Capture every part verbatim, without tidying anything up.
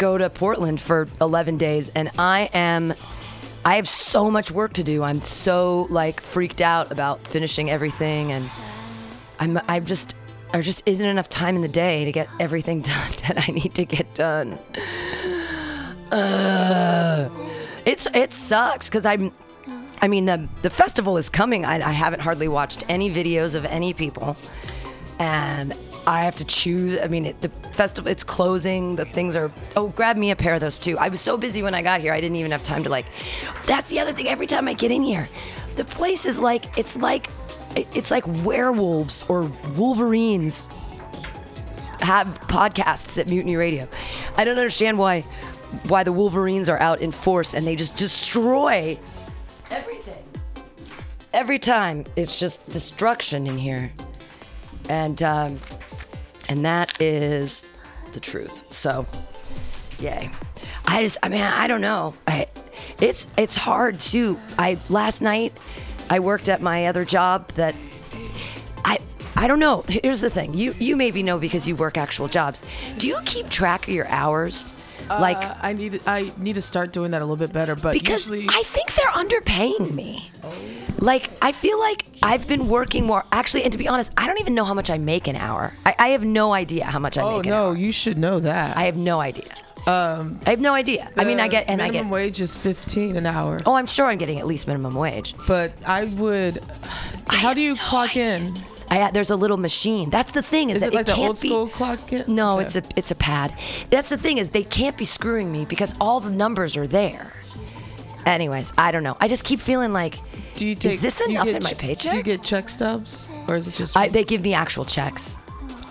go to Portland for eleven days, and I am, I have so much work to do. I'm so like freaked out about finishing everything, and I'm, I'm just, there just isn't enough time in the day to get everything done that I need to get done. Uh, it's it sucks because I'm, I mean the the festival is coming. I, I haven't hardly watched any videos of any people, and I have to choose. I mean it, the festival, it's closing. The things are. Oh, grab me a pair of those too. I was so busy when I got here. I didn't even have time to like. That's the other thing. Every time I get in here, the place is like it's like it's like werewolves or wolverines have podcasts at Mutiny Radio. I don't understand why. Why the Wolverines are out in force and they just destroy everything. Every time, it's just destruction in here, and um, and that is the truth. So, yay! I just, I mean, I don't know. I, it's it's hard too. I last night, I worked at my other job that I I don't know. Here's the thing: you you maybe know because you work actual jobs. Do you keep track of your hours? Like uh, I need I need to start doing that a little bit better, but because usually... I think they're underpaying me. Oh. Like I feel like I've been working more actually, and to be honest, I don't even know how much I make an hour. I, I have no idea how much I oh, make an no, hour. Oh no, you should know that. I have no idea. Um, I have no idea. I mean, I get and I get minimum wage is fifteen an hour. Oh, I'm sure I'm getting at least minimum wage. But I would. I how do you no clock idea. in? I, there's a little machine. That's the thing. Is, is that it like it can't the old school be, clock? Yet? No, okay. it's a it's a pad. That's the thing is they can't be screwing me because all the numbers are there. Anyways, I don't know. I just keep feeling like, do you take, is this enough in che- my paycheck? Do you get check stubs or is it just? I, they give me actual checks.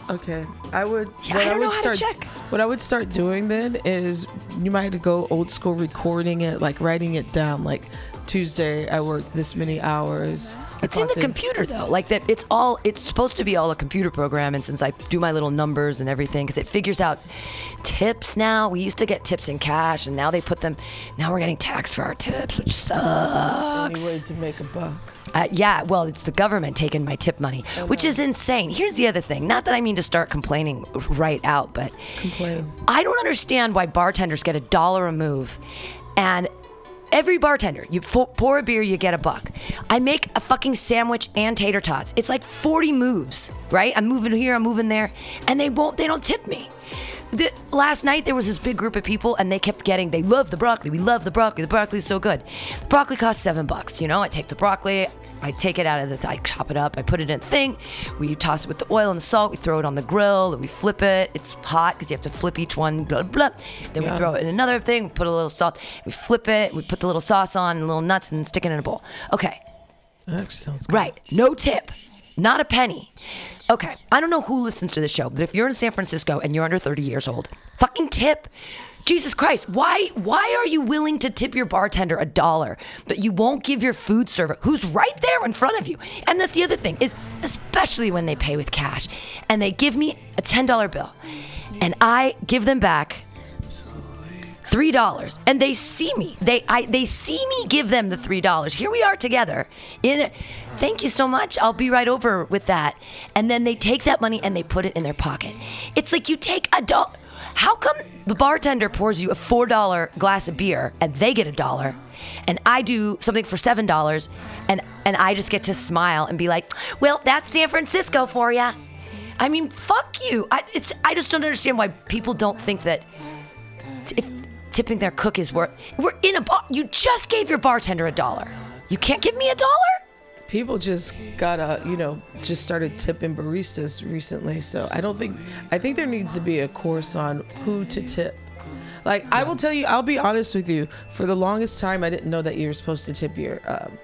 Okay, I would. Yeah, I don't I would know how start, to check. What I would start doing then is you might have to go old school, recording it, like writing it down, like. Tuesday, I worked this many hours. It's in the in. computer though, like that. It's all. It's supposed to be all a computer program, and since I do my little numbers and everything, because it figures out tips now. We used to get tips in cash, and now they put them. Now we're getting taxed for our tips, which sucks. Any way to make a buck. Uh, yeah, well, it's the government taking my tip money, which is insane. Here's the other thing. Not that I mean to start complaining right out, but Complain. I don't understand why bartenders get a dollar a move, and. Every bartender, you pour a beer, you get a buck. I make a fucking sandwich and tater tots. It's like forty moves, right? I'm moving here, I'm moving there, and they won't, they don't tip me. The, last night there was this big group of people, and they kept getting. They love the broccoli. We love the broccoli. The broccoli's so good. The broccoli costs seven bucks. You know, I take the broccoli. I take it out of the, I chop it up, I put it in a thing, we toss it with the oil and the salt, we throw it on the grill, we flip it, it's hot because you have to flip each one, blah, blah, then yeah. we throw it in another thing, we put a little salt, we flip it, we put the little sauce on, and little nuts, and stick it in a bowl. Okay. That actually sounds good. Right. No tip. Not a penny. Okay. I don't know who listens to this show, but if you're in San Francisco and you're under thirty years old, fucking tip. Jesus Christ, why why are you willing to tip your bartender a dollar, but you won't give your food server, who's right there in front of you? And that's the other thing, is especially when they pay with cash, and they give me a ten dollar bill, and I give them back three dollars, and they see me. They I they see me give them the three dollars. Here we are together. In a, thank you so much. I'll be right over with that. And then they take that money, and they put it in their pocket. It's like you take a dollar. How come the bartender pours you a four dollar glass of beer and they get a dollar, and I do something for seven dollars, and, and I just get to smile and be like, well, that's San Francisco for ya. I mean, fuck you. I, it's, I just don't understand why people don't think that if tipping their cook is worth... We're in a bar. You just gave your bartender a dollar. You can't give me a dollar? People just got a, you know, just started tipping baristas recently. So I don't think, I think there needs to be a course on who to tip. Like, yeah. I will tell you, I'll be honest with you. For the longest time, I didn't know that you were supposed to tip your, um,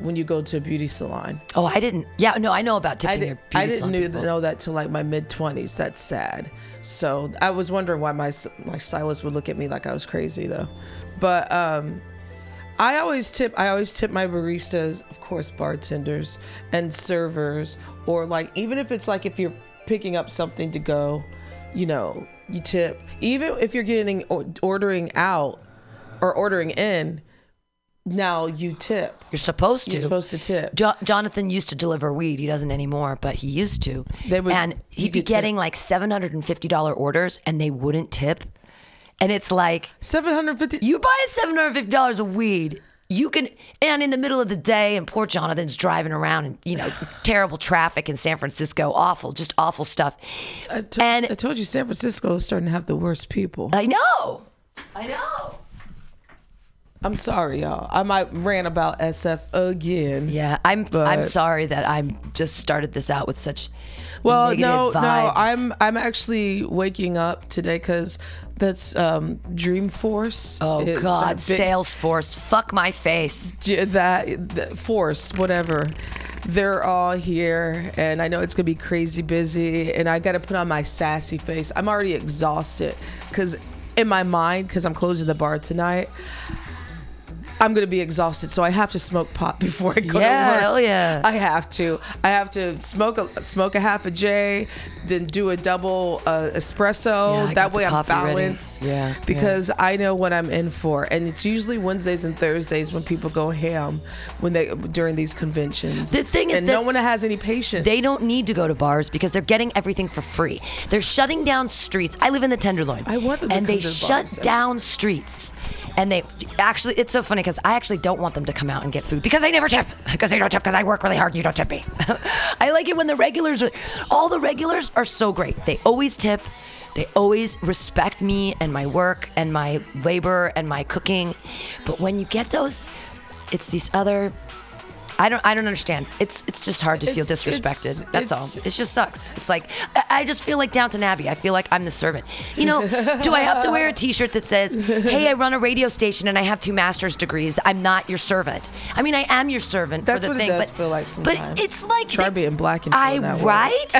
when you go to a beauty salon. Oh, I didn't. Yeah, no, I know about tipping did, your beauty salon. I didn't salon knew, know that till like my mid twenties. That's sad. So I was wondering why my, my stylist would look at me like I was crazy though. But, um, I always tip I always tip my baristas, of course, bartenders and servers, or like even if it's like if you're picking up something to go, you know, you tip. Even if you're getting ordering out or ordering in, now you tip. You're supposed to. You're supposed to tip. Jo- Jonathan used to deliver weed. He doesn't anymore, but he used to. They would, and he'd be getting tip. like seven hundred fifty dollars orders, and they wouldn't tip. And it's like seven hundred fifty dollars. You buy seven hundred fifty dollars of weed. You can, and in the middle of the day, and poor Jonathan's driving around, and you know, terrible traffic in San Francisco, awful, just awful stuff. I to- and I told you, San Francisco is starting to have the worst people. I know, I know. I'm sorry, y'all. I might rant about S F again. Yeah, I'm. But... I'm sorry that I'm just started this out with such. Well, negative no, vibes. no. I'm. I'm actually waking up today because. That's um, Dreamforce. Oh God, big, Salesforce! Fuck my face. That, that force, whatever. They're all here, and I know it's gonna be crazy busy. And I gotta put on my sassy face. I'm already exhausted, cause in my mind, cause I'm closing the bar tonight. I'm gonna be exhausted, so I have to smoke pot before I go yeah, to work. Hell yeah! I have to. I have to smoke a smoke a half a J, then do a double uh, espresso. Yeah, that way I'm balanced. Ready. Yeah. Because yeah. I know what I'm in for, and it's usually Wednesdays and Thursdays when people go ham when they during these conventions. The thing is, and that no one has any patience. They don't need to go to bars because they're getting everything for free. They're shutting down streets. I live in the Tenderloin. I want them to and come they to the shut bars, down so. streets, and they actually it's so funny. Because I actually don't want them to come out and get food because I never tip. Because they don't tip because I work really hard and you don't tip me. I like it when the regulars, are, all the regulars are so great. They always tip. They always respect me and my work and my labor and my cooking. But when you get those, it's these other... I don't. I don't understand. It's. It's just hard to feel it's, disrespected. It's, That's it's, all. It just sucks. It's like I, I just feel like Downton Abbey. I feel like I'm the servant. You know. Do I have to wear a T-shirt that says, "Hey, I run a radio station and I have two master's degrees. I'm not your servant." I mean, I am your servant That's for the what thing. That's what it does but, feel like sometimes. But it's like try they, being black and I that right.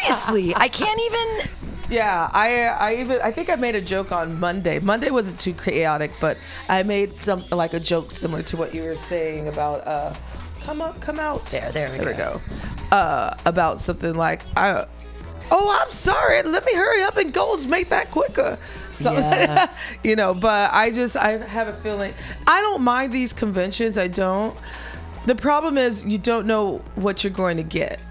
Seriously, I can't even. Yeah, I I even I think I made a joke on Monday. Monday wasn't too chaotic, but I made some like a joke similar to what you were saying about uh, come up, come out. There, there we there go. We go. Uh, about something like I. Oh, I'm sorry. Let me hurry up and go make that quicker. So, yeah. you know, but I just I have a feeling I don't mind these conventions. I don't. The problem is you don't know what you're going to get.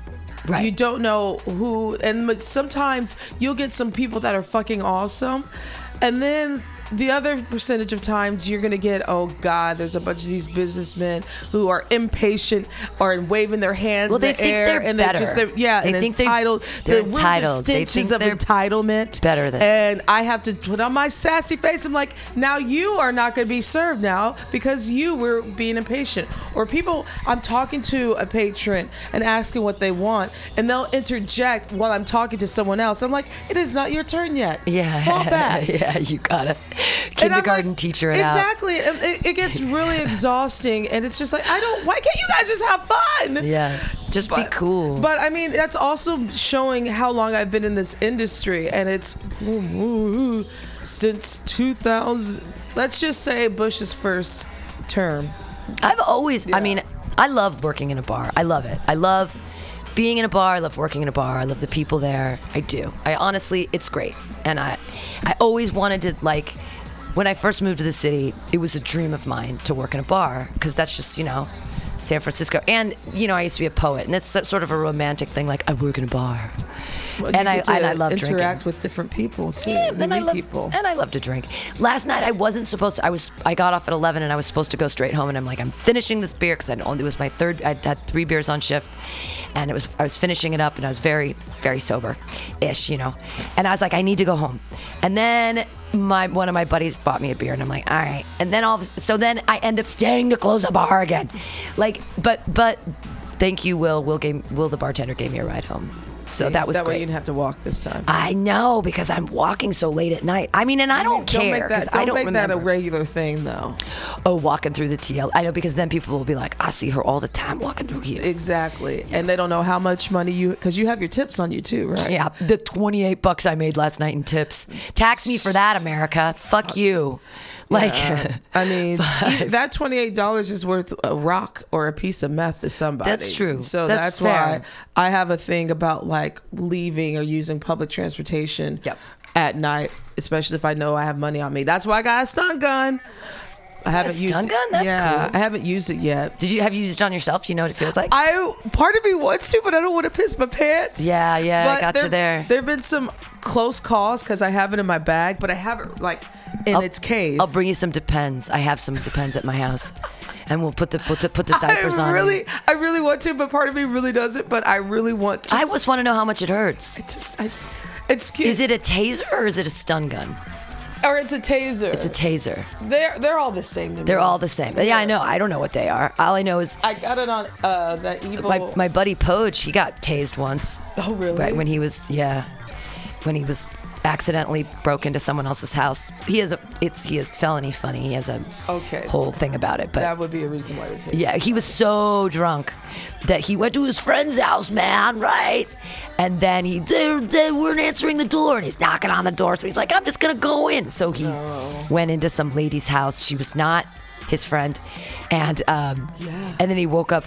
Right. You don't know who, and sometimes you'll get some people that are fucking awesome, and then the other percentage of times you're gonna get, oh God, there's a bunch of these businessmen who are impatient or waving their hands well, in they the think air, they're and better. Just, they're just yeah, they and think entitled. They're, they're entitled. They think of they're entitlement. Better than. And I have to put on my sassy face. I'm like, now you are not gonna be served now because you were being impatient. Or people, I'm talking to a patron and asking what they want, and they'll interject while I'm talking to someone else. I'm like, it is not your turn yet. Yeah. Fall back. yeah, you got it. Kindergarten like, teacher it exactly out. It, it gets really exhausting, and it's just like I don't why can't you guys just have fun? Yeah, just but, be cool. But I mean, that's also showing how long I've been in this industry, and it's ooh, ooh, ooh, since two thousand, let's just say Bush's first term. I've always yeah. I mean, I love working in a bar. I love it. I love being in a bar. I love working in a bar. I love the people there. I do. I honestly, it's great. And I I always wanted to, like, when I first moved to the city, it was a dream of mine to work in a bar, because that's just, you know, San Francisco. And, you know, I used to be a poet, and that's sort of a romantic thing, like, I work in a bar. Well, and, I, and I love interact drinking. Interact with different people, too. Yeah, and, I love, people. and I love to drink. Last night, I wasn't supposed to, I was. I got off at eleven, and I was supposed to go straight home, and I'm like, I'm finishing this beer, because it was my third, I had three beers on shift, and it was I was finishing it up, and I was very, very sober-ish, you know. And I was like, I need to go home. And then... My one of my buddies bought me a beer, and I'm like, all right. And then all of, so then I end up staying to close the bar again, like. But but thank you, Will. Will gave Will the bartender gave me a ride home, so yeah, that was that great. Way you didn't have to walk this time. I know, because I'm walking so late at night. I mean, and I, I mean, don't, don't care because I don't make remember. That a regular thing though. Oh, walking through the T L. I know, because then people will be like, I see her all the time walking through here. Exactly, yeah. And they don't know how much money you because you have your tips on you too, right? Yeah, the twenty-eight bucks I made last night in tips. Tax me for that, America. Fuck you. Like, yeah. I mean, five. That twenty-eight dollars is worth a rock or a piece of meth to somebody. That's true. So that's, that's why I have a thing about like leaving or using public transportation yep. at night, especially if I know I have money on me. That's why I got a stun gun. I haven't used stun gun? It. That's yeah, cool. I haven't used it yet. Did you have you used it on yourself? You know what it feels like? I part of me wants to, but I don't want to piss my pants. Yeah, yeah, but I got there, you there. There have been some close calls because I have it in my bag, but I have it like in I'll, its case. I'll bring you some Depends. I have some Depends at my house. And we'll put the put the, put the diapers I really, on. I really want to, but part of me really doesn't, but I really want to. I just want to know how much it hurts. I just, I, excuse Is it a taser or is it a stun gun? Or it's a taser. It's a taser. They're they're all the same to me. They're all the same. Yeah, I know. I don't know what they are. All I know is I got it on uh, that evil. My my buddy Poge, he got tased once. Oh really? Right when he was yeah, when he was accidentally broke into someone else's house. He has a it's he is felony funny. He has a okay. whole thing about it. But that would be a reason why to tase. Yeah, he was so drunk that he went to his friend's house, man. Right. And then he they, they weren't answering the door, and he's knocking on the door. So he's like, I'm just going to go in. So he no. went into some lady's house. She was not his friend. And um, yeah. and then he woke up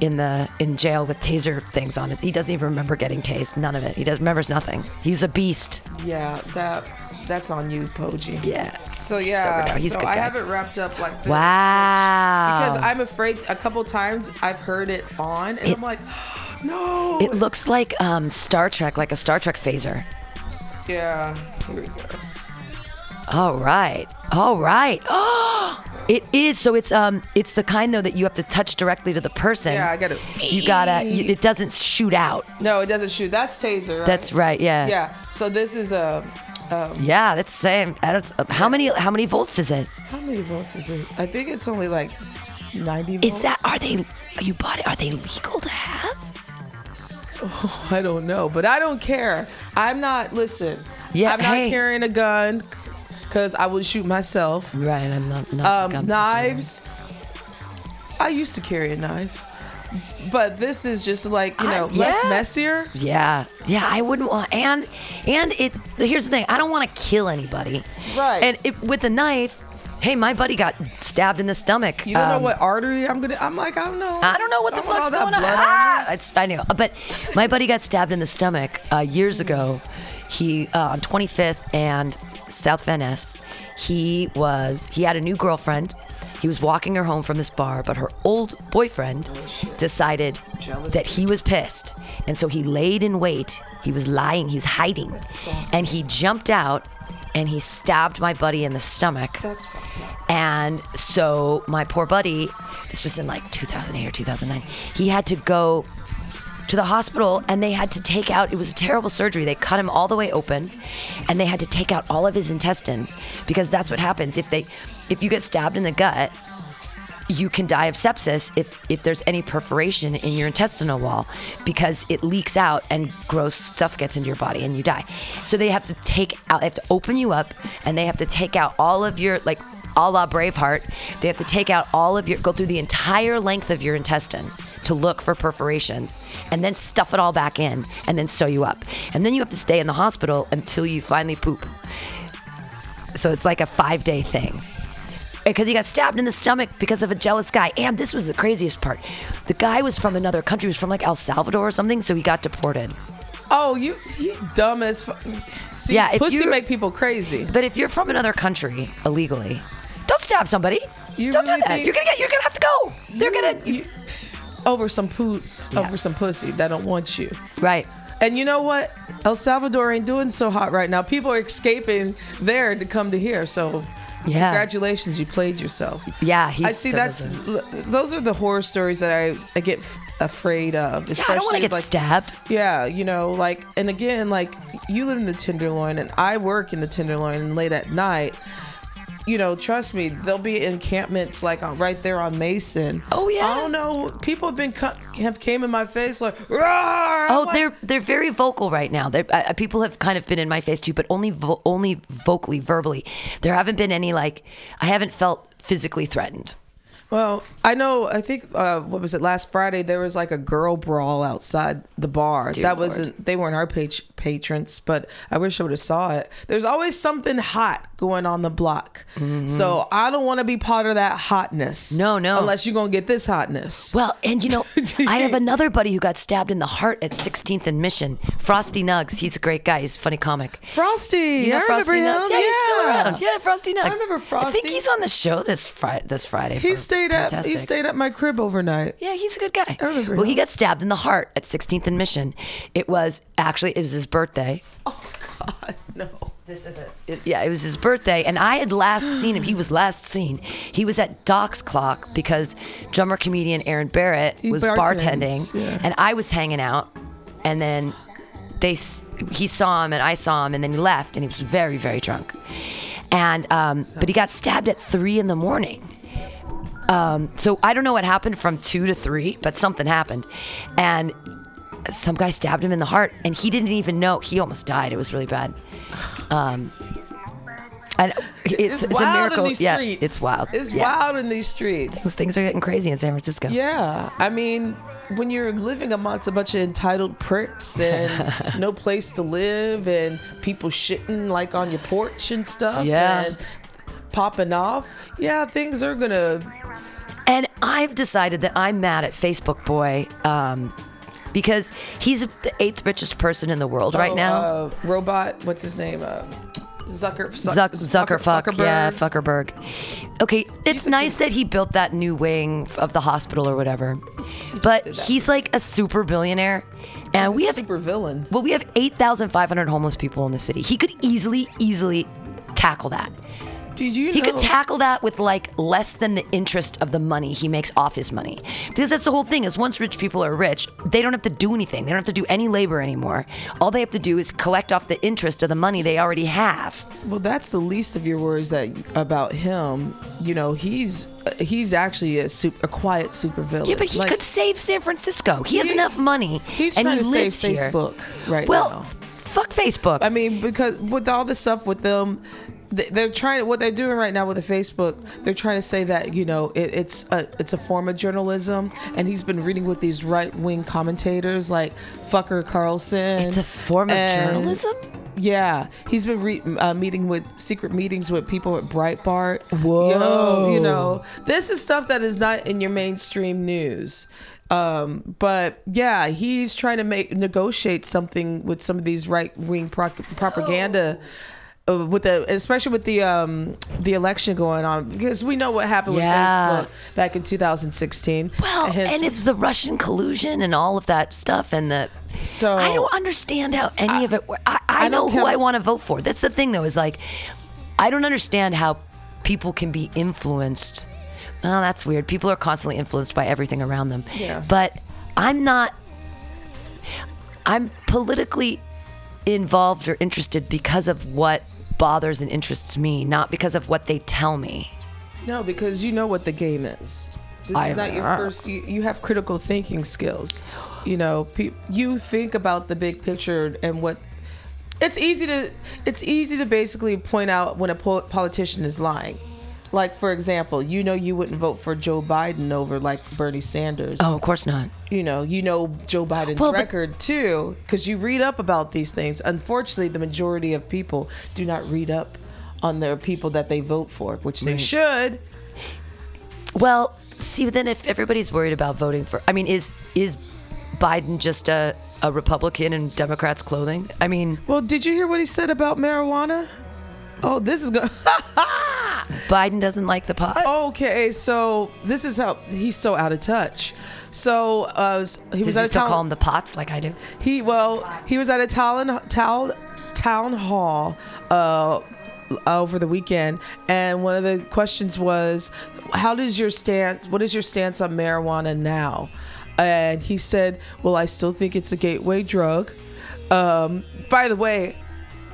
in the in jail with taser things on his. He doesn't even remember getting tased. None of it. He does remembers nothing. He's a beast. Yeah, that that's on you, Poji. Yeah. So, yeah. So, he's so I have it wrapped up like this. Wow. Because I'm afraid a couple times I've heard it on, and it, I'm like... No. It looks like um, Star Trek, like a Star Trek phaser. Yeah. Here we go. So all right. All right. Oh, it is. So it's um, it's the kind though that you have to touch directly to the person. Yeah, I got to. You gotta. It doesn't shoot out. No, it doesn't shoot. That's taser. Right? That's right. Yeah. Yeah. So this is a. Um, yeah, that's the same. I don't, how many? How many volts is it? How many volts is it? I think it's only like ninety volts. Is that? Are they? Are you bought it? Are they legal to have? Oh, I don't know, but I don't care. I'm not, listen, yeah, I'm not hey. carrying a gun because I would shoot myself. Right, I'm not. not um, gun knives, I used to carry a knife, but this is just like, you know, uh, yeah. less messier. Yeah, yeah, I wouldn't want, and, and it, here's the thing, I don't want to kill anybody. Right. And it, with a knife, hey, my buddy got stabbed in the stomach. You don't um, know what artery I'm gonna. I'm like, I don't know. I don't know what the fuck's going on. Ah, it's, I know, but my buddy got stabbed in the stomach uh, years ago. He uh, on twenty-fifth and South Venice. He was. He had a new girlfriend. He was walking her home from this bar, but her old boyfriend oh, decided Jealousy. that he was pissed, and so he laid in wait. He was lying. He was hiding, and he jumped out. And he stabbed my buddy in the stomach. That's fucked up. And so my poor buddy, this was in like two thousand eight or two thousand nine, he had to go to the hospital and they had to take out, it was a terrible surgery. They cut him all the way open and they had to take out all of his intestines because that's what happens. If they, if you get stabbed in the gut, you can die of sepsis if, if there's any perforation in your intestinal wall because it leaks out and gross stuff gets into your body and you die. So they have to take out, they have to open you up and they have to take out all of your, like a la Braveheart, they have to take out all of your, go through the entire length of your intestine to look for perforations and then stuff it all back in and then sew you up. And then you have to stay in the hospital until you finally poop. So it's like a five day thing. Because he got stabbed in the stomach because of a jealous guy. And this was the craziest part. The guy was from another country. He was from like El Salvador or something, so he got deported. Oh, you, you dumb as fuck. See, yeah, pussy make people crazy. But if you're from another country illegally, don't stab somebody. You don't really do that. You're gonna get, you're gonna have to go. They're you, gonna you, over some poo yeah. over some pussy that don't want you. Right. And you know what? El Salvador ain't doing so hot right now. People are escaping there to come to here, so yeah. Congratulations, you played yourself. Yeah, I see. That's l- those are the horror stories that I I get f- afraid of. Especially yeah, I don't want to get like, stabbed. Yeah, you know, like, and again, like you live in the Tenderloin, and I work in the Tenderloin, and late at night, you know, trust me, there'll be encampments like on, right there on Mason. Oh yeah, I don't know. People have been co- have came in my face like, Rawr! Oh, I'm they're like, they're very vocal right now. Uh, people have kind of been in my face too, but only vo- only vocally, verbally. There haven't been any like I haven't felt physically threatened. Well, I know. I think uh, what was it last Friday? There was like a girl brawl outside the bar. Dear that Lord. wasn't. They weren't our page, patrons, but I wish I would have saw it. There's always something hot going on the block. Mm-hmm. So I don't want to be part of that hotness. No, no. Unless you're going to get this hotness. Well, and you know, I have another buddy who got stabbed in the heart at sixteenth and Mission. Frosty Nugs. He's a great guy. He's a funny comic. Frosty. You know I Frosty Nugs? Yeah, yeah, he's still around. Yeah, Frosty Nugs. I remember Frosty. I think he's on the show this Friday. This Friday. He stayed at he stayed at my crib overnight. Yeah, he's a good guy. I remember. Well, him. He got stabbed in the heart at sixteenth and Mission. It was actually it was his birthday. Oh God, no. This is it. it. Yeah, it was his birthday, and I had last seen him. He was last seen. He was at Doc's Clock because drummer comedian Aaron Barrett he was bartends. bartending, yeah. and I was hanging out, and then they he saw him, and I saw him, and then he left, and he was very, very drunk, and um, but he got stabbed at three in the morning. Um, so I don't know what happened from two to three, but something happened, and some guy stabbed him in the heart, and he didn't even know. He almost died. It was really bad. Um, and it's, it's, it's wild a miracle. In these yeah, streets. It's wild. It's yeah. wild in these streets. Those things are getting crazy in San Francisco. Yeah, I mean, when you're living amongst a bunch of entitled pricks and no place to live, and people shitting like on your porch and stuff, yeah, and popping off, yeah, things are gonna. And I've decided that I'm mad at Facebook Boy. Um, Because he's the eighth richest person in the world oh, right now. Uh, robot, what's his name? Uh, Zucker, Zuck, Zuck, Zucker, Zucker, fuck, Zuckerberg. Yeah, Fuckerberg. Okay, it's nice that he built that new wing of the hospital or whatever, but he's like a super billionaire, and he's we a have super villain. Well, we have eight thousand five hundred homeless people in the city. He could easily, easily tackle that. Did you he know? could tackle that with like less than the interest of the money he makes off his money, because that's the whole thing. Is once rich people are rich, they don't have to do anything. They don't have to do any labor anymore. All they have to do is collect off the interest of the money they already have. Well, that's the least of your worries that about him. You know, he's he's actually a, super, a quiet supervillain. Yeah, but he like, could save San Francisco. He has he, enough money. He's and trying he to lives save here. Facebook right well, now. Well, fuck Facebook. I mean, because with all the stuff with them. They're trying. What they're doing right now with the Facebook, they're trying to say that you know it, it's a it's a form of journalism, and he's been reading with these right wing commentators like Tucker Carlson. It's a form of and, journalism. Yeah, he's been re- uh, meeting with secret meetings with people at Breitbart. Whoa, Yo, you know this is stuff that is not in your mainstream news. Um, but yeah, he's trying to make negotiate something with some of these right wing pro- propaganda. Oh. With the especially with the um, the election going on, because we know what happened yeah. with Facebook back in two thousand sixteen. Well, Hence, and it's the Russian collusion and all of that stuff, and the so I don't understand how any I, of it. I, I, I know who I want to vote for. That's the thing, though, is like I don't understand how people can be influenced. Well, that's weird. People are constantly influenced by everything around them. Yeah. But I'm not. I'm politically involved or interested because of what bothers and interests me, not because of what they tell me. No, because you know what the game is. This I is not your first. You, you have critical thinking skills. You know, pe- you think about the big picture and what. It's easy to. It's easy to basically point out when a pol- politician is lying. Like, for example, you know you wouldn't vote for Joe Biden over, like, Bernie Sanders. Oh, of course not. You know, you know Joe Biden's well, record, too, because you read up about these things. Unfortunately, the majority of people do not read up on their people that they vote for, which they right. should. Well, see, then if everybody's worried about voting for... I mean, is is Biden just a, a Republican in Democrats' clothing? I mean... Well, did you hear what he said about marijuana? Oh, this is going... Biden doesn't like the pot. Okay, so this is how he's so out of touch. So uh, he Does was he at a still town, call him the pots like I do. He well, he was at a town town town hall uh, over the weekend, and one of the questions was, "How does your stance? What is your stance on marijuana now?" And he said, "Well, I still think it's a gateway drug." Um, by the way,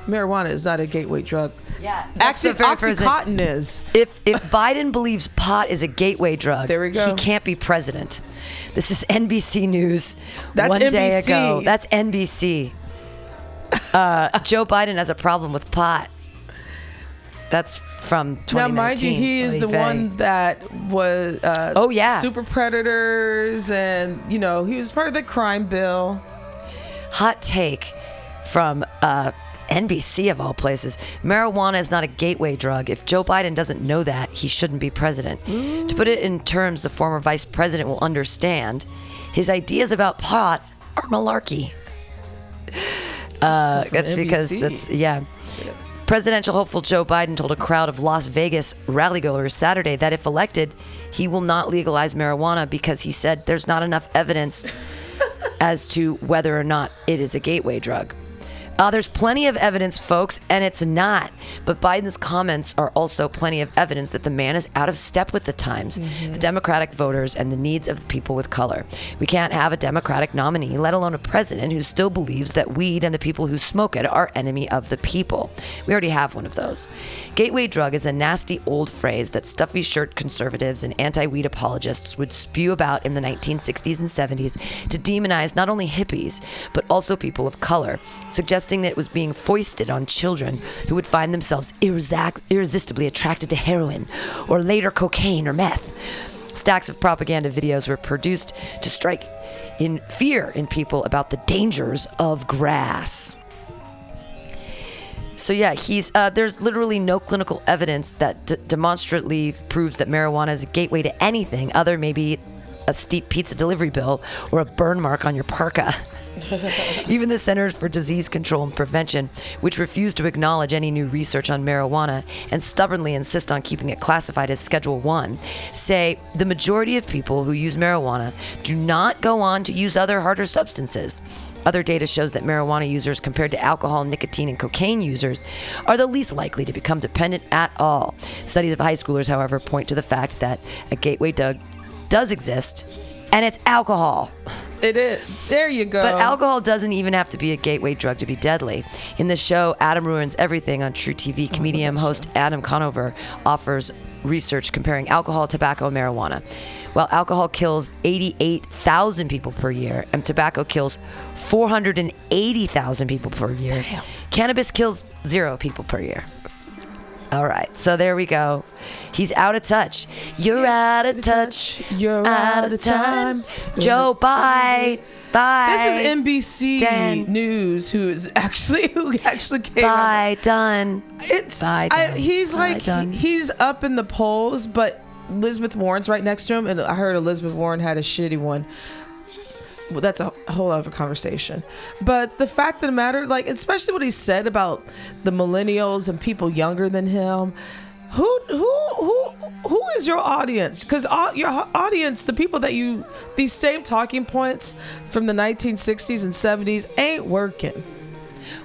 marijuana is not a gateway drug. Yeah, Oxy- Oxycontin is. If if Biden believes pot is a gateway drug, there we go. He can't be president. This is N B C News. That's one N B C. Day ago. That's N B C. Uh, Joe Biden has a problem with pot. That's from twenty nineteen. Now, mind you, he is the one that was. Uh, oh yeah, super predators, and you know he was part of the crime bill. Hot take. from uh, N B C of all places. Marijuana is not a gateway drug. If Joe Biden doesn't know that, he shouldn't be president. Mm. To put it in terms the former vice president will understand, his ideas about pot are malarkey. Uh, that's because that's yeah. yeah. Presidential hopeful Joe Biden told a crowd of Las Vegas rallygoers Saturday that if elected, he will not legalize marijuana because he said there's not enough evidence as to whether or not it is a gateway drug. Uh, there's plenty of evidence, folks, and it's not. But Biden's comments are also plenty of evidence that the man is out of step with the times, mm-hmm. the Democratic voters, and the needs of the people with color. We can't have a Democratic nominee, let alone a president, who still believes that weed and the people who smoke it are enemy of the people. We already have one of those. Gateway drug is a nasty old phrase that stuffy shirt conservatives and anti-weed apologists would spew about in the nineteen sixties and seventies to demonize not only hippies, but also people of color, suggesting that it was being foisted on children who would find themselves irresic- irresistibly attracted to heroin or later cocaine or meth. Stacks of propaganda videos were produced to strike in fear in people about the dangers of grass. So yeah, he's uh, there's literally no clinical evidence that d- demonstrably proves that marijuana is a gateway to anything other maybe a steep pizza delivery bill or a burn mark on your parka. Even the Centers for Disease Control and Prevention, which refuse to acknowledge any new research on marijuana and stubbornly insist on keeping it classified as Schedule one, say the majority of people who use marijuana do not go on to use other harder substances. Other data shows that marijuana users, compared to alcohol, nicotine, and cocaine users, are the least likely to become dependent at all. Studies of high schoolers, however, point to the fact that a gateway drug does exist, and it's alcohol. It is. There you go. But alcohol doesn't even have to be a gateway drug to be deadly. In the show Adam Ruins Everything on True T V, comedian oh, host Adam Conover offers research comparing alcohol, tobacco, and marijuana. While alcohol kills eighty-eight thousand people per year and tobacco kills four hundred eighty thousand people per year, damn, cannabis kills zero people per year. All right, so there we go. He's out of touch. You're out of touch. You're out, out of time. time. Joe, bye. Bye. This is N B C done. News. Who is actually who actually came? Bye, out. done. It's bye. Done. I, he's bye, like done. He, he's up in the polls, but Elizabeth Warren's right next to him, and I heard Elizabeth Warren had a shitty one. Well, that's a whole other conversation. But the fact of the matter, like, especially what he said about the millennials and people younger than him, who who who who is your audience? Because your audience, the people that you, these same talking points from the nineteen sixties and seventies ain't working.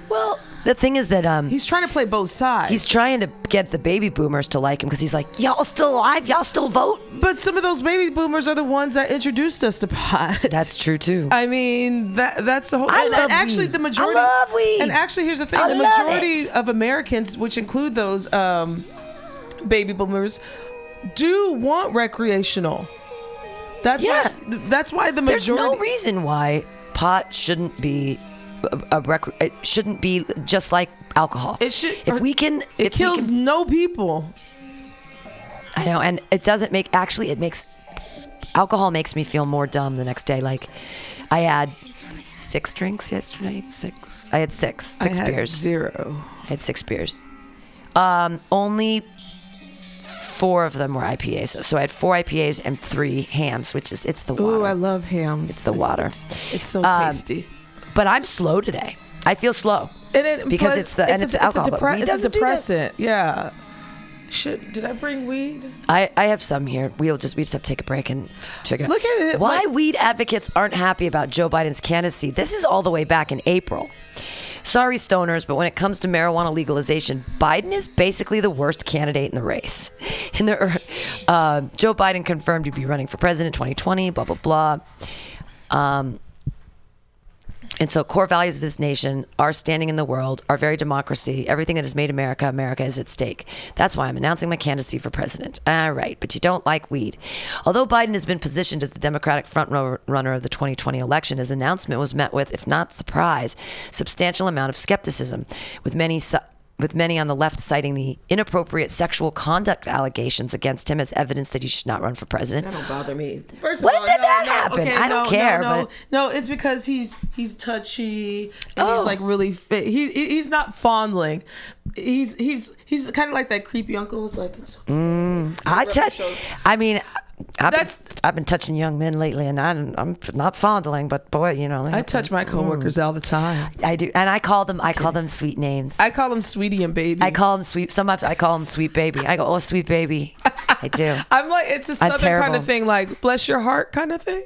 Well, the thing is that um, he's trying to play both sides. He's trying to get the baby boomers to like him because he's like, y'all still alive? Y'all still vote? But some of those baby boomers are the ones that introduced us to pot. That's true, too. I mean, that that's the whole... I and, love and actually, weed. the majority... I love weed. And actually, here's the thing. I the majority it. of Americans, which include those um, baby boomers, do want recreational. That's yeah. Why, that's why the majority... There's no reason why pot shouldn't be... A rec- it shouldn't be just like alcohol. It should. If we can, it if kills we can, no people. I know, and it doesn't make. Actually, it makes alcohol makes me feel more dumb the next day. Like, I had six drinks yesterday. Six. I had six. Six I beers. Had zero. I had six beers. Um, only four of them were I P As. So, so I had four I P As and three hams, which is it's the water. Ooh, I love hams. It's the it's, water. It's, it's so um, tasty. But I'm slow today. I feel slow and it, because it's the it's and a, it's alcohol. It's a, depre- but it's a depressant. Yeah. Should did I bring weed? I, I have some here. We'll just we just have to take a break and figure. Look out. at it. Why like, weed advocates aren't happy about Joe Biden's candidacy? This is all the way back in April. Sorry, stoners, but when it comes to marijuana legalization, Biden is basically the worst candidate in the race. In the uh, Joe Biden confirmed he'd be running for president twenty twenty. Blah blah blah. Um. And so core values of this nation, our standing in the world, our very democracy, everything that has made America, America is at stake. That's why I'm announcing my candidacy for president. All right, but you don't like weed. Although Biden has been positioned as the Democratic front-runner of the twenty twenty election, his announcement was met with, if not surprise, substantial amount of skepticism, with many... Su- with many on the left citing the inappropriate sexual conduct allegations against him as evidence that he should not run for president. That don't bother me. First of when all, did no, that no, happen? Okay, I don't no, care. No, no. But no, it's because he's he's touchy and oh. he's like really fit. He he's not fondling. He's he's he's kind of like that creepy uncle. It's like it's. Okay. Mm, I touch. I mean. I've That's, been, I've been touching young men lately, and I'm, I'm not fondling, but boy, you know. I touch my coworkers mm. all the time. I do, and I call them. I okay. call them sweet names. I call them sweetie and baby. I call them sweet. Sometimes I call them sweet baby. I go, oh, sweet baby. I do. I'm like, it's a southern kind of thing, like bless your heart kind of thing.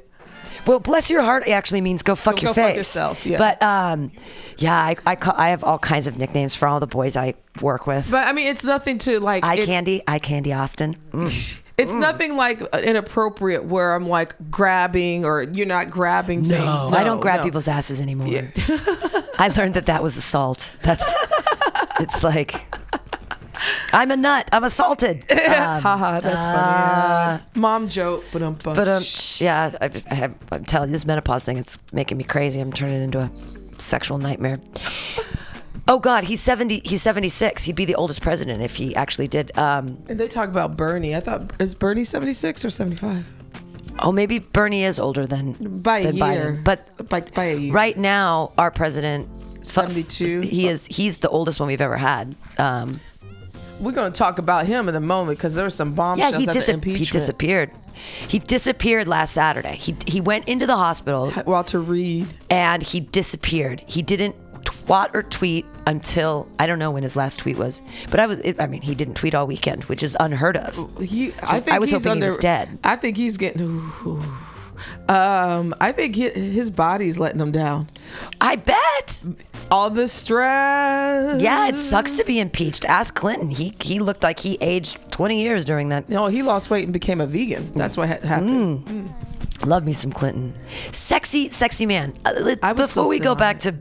Well, bless your heart actually means go fuck go, your go face. Go fuck yourself. Yeah. But um, yeah, I I, call, I have all kinds of nicknames for all the boys I work with. But I mean, it's nothing to like. Eye candy. Eye candy Austin. Mm. It's mm. nothing like inappropriate where I'm like grabbing or you're not grabbing no. things. No, I don't grab no. people's asses anymore. Yeah. I learned that that was assault. That's, it's like, I'm a nut. I'm assaulted. Um, Haha, that's uh, funny. Yeah. Mom joke, but I'm fun. But um, yeah, I, I have, I'm telling you, this menopause thing, it's making me crazy. I'm turning into a sexual nightmare. Oh God, he's seventy. He's seventy-six. He'd be the oldest president if he actually did. Um, and they talk about Bernie. I thought is Bernie seventy-six or seventy-five? Oh, maybe Bernie is older than by a than year. Biden. But by, by a year. Right now, our president seventy-two. He is. He's the oldest one we've ever had. Um, We're going to talk about him in a moment because there were some bombshells. Yeah, he, disa- he disappeared. He disappeared last Saturday. He he went into the hospital. Walter Reed. And he disappeared. He didn't. Twat or tweet until I don't know when his last tweet was, but I was—I mean, he didn't tweet all weekend, which is unheard of. He, so I, think I was he's hoping under, he was dead. I think he's getting. Ooh, ooh. Um, I think he, his body's letting him down. I bet all the stress. Yeah, it sucks to be impeached. Ask Clinton. He he looked like he aged twenty years during that. No, he lost weight and became a vegan. That's what ha- happened. Mm. Mm. Love me some Clinton. Sexy, sexy man. Uh, before so we go back to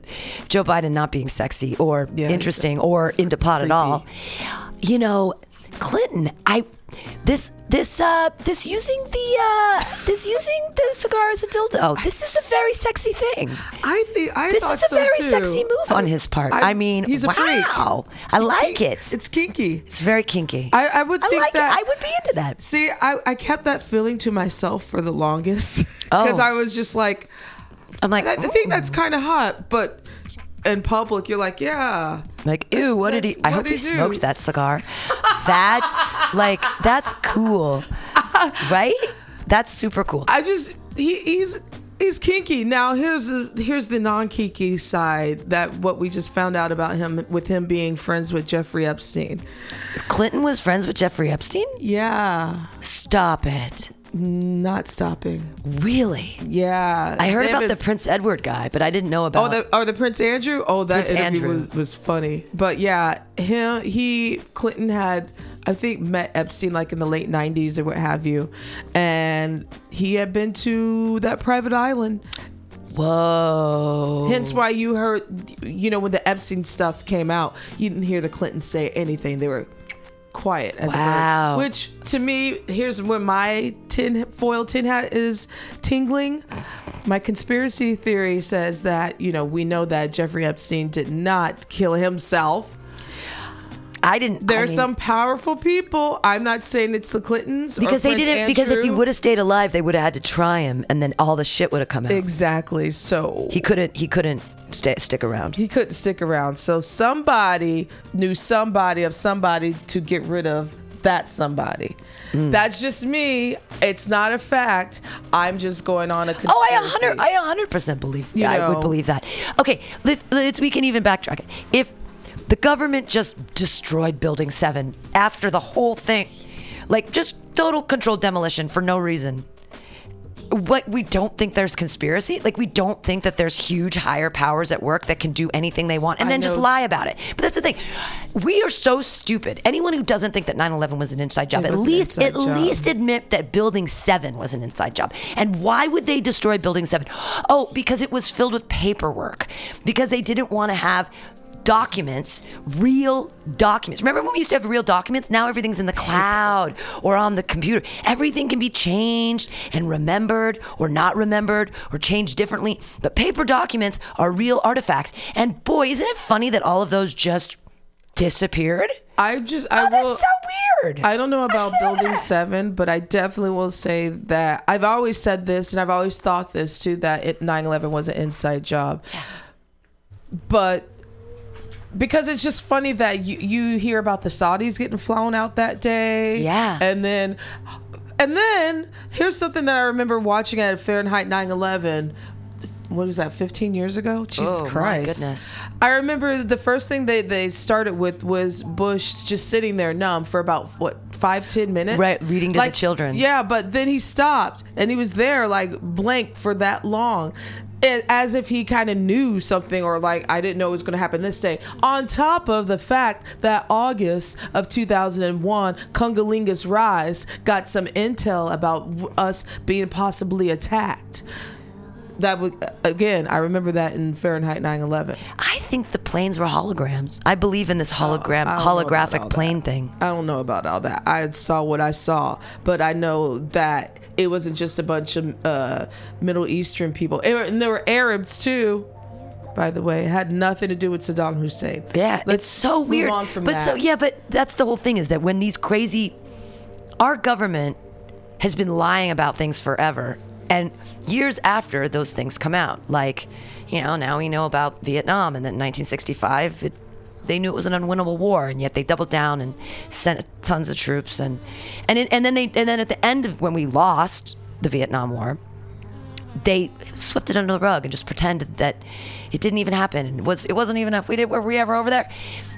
Joe Biden not being sexy or yeah, interesting or into pot creepy. At all, you know, Clinton, I this this uh this using the uh this using the cigar as a dildo. This is a very sexy thing. I think I this thought is a so very too. Sexy move I, on his part. I, I mean, he's a wow, freak. I like he, it. It's kinky. It's very kinky. I, I would think I like that. It. I would be into that. See, I, I kept that feeling to myself for the longest because oh. I was just like, I'm like, I, I think that's kind of hot, but. In public, you're like, yeah. Like, ew, what did he... I hope he smoked that cigar. That, like, that's cool. Right? That's super cool. I just... He, he's he's kinky. Now, here's here's the non-kinky side that what we just found out about him with him being friends with Jeffrey Epstein. Clinton was friends with Jeffrey Epstein? Yeah. Stop it. Not stopping. Really? Yeah. I heard they about been, the Prince Edward guy, but I didn't know about. Oh, the, or the Prince Andrew. Oh, that Prince interview Andrew. Was, was funny. But yeah, him. He Clinton had, I think, met Epstein like in the late nineties or what have you, and he had been to that private island. Whoa. Hence why you heard, you know, when the Epstein stuff came out, you didn't hear the Clintons say anything. They were. Quiet as wow. a bird, which to me, here's where my tin foil tin hat is tingling. My conspiracy theory says that, you know, we know that Jeffrey Epstein did not kill himself. I didn't. There I are mean, some powerful people. I'm not saying it's the Clintons because or they Prince didn't. Andrew. Because if he would have stayed alive, they would have had to try him, and then all the shit would have come out. Exactly. So he couldn't. He couldn't. Stay, stick around. He couldn't stick around. So somebody knew somebody of somebody to get rid of that somebody. Mm. That's just me. It's not a fact. I'm just going on a conspiracy. Oh, I one hundred percent believe that. I would believe that. Okay, let's, let's, we can even backtrack it. If the government just destroyed Building seven after the whole thing, like just total controlled demolition for no reason. What, we don't think there's conspiracy? Like, we don't think that there's huge higher powers at work that can do anything they want and I then know. Just lie about it. But that's the thing. We are so stupid. Anyone who doesn't think that nine eleven was an inside job, it at least at job. least admit that Building seven was an inside job. And why would they destroy Building seven? Oh, because it was filled with paperwork. Because they didn't want to have documents, real documents. Remember when we used to have real documents? Now everything's in the cloud or on the computer. Everything can be changed and remembered or not remembered or changed differently. But paper documents are real artifacts. And boy, isn't it funny that all of those just disappeared? I just I oh, will, that's so weird. I don't know about Building seven, but I definitely will say that I've always said this, and I've always thought this too, that it, nine eleven was an inside job. Yeah. But because it's just funny that you, you hear about the Saudis getting flown out that day. Yeah. And then and then here's something that I remember watching at Fahrenheit nine eleven. What was that, fifteen years ago? Jesus oh, Christ. My goodness. I remember the first thing they, they started with was Bush just sitting there numb for about, what, five, ten minutes? Right, reading to like, the children. Yeah, but then he stopped, and he was there, like, blank for that long, and as if he kind of knew something, or like, I didn't know it was going to happen this day. On top of the fact that August of two thousand one, Cungalingus Rise got some intel about us being possibly attacked. That would, again, I remember that in Fahrenheit nine eleven. I think the planes were holograms. I believe in this hologram, oh, holographic plane that. thing. I don't know about all that. I saw what I saw, but I know that it wasn't just a bunch of uh, Middle Eastern people. And there were Arabs, too, by the way. It had nothing to do with Saddam Hussein. Yeah, Let's it's so weird. On from but that. So, yeah, but that's the whole thing, is that when these crazy... Our government has been lying about things forever. And years after those things come out, like, you know, now we know about Vietnam, and then nineteen sixty-five, it, they knew it was an unwinnable war, and yet they doubled down and sent tons of troops, and and it, and then they and then at the end of when we lost the Vietnam War, they swept it under the rug and just pretended that it didn't even happen, and it was it wasn't even up. We did were we ever over there,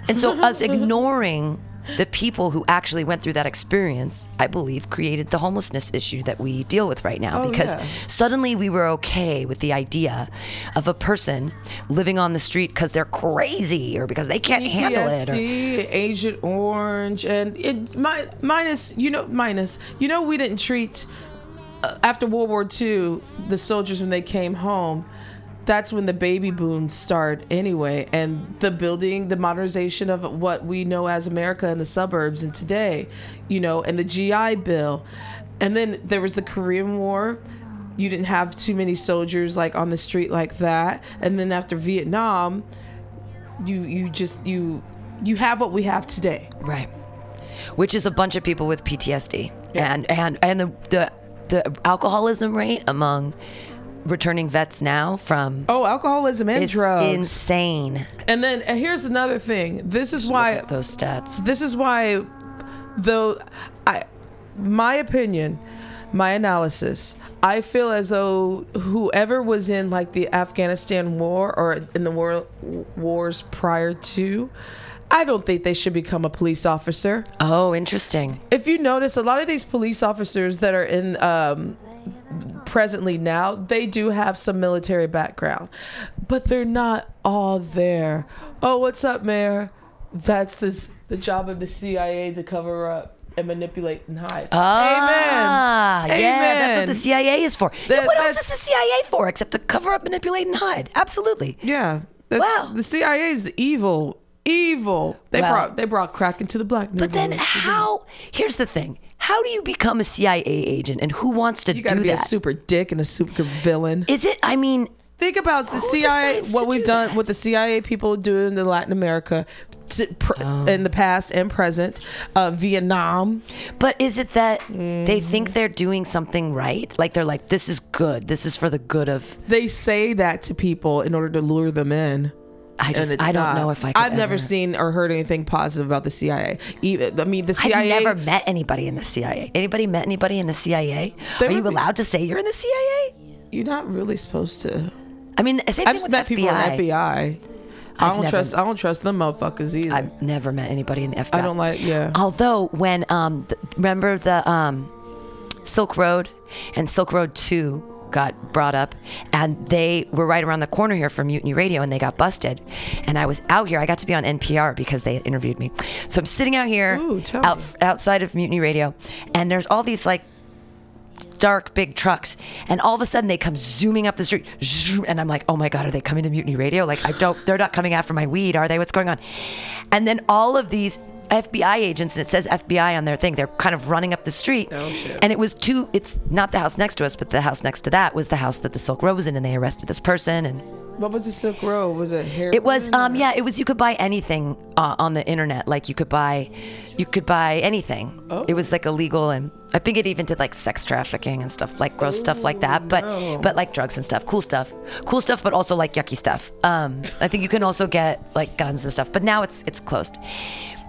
and so us ignoring the people who actually went through that experience, I believe, created the homelessness issue that we deal with right now. Oh, because yeah. suddenly we were okay with the idea of a person living on the street because they're crazy or because they can't P T S D, handle it. Or Agent Orange, and it my, minus you know minus you know we didn't treat uh, after World War Two the soldiers when they came home. That's when the baby boom started anyway, and the building, the modernization of what we know as America and the suburbs and today, you know, and the G I Bill. And then there was the Korean War. You didn't have too many soldiers like on the street like that. And then after Vietnam, you you just, you you have what we have today. Right. Which is a bunch of people with P T S D. Yeah. And, and, and the, the, the alcoholism rate among... returning vets now from oh alcoholism and drugs is insane. And then and here's another thing. This is why those stats. This is why, though, I, my opinion, my analysis, I feel as though whoever was in like the Afghanistan war or in the war wars prior to, I don't think they should become a police officer. Oh, interesting. If you notice, a lot of these police officers that are in. Um, presently now, they do have some military background, but they're not all there. Oh, what's up, Mayor? That's this the job of the C I A to cover up and manipulate and hide. Ah, amen. Yeah, amen. That's what the C I A is for. That, yeah, what else is the C I A for except to cover up, manipulate, and hide? Absolutely. Yeah. That's, wow. The C I A is evil. Evil. They well, brought they brought crack into the black. But then how? Here's the thing. How do you become a C I A agent, and who wants to do that? You gotta be a super dick and a super villain. Is it? I mean, think about the C I A. What we've done, what the C I A people do in the Latin America to, pr- oh. in the past and present, uh, Vietnam. But is it that mm. they think they're doing something right? Like they're like, this is good. This is for the good of. They say that to people in order to lure them in. I just, I don't not, know if I could I've ever. never seen or heard anything positive about the C I A. Even, I mean, the C I A. I've never met anybody in the C I A. Anybody met anybody in the C I A? Are you be, allowed to say you're in the C I A? You're not really supposed to. I mean, same I've thing with met F B I. People in the F B I. I've I don't never, trust. I don't trust them motherfuckers either. I've never met anybody in the F B I. I don't like. Yeah. Although when um, th- remember the um, Silk Road and Silk Road two. Got brought up, and they were right around the corner here from Mutiny Radio, and they got busted. And I was out here. I got to be on N P R because they interviewed me. So I'm sitting out here, Ooh, out, outside of Mutiny Radio, and there's all these like dark big trucks, and all of a sudden they come zooming up the street, and I'm like, oh my god, are they coming to Mutiny Radio? Like I don't, they're not coming after my weed, are they? What's going on? And then all of these F B I agents, and it says F B I on their thing. They're kind of running up the street. Oh, shit. And it was two, it's not the house next to us, but the house next to that was the house that the Silk Road was in, and they arrested this person. And what was the Silk Road? Was it hair? It was, um, or? yeah, it was, you could buy anything uh, on the internet. Like you could buy, you could buy anything. Oh. It was like illegal, and I think it even did like sex trafficking and stuff, like gross Ooh, stuff like that. But, no. but like drugs and stuff, cool stuff, cool stuff, but also like yucky stuff. Um, I think you can also get like guns and stuff, but now it's, it's closed.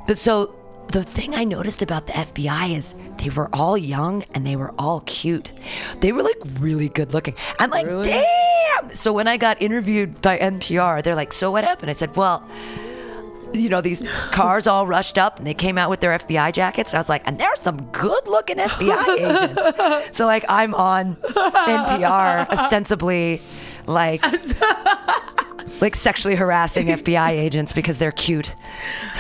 But so the thing I noticed about the F B I is they were all young and they were all cute. They were like really good looking. I'm like, really? Damn. So when I got interviewed by N P R, they're like, so what happened? I said, well, you know, these cars all rushed up and they came out with their F B I jackets. And I was like, and there are some good looking F B I agents. So like I'm on N P R ostensibly like... like sexually harassing F B I agents because they're cute.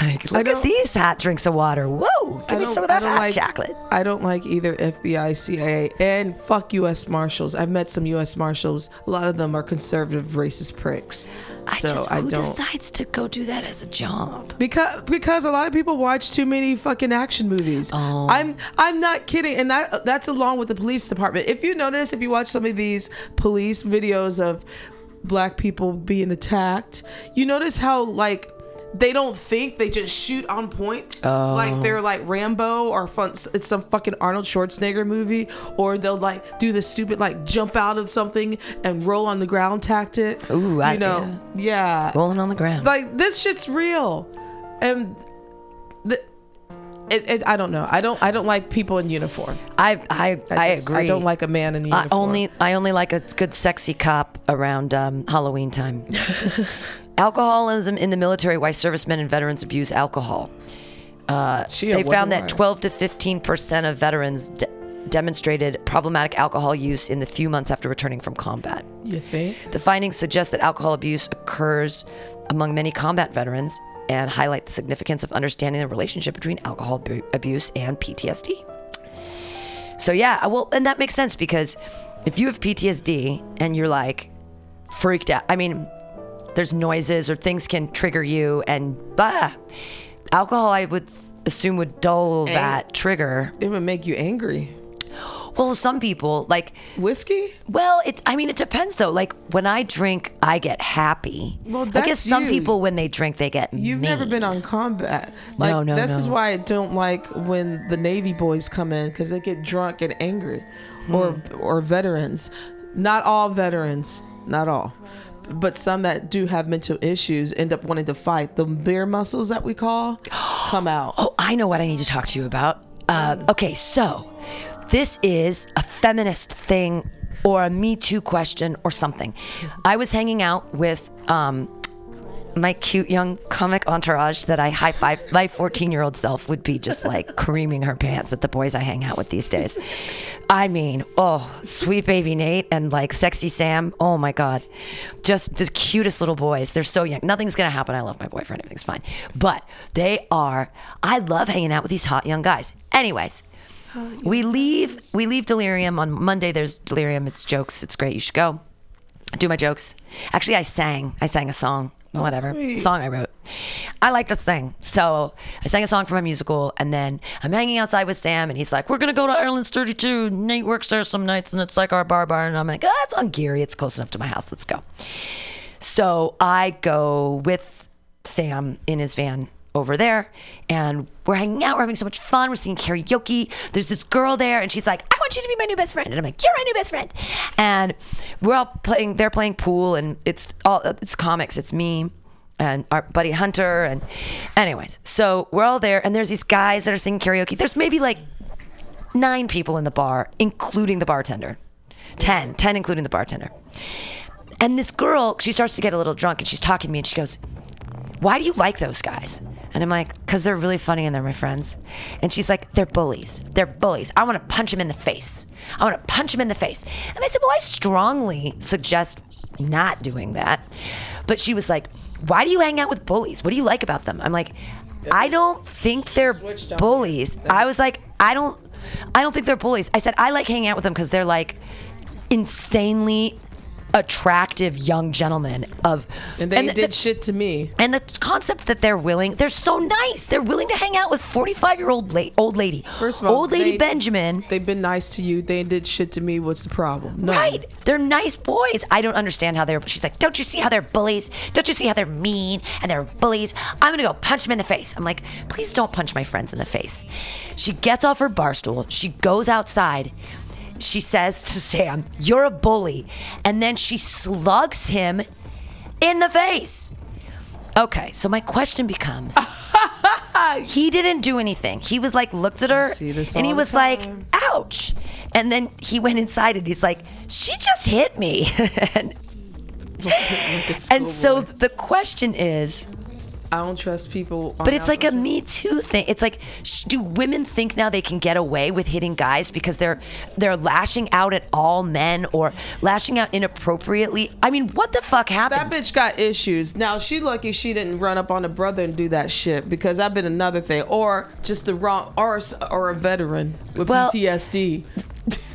Like, look at these hot drinks of water. Whoa, give me some of that hot like, chocolate. I don't like either F B I, C I A, and fuck U S Marshals. I've met some U S Marshals. A lot of them are conservative, racist pricks. I so just, who I don't, decides to go do that as a job? Because because a lot of people watch too many fucking action movies. Oh. I'm I'm not kidding, and that that's along with the police department. If you notice, if you watch some of these police videos of Black people being attacked, you notice how like they don't think, they just shoot on point. Oh. Like they're like Rambo or fun, it's some fucking Arnold Schwarzenegger movie, or they'll like do the stupid like jump out of something and roll on the ground tactic. Ooh, you I, know yeah. yeah rolling on the ground, like this shit's real. And the It, it, I don't know. I don't. I don't like people in uniform. I I I, just, I agree. I don't like a man in uniform. I only I only like a good sexy cop around um, Halloween time. Alcoholism in the military: why servicemen and veterans abuse alcohol. Uh, Gee, they found that twelve to fifteen percent of veterans de- demonstrated problematic alcohol use in the few months after returning from combat. You think? The findings suggest that alcohol abuse occurs among many combat veterans, and highlight the significance of understanding the relationship between alcohol bu- abuse and P T S D. So yeah, well, and that makes sense, because if you have P T S D and you're like freaked out, I mean, there's noises or things can trigger you, and bah, alcohol I would assume would dull Ang- that trigger. It would make you angry. Well, some people like whiskey. Well, it's, I mean, it depends though. Like when I drink, I get happy. Well, that's I guess some you. people when they drink, they get You've mean. never been on combat. Like, no, no, This no. is why I don't like when the Navy boys come in, because they get drunk and angry. Hmm. Or, or veterans. Not all veterans. Not all. But some that do have mental issues end up wanting to fight. The bear muscles that we call come out. Oh, I know what I need to talk to you about. Uh, okay, so... this is a feminist thing or a Me Too question or something. I was hanging out with um, my cute young comic entourage that I high-five. My fourteen-year-old self would be just like creaming her pants at the boys I hang out with these days. I mean, oh, sweet baby Nate and like sexy Sam. Oh my God. Just the cutest little boys. They're so young. Nothing's going to happen. I love my boyfriend. Everything's fine. But they are, I love hanging out with these hot young guys. Anyways. Oh, yes. We leave we leave Delirium on Monday. There's Delirium. It's jokes. It's great. You should go. I do my jokes. Actually, I sang. I sang a song. Oh, Whatever. Sweet. Song I wrote. I like to sing. So I sang a song for my musical, and then I'm hanging outside with Sam, and he's like, we're going to go to Ireland's thirty-two. Nate works there some nights, and it's like our bar bar. And I'm like, oh, it's on Geary. It's close enough to my house. Let's go. So I go with Sam in his van over there, and we're hanging out, we're having so much fun, we're singing karaoke. There's this girl there, and she's like, I want you to be my new best friend. And I'm like, you're my new best friend. And we're all playing, they're playing pool, and it's all, it's comics, it's me and our buddy Hunter. And anyways, so we're all there, and there's these guys that are singing karaoke. There's maybe like nine people in the bar, including the bartender. Ten, ten including the bartender. And this girl, she starts to get a little drunk, and she's talking to me, and she goes, why do you like those guys? And I'm like, because they're really funny and they're my friends. And she's like, they're bullies. They're bullies. I want to punch them in the face. I want to punch them in the face. And I said, well, I strongly suggest not doing that. But she was like, why do you hang out with bullies? What do you like about them? I'm like, I don't think they're bullies. I was like, I don't, I don't think they're bullies. I said, I like hanging out with them because they're like insanely attractive young gentlemen of and they and the, did the, shit to me. And the concept that they're willing, they're so nice. They're willing to hang out with forty-five-year-old la- old lady. First of all, old lady they, Benjamin. They've been nice to you. They did shit to me. What's the problem? No. Right. They're nice boys. I don't understand how they're. She's like, don't you see how they're bullies? Don't you see how they're mean and they're bullies? I'm gonna go punch them in the face. I'm like, please don't punch my friends in the face. She gets off her bar stool. She goes outside. She says to Sam, you're a bully. And then she slugs him in the face. Okay, so my question becomes, he didn't do anything. He was like, looked at her, and he was like, ouch. And then he went inside, and he's like, she just hit me. and, and so the question is, I don't trust people. But it's like a Me Too thing. It's like, sh- do women think now they can get away with hitting guys because they're they're lashing out at all men or lashing out inappropriately? I mean, what the fuck happened? That bitch got issues. Now, she lucky she didn't run up on a brother and do that shit, because that'd been another thing. Or just the wrong, or, or a veteran with well, P T S D.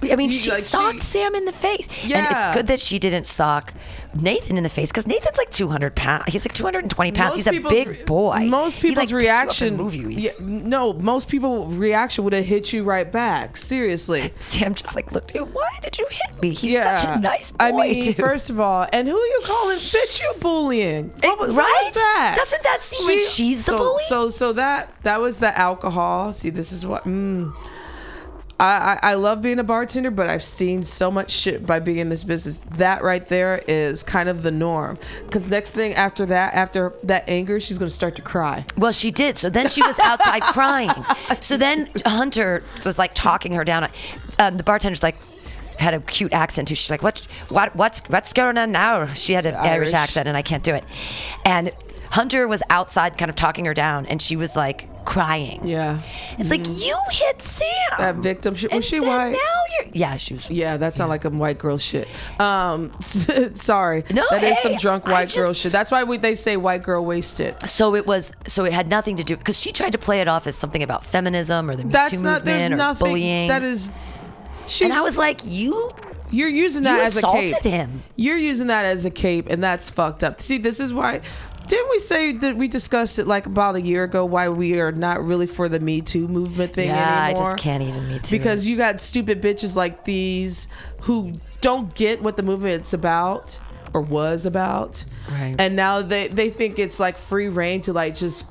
I mean, she like, socked she, Sam in the face. Yeah. And it's good that she didn't sock Nathan in the face, because Nathan's like two hundred pounds. He's like two hundred twenty pounds. Most He's a big boy. Most people's like reaction. Yeah, no, most people's reaction would have hit you right back. Seriously. Sam just like looked at him. Why did you hit me? He's yeah. such a nice boy. I mean, dude. First of all, and who are you calling bitch? You bullying. It, what, right? What is that? Doesn't that seem she, like she's so, the bully? So, so that, that was the alcohol. See, this is what. Mm. I, I love being a bartender, but I've seen so much shit by being in this business. That right there is kind of the norm. Because next thing after that, after that anger, she's going to start to cry. Well, she did. So then she was outside crying. So then Hunter was like talking her down. Um, the bartender's like, had a cute accent too. She's like, what, what, what's, what's going on now? She had an Irish. Irish accent, and I can't do it. And Hunter was outside kind of talking her down, and she was like crying. Yeah. It's mm-hmm. like, you hit Sam. That victim shit. Was she white? Now you're, yeah, she was. Yeah, that's yeah. not like a white girl shit. Um, sorry. No, That hey, is some drunk white just, girl shit. That's why we, they say white girl wasted. So it was, so it had nothing to do, because she tried to play it off as something about feminism or the Me that's Too not, movement or nothing, bullying. That is, she's, and I was like, you... You're using that you as a cape. You assaulted him. You're using that as a cape, and that's fucked up. See, this is why... Didn't we say that we discussed it like about a year ago, why we are not really for the Me Too movement thing yeah, anymore? Yeah, I just can't even Me Too. Because you got stupid bitches like these who don't get what the movement's about or was about. Right. And now they, they think it's like free reign to like just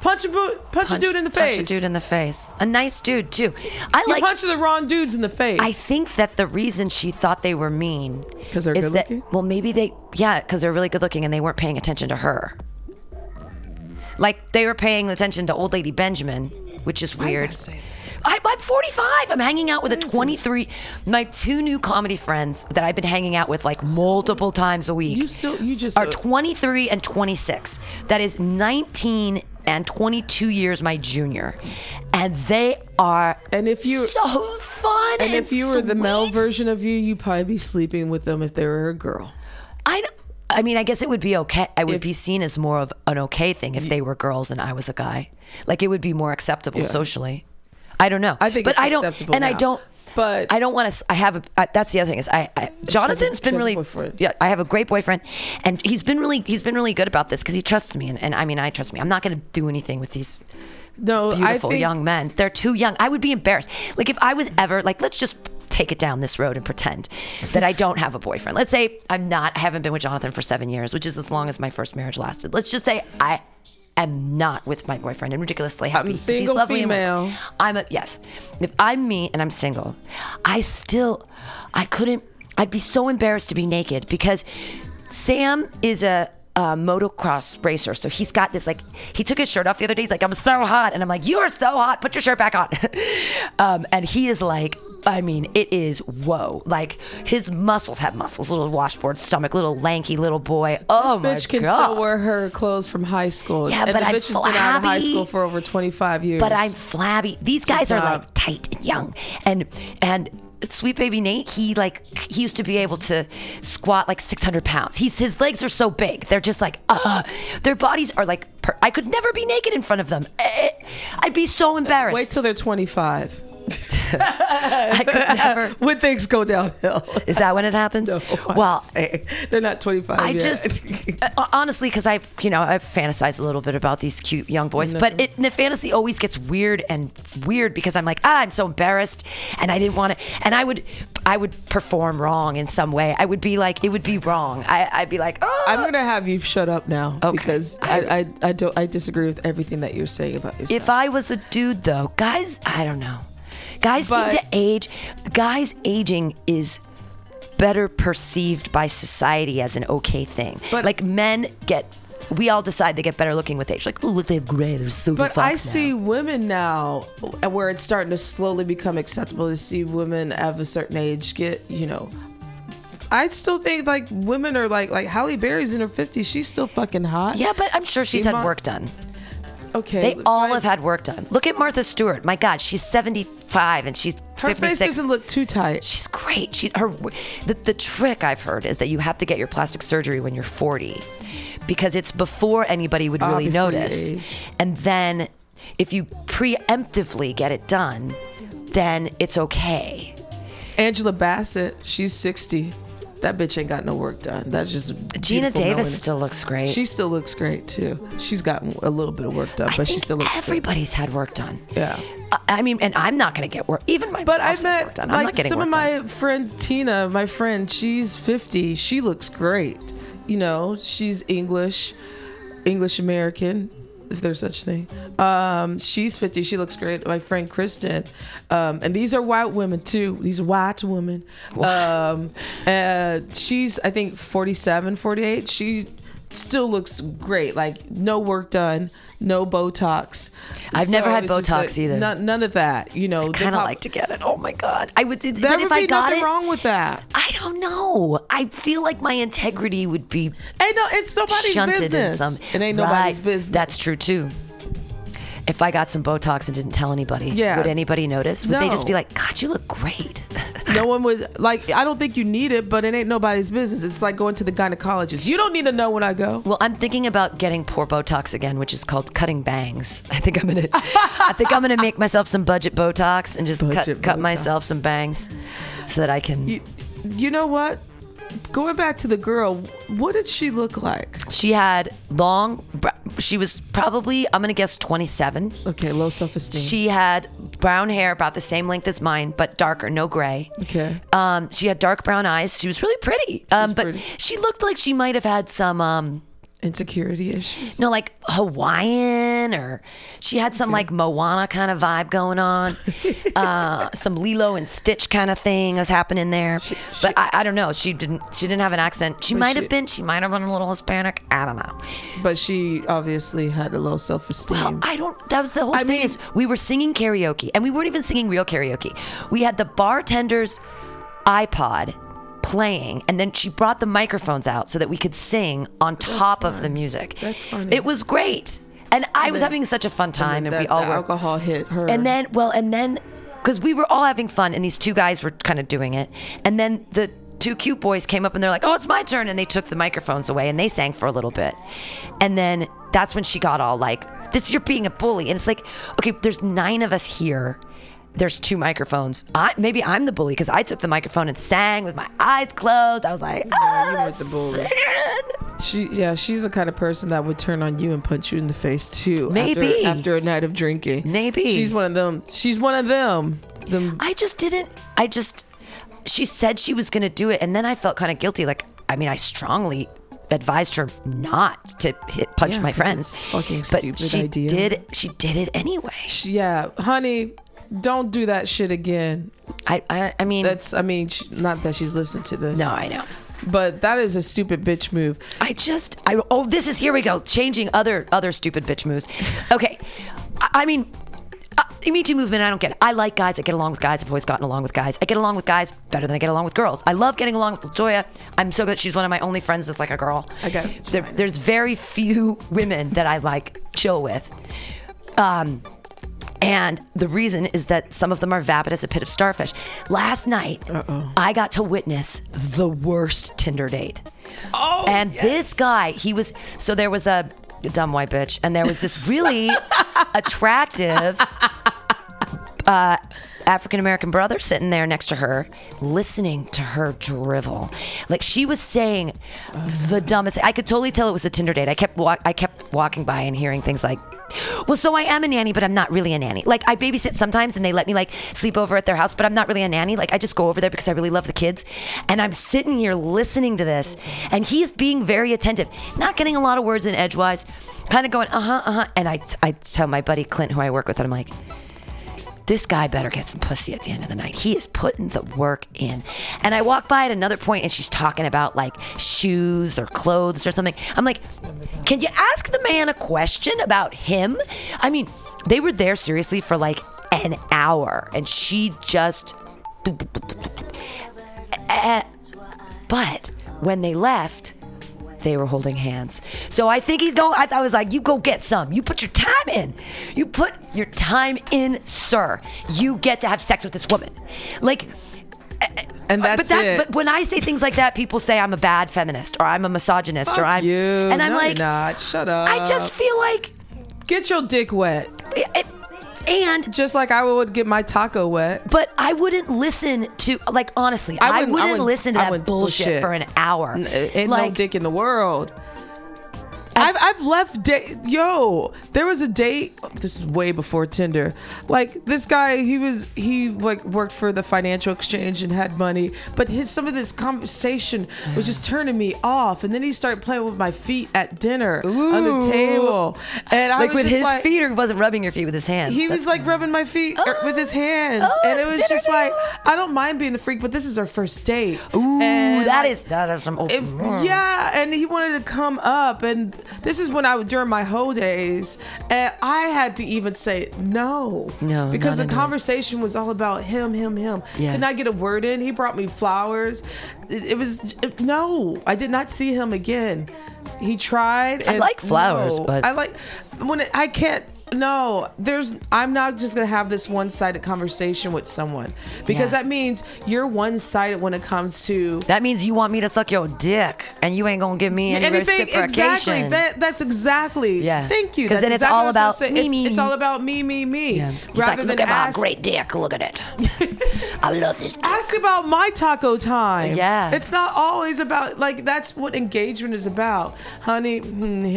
punch a, bo- punch, punch a dude in the face. Punch a dude in the face. A nice dude, too. I you like, punch the wrong dudes in the face. I think that the reason she thought they were mean... Because they're good that, looking? Well, maybe they... Yeah, because they're really good looking, and they weren't paying attention to her. Like, they were paying attention to old lady Benjamin, which is weird. I, I'm forty-five. I'm hanging out with a twenty-three. My two new comedy friends that I've been hanging out with like multiple times a week you still, you just are twenty-three and twenty-six. That is nineteen and twenty-two years my junior. And they are and if you, so fun and, and if you were sweet. The male version of you, you'd probably be sleeping with them if they were a girl. I, I mean, I guess it would be okay. I would if, be seen as more of an okay thing if they were girls and I was a guy. Like, it would be more acceptable yeah. socially. I don't know. I think but it's I don't, acceptable and now. I don't. But I don't want to. I have a. I, that's the other thing is I. I Jonathan's been really. Yeah, I have a great boyfriend, and he's been really. He's been really good about this because he trusts me, and, and I mean, I trust me. I'm not going to do anything with these. No, beautiful I think, young men. They're too young. I would be embarrassed. Like if I was ever like, let's just take it down this road and pretend that I don't have a boyfriend. Let's say I'm not. I haven't been with Jonathan for seven years, which is as long as my first marriage lasted. Let's just say I. I'm not with my boyfriend. I'm ridiculously happy. I'm single, he's lovely female. And I'm a, yes. If I'm me and I'm single, I still, I couldn't, I'd be so embarrassed to be naked because Sam is a, a motocross racer. So he's got this, like, he took his shirt off the other day. He's like, I'm so hot. And I'm like, you are so hot. Put your shirt back on. um, and he is like, I mean, it is whoa. Like, his muscles have muscles, little washboard stomach, little lanky little boy. Oh, my God. This bitch can still wear her clothes from high school. Yeah, but I'm flabby. And the bitch has been out of high school for over twenty-five years. But I'm flabby. These guys are like tight and young. And, and, Sweet baby Nate, he like he used to be able to squat like six hundred pounds. He's his legs are so big, they're just like uh their bodies are like per- I could never be naked in front of them. I'd be so embarrassed. Wait till they're twenty-five. I could never. When things go downhill. Is that when it happens? No, well, they're not twenty-five I yet. Just, honestly, because I, you know, I fantasize a little bit about these cute young boys, no. but it, the fantasy always gets weird and weird because I'm like, ah, I'm so embarrassed, and I didn't want to, and I would, I would perform wrong in some way. I would be like, it would be wrong. I, I'd be like, oh. I'm gonna have you shut up now okay. because I, I, I don't, I disagree with everything that you're saying about yourself. If I was a dude, though, guys, I don't know. Guys but, seem to age. Guys aging is better perceived by society as an okay thing. But, like, men get, we all decide they get better looking with age. Like, oh, look, they have gray. They're super But I now. see women now, where it's starting to slowly become acceptable to see women of a certain age get, you know. I still think, like, women are like, like Halle Berry's in her fifties. She's still fucking hot. Yeah, but I'm sure she's she had mon- work done. Okay. They all I, have had work done. Look at Martha Stewart. My God, she's seventy-five and she's seventy-six. Her face doesn't look too tight. She's great. She her the, the trick I've heard is that you have to get your plastic surgery when you're forty because it's before anybody would really uh, notice. And then if you preemptively get it done, then it's okay. Angela Bassett, she's sixty. That bitch ain't got no work done. That's just Gina Davis knowing. Still looks great. She still looks great too. She's gotten a little bit of work done, I but think she still looks. Everybody's good. Had work done. Yeah. I mean, and I'm not gonna get work. Even my but I met like I'm not some of my done. friends. Tina, my friend, she's fifty. She looks great. You know, she's English, English American, if there's such thing. Um, she's fifty. She looks great. My friend Kristen, um, and these are white women too. These are white women. Um, uh, she's I think forty-seven, forty-eight. She still looks great. Like no work done, no Botox. I've so never had Botox like, either. None, none of that. You know, I kind of like to get it. Oh my God, I would. There but would if be I got nothing it, wrong with that. I don't know. I feel like my integrity would be. Hey, no, it's nobody's business. Some, it ain't nobody's right, business. That's true too. If I got some Botox and didn't tell anybody, yeah. would anybody notice? Would no. they just be like, God, you look great? No one would, like, I don't think you need it, but it ain't nobody's business. It's like going to the gynecologist. You don't need to know when I go. Well, I'm thinking about getting poor Botox again, which is called cutting bangs. I think I'm gonna, I think I'm gonna make myself some budget Botox and just budget cut, cut myself some bangs so that I can. You, you know what? Going back to the girl, what did she look like? She had long, she was probably, I'm going to guess twenty-seven. Okay, low self-esteem. She had brown hair about the same length as mine, but darker, no gray. Okay. Um, she had dark brown eyes. She was really pretty. Um, but pretty. She looked like she might have had some... Um, insecurity issues? No, like Hawaiian, or she had some okay. like Moana kind of vibe going on. uh, some Lilo and Stitch kind of thing was happening there. She, but she, I, I don't know. She didn't. She didn't have an accent. She might have been. She might have been a little Hispanic. I don't know. But she obviously had a low self-esteem. Well, I don't. That was the whole I thing. Mean, is we were singing karaoke, and we weren't even singing real karaoke. We had the bartender's iPod playing, and then she brought the microphones out so that we could sing on top of the music. That's funny. It was great, and I and was then, having such a fun time, and, and that, we all were. Alcohol hit her, and then well, and then because we were all having fun, and these two guys were kind of doing it, and then the two cute boys came up, and they're like, "Oh, it's my turn," and they took the microphones away, and they sang for a little bit, and then that's when she got all like, "This, you're being a bully," and it's like, okay, there's nine of us here. There's two microphones. I, maybe I'm the bully because I took the microphone and sang with my eyes closed. I was like, oh, no, you weren't the bully. She, yeah, she's the kind of person that would turn on you and punch you in the face too. Maybe after, after a night of drinking. Maybe she's one of them. She's one of them. them. I just didn't. I just. She said she was gonna do it, and then I felt kind of guilty. Like, I mean, I strongly advised her not to hit punch yeah, my friends. Fucking but stupid she idea. did. She did it anyway. She, yeah, honey. Don't do that shit again. I, I, I mean, that's. I mean, she, not that she's listened to this. No, I know. But that is a stupid bitch move. I just. I. Oh, this is here we go. Changing other other stupid bitch moves. Okay. I, I mean, uh, the Me Too movement. I don't get it. I like guys. I get along with guys. I've always gotten along with guys. I get along with guys better than I get along with girls. I love getting along with LaToya. I'm so good. She's one of my only friends that's like a girl. Okay. There, there's very few women that I like chill with. Um. And the reason is that some of them are vapid as a pit of starfish. Last night, Uh-oh. I got to witness the worst Tinder date. Oh, and yes. this guy, he was, so there was a, a dumb white bitch, and there was this really attractive uh, African-American brother sitting there next to her listening to her drivel. Like, she was saying the dumbest. I could totally tell it was a Tinder date. I kept wa- I kept walking by and hearing things like, well, so I am a nanny, but I'm not really a nanny. Like, I babysit sometimes and they let me like sleep over at their house, but I'm not really a nanny. Like, I just go over there because I really love the kids. And I'm sitting here listening to this, and he's being very attentive, not getting a lot of words in edgewise, kind of going, uh-huh, uh-huh. And I, I tell my buddy Clint, who I work with, and I'm like, this guy better get some pussy at the end of the night. He is putting the work in. And I walk by at another point, and she's talking about like shoes or clothes or something. I'm like, can you ask the man a question about him? I mean, they were there seriously for like an hour, and she just... But when they left, they were holding hands. So I think he's going, I, I was like, you go get some. You put your time in. You put your time in, sir. You get to have sex with this woman. Like, and that's but that's it. But when I say things like that, people say I'm a bad feminist or I'm a misogynist. Fuck or I'm you. And I'm no, like, you're not. Shut up. I just feel like, get your dick wet. It, And just like I would get my taco wet. But I wouldn't listen to, like, honestly, I wouldn't, I wouldn't, I wouldn't listen to I that bullshit, bullshit for an hour. N- ain't like, no dick in the world. I, I've I've left date. Yo, there was a date. This is way before Tinder. Like, this guy, he was he like worked for the financial exchange and had money. But his some of this conversation was just turning me off. And then he started playing with my feet at dinner Ooh. on the table. And I like was with just his like, feet, or he wasn't rubbing your feet with his hands. He That's was like funny. rubbing my feet oh. with his hands, oh, and it was just now. like, I don't mind being the freak, but this is our first date. Ooh, and that is that is some old. It, yeah, and he wanted to come up and. This is when I was during my hoe days, and I had to even say no, no, because the conversation was all about him, him, him. Yeah. Did not get a word in. He brought me flowers. It, it was it, no. I did not see him again. He tried. And I like flowers, no, but I like when it, I can't. No, there's. I'm not just gonna have this one-sided conversation with someone, because yeah. that means you're one-sided when it comes to. That means you want me to suck your dick, and you ain't gonna give me any anything, reciprocation. Exactly. That, that's exactly. Yeah. Thank you. Because then it's exactly all about me, it's, me. It's all about me, me, me. Yeah. Rather like, than look at ask, my great dick. Look at it. I love this dick. Ask about my taco time. Yeah. It's not always about like that's what engagement is about, honey.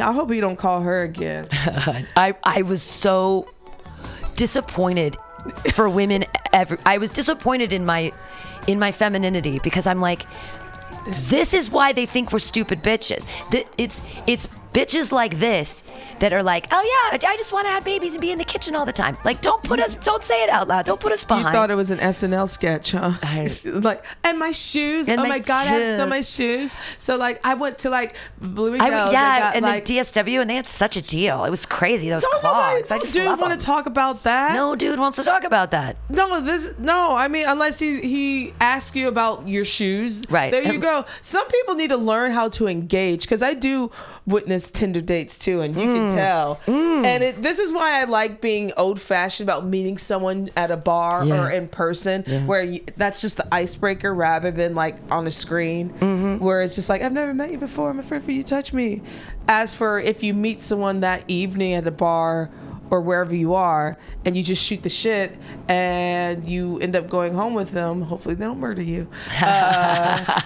I hope you don't call her again. I I was. so disappointed for women every I was disappointed in my in my femininity, because I'm like, this is why they think we're stupid bitches. It's it's bitches like this that are like, oh yeah, I just want to have babies and be in the kitchen all the time. Like, don't put us, don't say it out loud. Don't put us behind. You thought it was an S N L sketch, huh? I, like, and my shoes. And oh my, my God, shoes. I have so many shoes. So like, I went to like Bloomingdale's. I, yeah, got, and like, the D S W, and they had such a deal. It was crazy. Those clogs. I just dude love them. Want to talk about that? No dude wants to talk about that. No, this no. I mean, unless he he asks you about your shoes, right? There you um, go. Some people need to learn how to engage, because I do witness Tinder dates too, and you mm. can tell. Mm. And it, this is why I like being old-fashioned about meeting someone at a bar yeah. or in person, yeah. where you, that's just the icebreaker, rather than like on a screen, mm-hmm. where it's just like, I've never met you before. I'm afraid for you to touch me. As for if you meet someone that evening at a bar or wherever you are, and you just shoot the shit, and you end up going home with them. Hopefully, they don't murder you. Uh,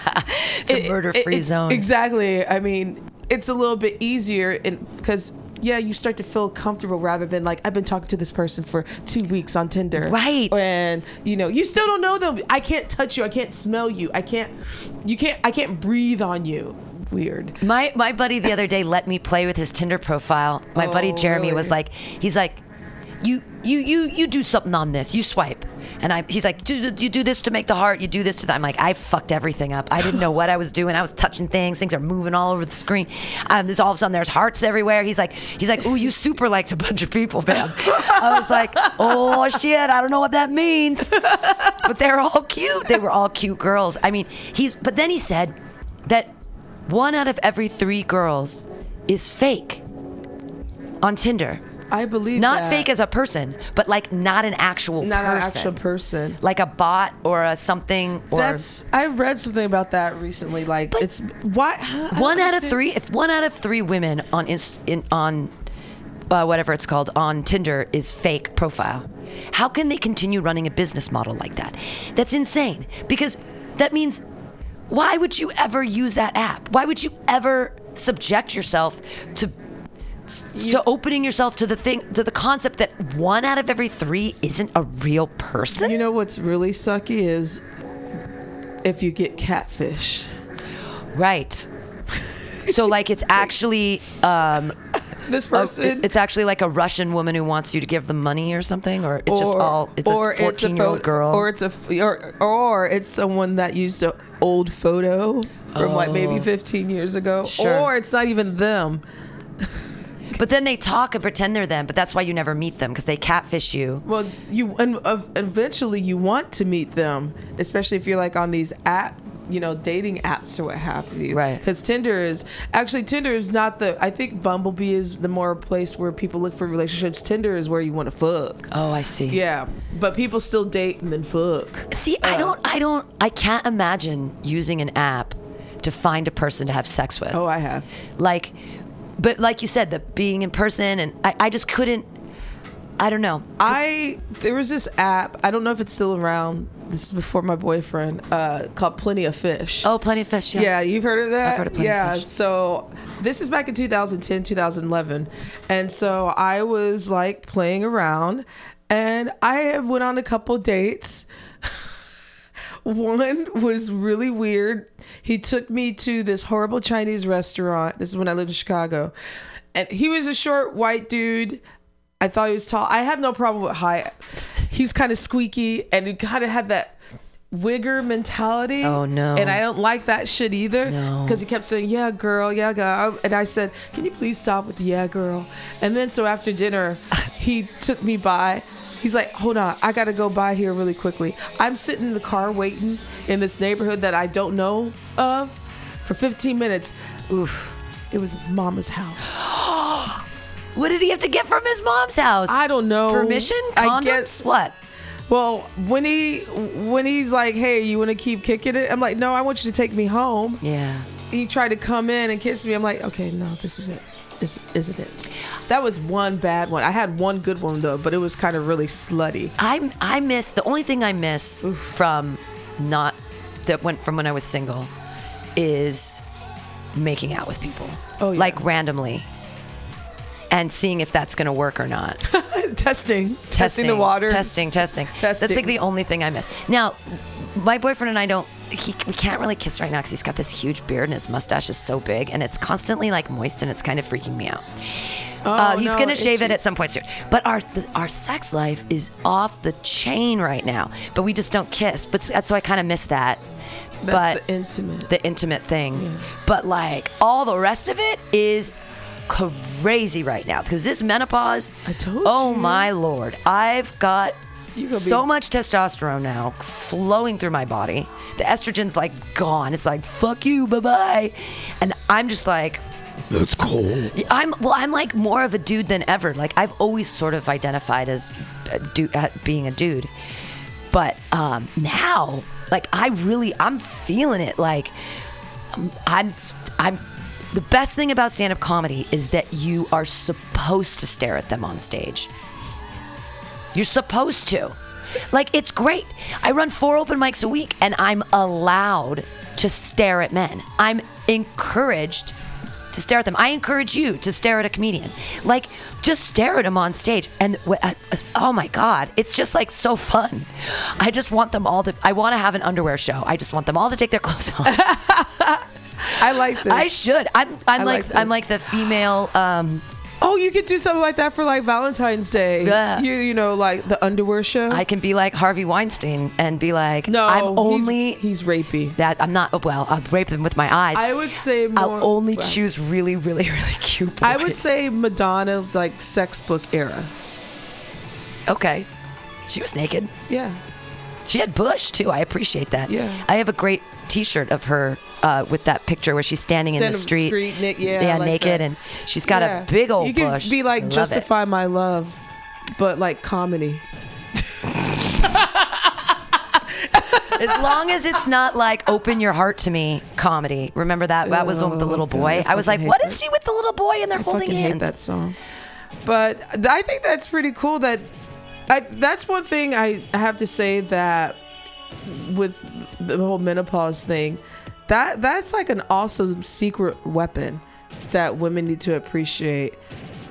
it's it, a murder-free it, it, zone. Exactly. I mean. It's a little bit easier because, yeah, you start to feel comfortable, rather than like, I've been talking to this person for two weeks on Tinder. Right. And, you know, you still don't know them. I can't touch you. I can't smell you. I can't, you can't, I can't breathe on you. Weird. My my buddy the other day let me play with his Tinder profile. My oh, buddy Jeremy really? was like, he's like, you, you, you, you do something on this. You swipe. And I, he's like, you, you do this to make the heart. You do this to that. I'm like, I fucked everything up. I didn't know what I was doing. I was touching things. Things are moving all over the screen. Um, there's all of a sudden there's hearts everywhere. He's like, he's like, ooh, you super liked a bunch of people, man. I was like, oh shit, I don't know what that means. But they're all cute. They were all cute girls. I mean, he's. But then he said that one out of every three girls is fake on Tinder. I believe not that. Fake as a person, but like not an actual not person. Not an actual person. Like a bot or a something. Or That's I read something about that recently. Like but it's why one out of three. If one out of three women on in, on uh, whatever it's called on Tinder is fake profile, How can they continue running a business model like that? That's insane, because that means, why would you ever use that app? Why would you ever subject yourself to you, to opening yourself to the thing, to the concept that one out of every three isn't a real person? You know what's really sucky is if you get catfish. Right. So like it's actually um, this person. Oh, it, it's actually like a Russian woman who wants you to give them money or something, or it's or, just all. It's a fourteen-year-old girl, or it's a or or it's someone that used a. old photo from oh. like maybe fifteen years ago, sure. or it's not even them. But then they talk and pretend they're them, but that's why you never meet them, because they catfish you. Well, you and uh, eventually you want to meet them, especially if you're like on these app, you know, dating apps or what have you. Right. Because Tinder is actually Tinder is not the. I think Bumblebee is the more place where people look for relationships. Tinder is where you want to fuck. Oh, I see. Yeah, but people still date and then fuck. See, uh, I don't, I don't, I can't imagine using an app to find a person to have sex with. Oh, I have. Like. But like you said, the being in person, and I, I just couldn't, I don't know. I There was this app, I don't know if it's still around, this is before my boyfriend, uh, called Plenty of Fish. Oh, Plenty of Fish, yeah. Yeah, you've heard of that? I've heard of Plenty yeah, of Fish. Yeah, so this is back in two thousand ten, two thousand eleven. And so I was like playing around, and I went on a couple dates. One was really weird. He took me to this horrible Chinese restaurant. This is when I lived in Chicago. And he was a short white dude. I thought he was tall. I have no problem with height. He's kind of squeaky, and he kind of had that wigger mentality. Oh, no. And I don't like that shit either. No. Because he kept saying, yeah, girl, yeah, girl. And I said, can you please stop with the yeah, girl? And then so after dinner, he took me by. He's like, hold on, I gotta go by here really quickly. I'm sitting in the car waiting in this neighborhood that I don't know of for fifteen minutes. Oof, it was his mama's house. What did he have to get from his mom's house? I don't know. Permission? Condoms? I guess, what? Well, when he when he's like, hey, you wanna keep kicking it? I'm like, no, I want you to take me home. Yeah. He tried to come in and kiss me. I'm like, okay, no, this is it. Is, isn't it? That was one bad one. I had one good one though, but it was kind of really slutty. I I miss the only thing I miss Oof. from not that went from when I was single is making out with people, oh, yeah. like randomly, and seeing if that's going to work or not. testing. testing, testing the water, testing, testing, testing. That's like the only thing I miss. Now, my boyfriend and I don't. He, we can't really kiss right now because he's got this huge beard and his mustache is so big and it's constantly like moist and it's kind of freaking me out. Oh, uh, he's no, going to shave it at some point soon. But our the, our sex life is off the chain right now. But we just don't kiss. But so I kind of miss that. That's but the intimate. The intimate thing. Yeah. But like all the rest of it is crazy right now because this menopause. I told oh you. Oh my Lord. I've got... so be- much testosterone now flowing through my body. The estrogen's like gone. It's like, fuck you, bye-bye. And I'm just like... That's cool. I'm, well, I'm like more of a dude than ever. Like, I've always sort of identified as a du- being a dude. But um, now, like, I really... I'm feeling it. Like, I'm... I'm, I'm the best thing about stand-up comedy is that you are supposed to stare at them on stage. You're supposed to. Like, it's great. I run four open mics a week, and I'm allowed to stare at men. I'm encouraged to stare at them. I encourage you to stare at a comedian. Like, just stare at them on stage. And, oh, my God. It's just, like, so fun. I just want them all to... I want to have an underwear show. I just want them all to take their clothes off. I like this. I should. I'm, I'm I like, like I'm like the female... Um, Oh, you could do something like that for like Valentine's Day. Yeah. You you know, like the underwear show. I can be like Harvey Weinstein and be like, no, I'm only he's, he's rapey. That I'm not. Well, I'll rape them with my eyes. I would say more, I'll only well, choose really, really, really cute boys. I would say Madonna, like sex book era. Okay, she was naked. Yeah, she had bush too. I appreciate that. Yeah, I have a great T-shirt of her uh, with that picture where she's standing Stand in the street, street Nick, yeah, yeah like naked, that. And she's got yeah. a big old you bush. You could be like Justify it. My Love, but like comedy. As long as it's not like Open Your Heart to Me comedy. Remember that? That was oh, one with the little boy. God, I, I was like, what that. Is she with the little boy and they're I holding hands? I fucking hate that song. But I think that's pretty cool that I, that's one thing I have to say that with the whole menopause thing, that that's like an awesome secret weapon that women need to appreciate.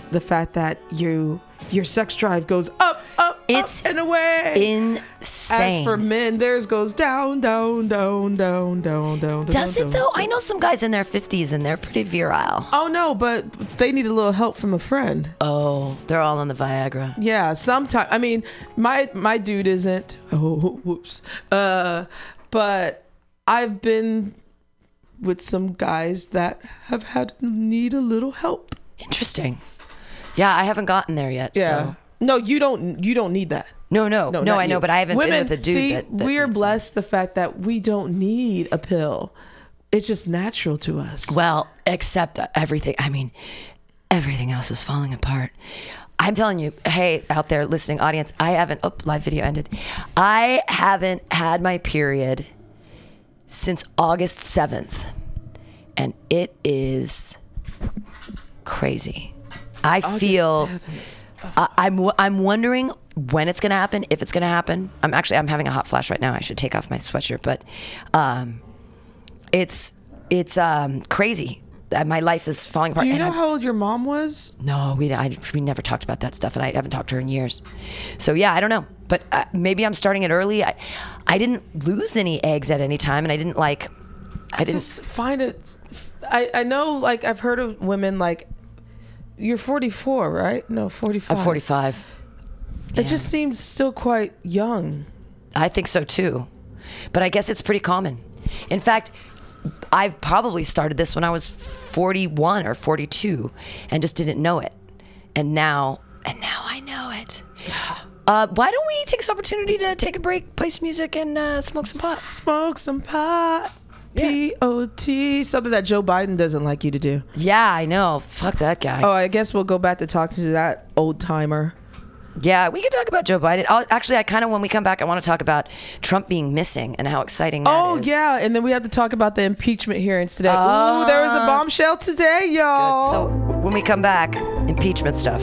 The fact that you your sex drive goes up, up, it's up and away. Insane. As for men, theirs goes down, down, down, down, down, down. Does down, it down, though? Down. I know some guys in their fifties and they're pretty virile. Oh no, but they need a little help from a friend. Oh, they're all on the Viagra. Yeah, sometimes. I mean, my my dude isn't. Oh, whoops. Uh, but I've been with some guys that have had need a little help. Interesting. Yeah, I haven't gotten there yet. Yeah. So. No, you don't. You don't need that. No, no, no. no I you. know, but I haven't Women, been with a dude. See, that, that we're blessed that. the fact that we don't need a pill. It's just natural to us. Well, except everything. I mean, everything else is falling apart. I'm telling you, hey, out there listening audience, I haven't. Oh, live video ended. I haven't had my period since August seventh, and it is crazy. I feel uh, I'm I'm wondering when it's going to happen, if it's going to happen. I'm actually I'm having a hot flash right now. I should take off my sweatshirt, but um, it's it's um, crazy. My life is falling apart. Do you know how old your mom was? No, we I, we never talked about that stuff, and I haven't talked to her in years. So yeah, I don't know, but uh, maybe I'm starting it early. I I didn't lose any eggs at any time, and I didn't like I, I didn't just find it. I I know like I've heard of women like. You're forty-four, right? No, forty-five. I'm forty-five. It yeah. just seems still quite young. I think so too. But I guess it's pretty common. In fact, I probably started this when I was forty-one or forty-two and just didn't know it. And now, and now I know it. Uh, why don't we take this opportunity to take a break, play some music, and uh, smoke some pot? Smoke some pot. Yeah. P O T, something that Joe Biden doesn't like you to do. Yeah, I know. Fuck that guy. Oh, I guess we'll go back to talking to that old timer. Yeah, we can talk about Joe Biden. I'll, actually, I kind of, when we come back, I want to talk about Trump being missing and how exciting that oh, is. Oh, yeah. And then we have to talk about the impeachment hearings today. Uh, Ooh, there was a bombshell today, y'all. Good. So when we come back, impeachment stuff.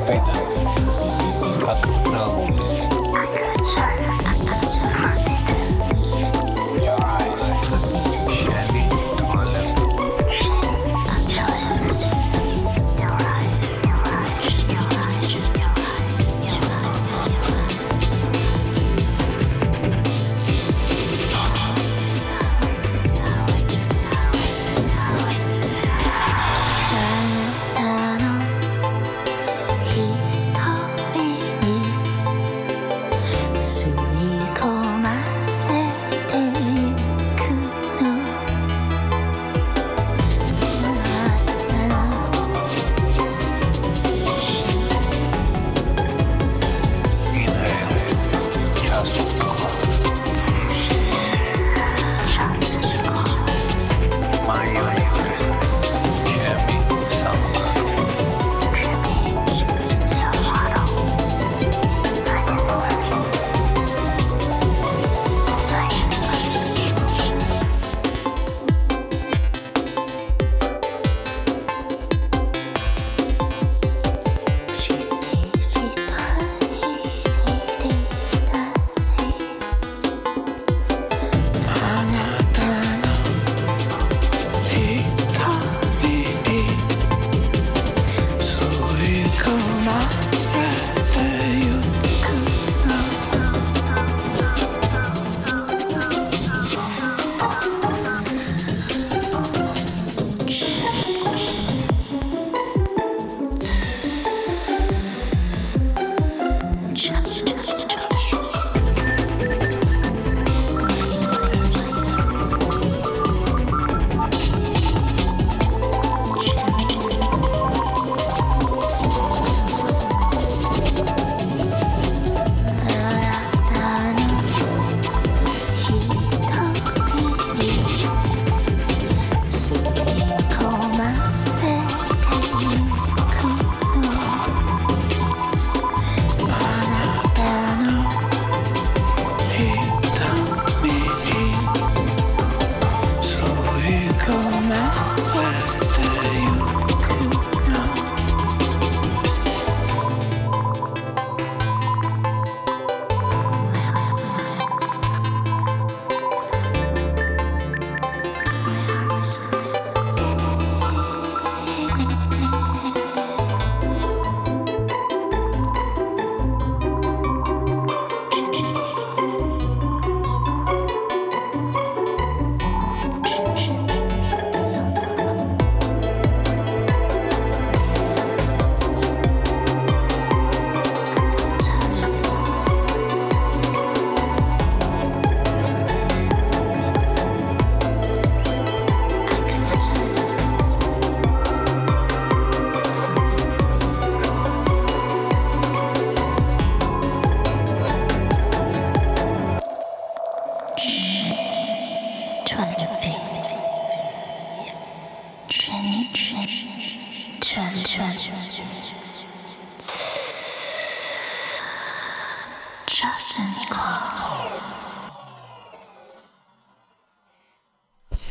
I got you.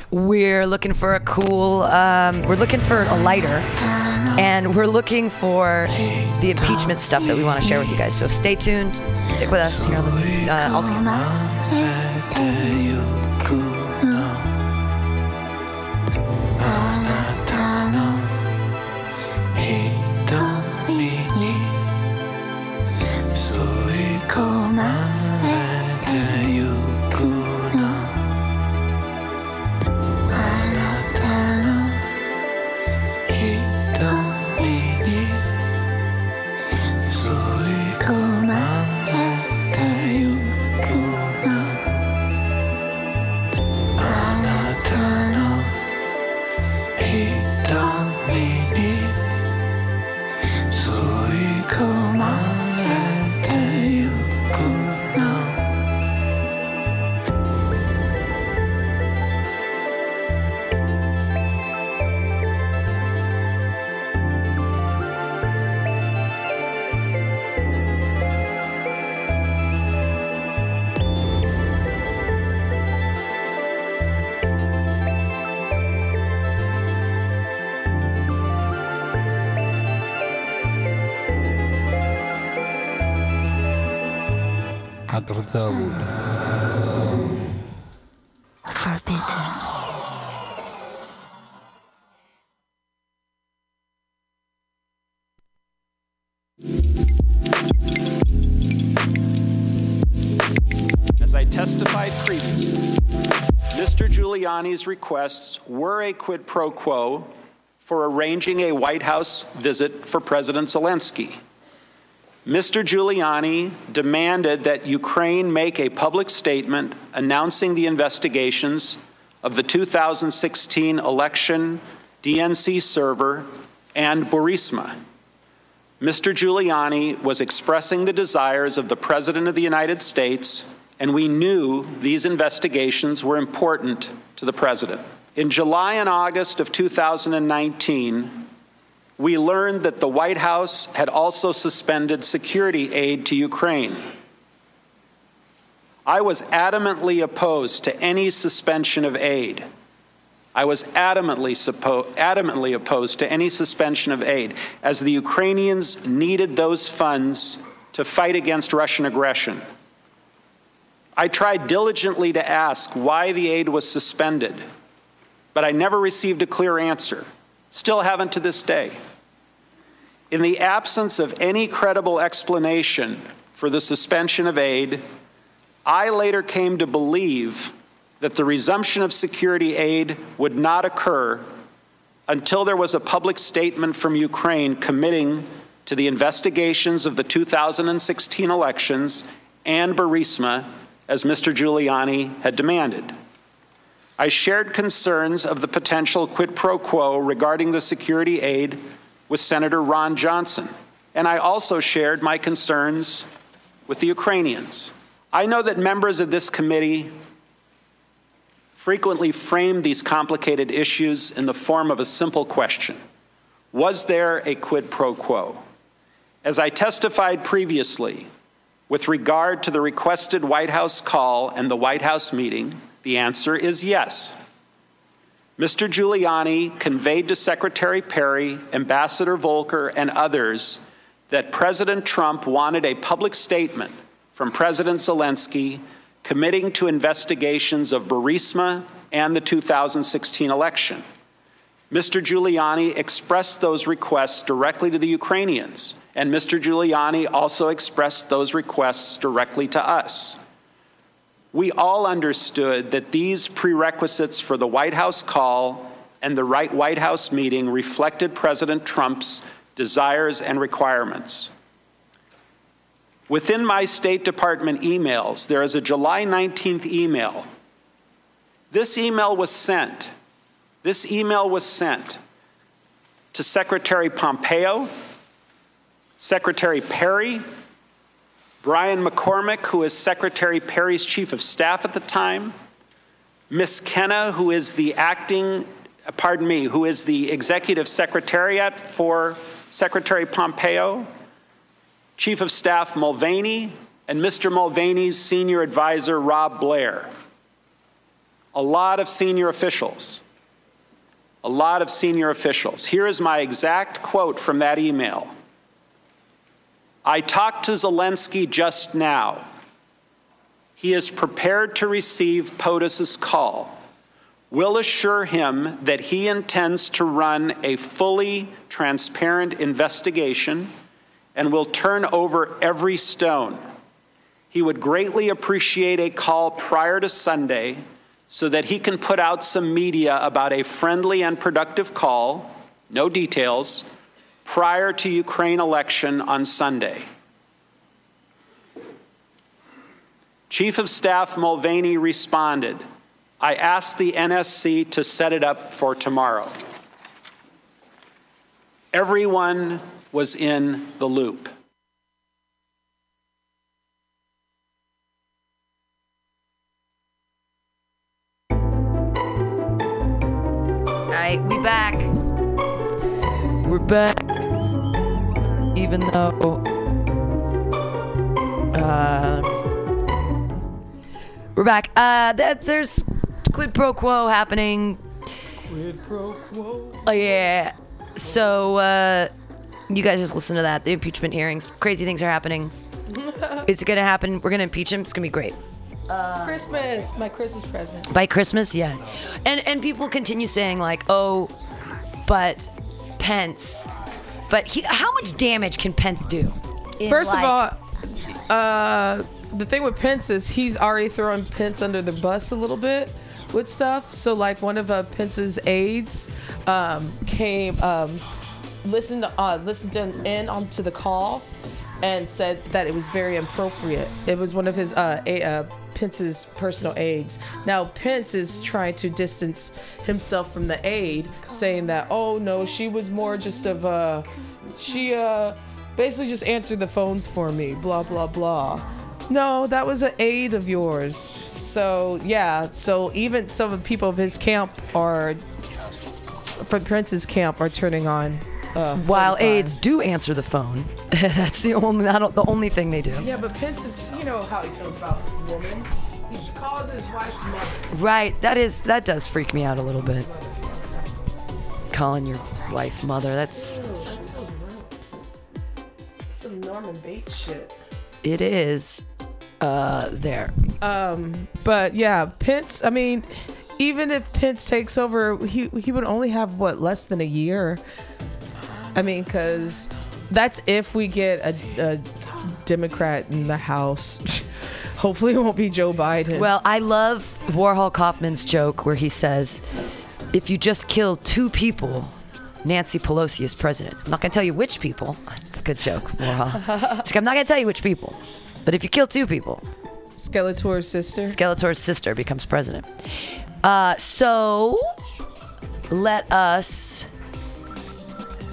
We're looking for a cool, um, we're looking for a lighter, and we're looking for the impeachment stuff that we want to share with you guys. So stay tuned, stick with us here on the uh, Alta-Cast. Giuliani's requests were a quid pro quo for arranging a White House visit for President Zelensky. Mister Giuliani demanded that Ukraine make a public statement announcing the investigations of the two thousand sixteen election, D N C server, and Burisma. Mister Giuliani was expressing the desires of the President of the United States, and we knew these investigations were important to the President. In July and August of two thousand nineteen, we learned that the White House had also suspended security aid to Ukraine. I was adamantly opposed to any suspension of aid. I was adamantly, suppo- adamantly opposed to any suspension of aid, as the Ukrainians needed those funds to fight against Russian aggression. I tried diligently to ask why the aid was suspended, but I never received a clear answer. Still haven't to this day. In the absence of any credible explanation for the suspension of aid, I later came to believe that the resumption of security aid would not occur until there was a public statement from Ukraine committing to the investigations of the two thousand sixteen elections and Burisma, as Mister Giuliani had demanded. I shared concerns of the potential quid pro quo regarding the security aid with Senator Ron Johnson, and I also shared my concerns with the Ukrainians. I know that members of this committee frequently frame these complicated issues in the form of a simple question: was there a quid pro quo? As I testified previously, with regard to the requested White House call and the White House meeting, the answer is yes. Mister Giuliani conveyed to Secretary Perry, Ambassador Volker, and others that President Trump wanted a public statement from President Zelensky committing to investigations of Burisma and the two thousand sixteen election. Mister Giuliani expressed those requests directly to the Ukrainians, and Mister Giuliani also expressed those requests directly to us. We all understood that these prerequisites for the White House call and the right White House meeting reflected President Trump's desires and requirements. Within my State Department emails, there is a July nineteenth email. This email was sent. This email was sent to Secretary Pompeo, Secretary Perry, Brian McCormick, who is Secretary Perry's chief of staff at the time, Miz Kenna, who is the acting, pardon me, who is the executive secretariat for Secretary Pompeo, Chief of Staff Mulvaney, and Mister Mulvaney's senior advisor, Rob Blair. A lot of senior officials. A lot of senior officials. Here is my exact quote from that email. I talked to Zelensky just now. He is prepared to receive POTUS's call. We'll assure him that he intends to run a fully transparent investigation and will turn over every stone. He would greatly appreciate a call prior to Sunday so that he can put out some media about a friendly and productive call, no details, prior to Ukraine election on Sunday. Chief of Staff Mulvaney responded, I asked the N S C to set it up for tomorrow. Everyone was in the loop. All right, we back. We're back. Even though uh, we're back. Uh, that, there's quid pro quo happening. Quid pro quo. Oh yeah. So uh, you guys just listen to that. The impeachment hearings. Crazy things are happening. It's gonna happen. We're gonna impeach him. It's gonna be great. Uh, Christmas. My Christmas present. By Christmas, yeah. And and people continue saying like, oh, but Pence. But he, how much damage can Pence do? First like, of all, uh, the thing with Pence is he's already throwing Pence under the bus a little bit with stuff. So like one of uh, Pence's aides um, came, um, listened, uh, listened in onto the call and said that it was very inappropriate. It was one of his uh, a, uh, Pence's personal aides. Now Pence is trying to distance himself from the aide, saying that, oh no, she was more just of a, she uh, basically just answered the phones for me, blah, blah, blah. No, that was an aide of yours. So yeah, so even some of the people of his camp are, from Pence's camp are turning on. Uh, While aides do answer the phone, that's the only not the only thing they do. Yeah, but Pence is, you know how he feels about women. He calls his wife mother. Right, that is that does freak me out a little bit. Calling your wife mother, that's. Ew, that's so gross. That's some Norman Bates shit. It is, uh, there. Um, but yeah, Pence. I mean, even if Pence takes over, he he would only have what, less than a year. I mean, because that's if we get a, a Democrat in the House. Hopefully it won't be Joe Biden. Well, I love Warhol Kaufman's joke where he says, if you just kill two people, Nancy Pelosi is president. I'm not going to tell you which people. It's a good joke, Warhol. It's like, I'm not going to tell you which people. But if you kill two people. Skeletor's sister. Skeletor's sister becomes president. Uh, so let us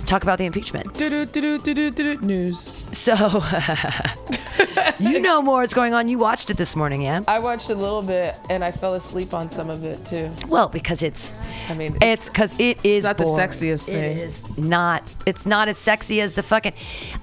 talk about the impeachment. Do, do, do, do, do, do, news. So, you know more is going on. You watched it this morning, Ann. I watched a little bit, and I fell asleep on some of it, too. Well, because it's... I mean... It's because it is It's not boring. The sexiest thing. It is not. It's not as sexy as the fucking...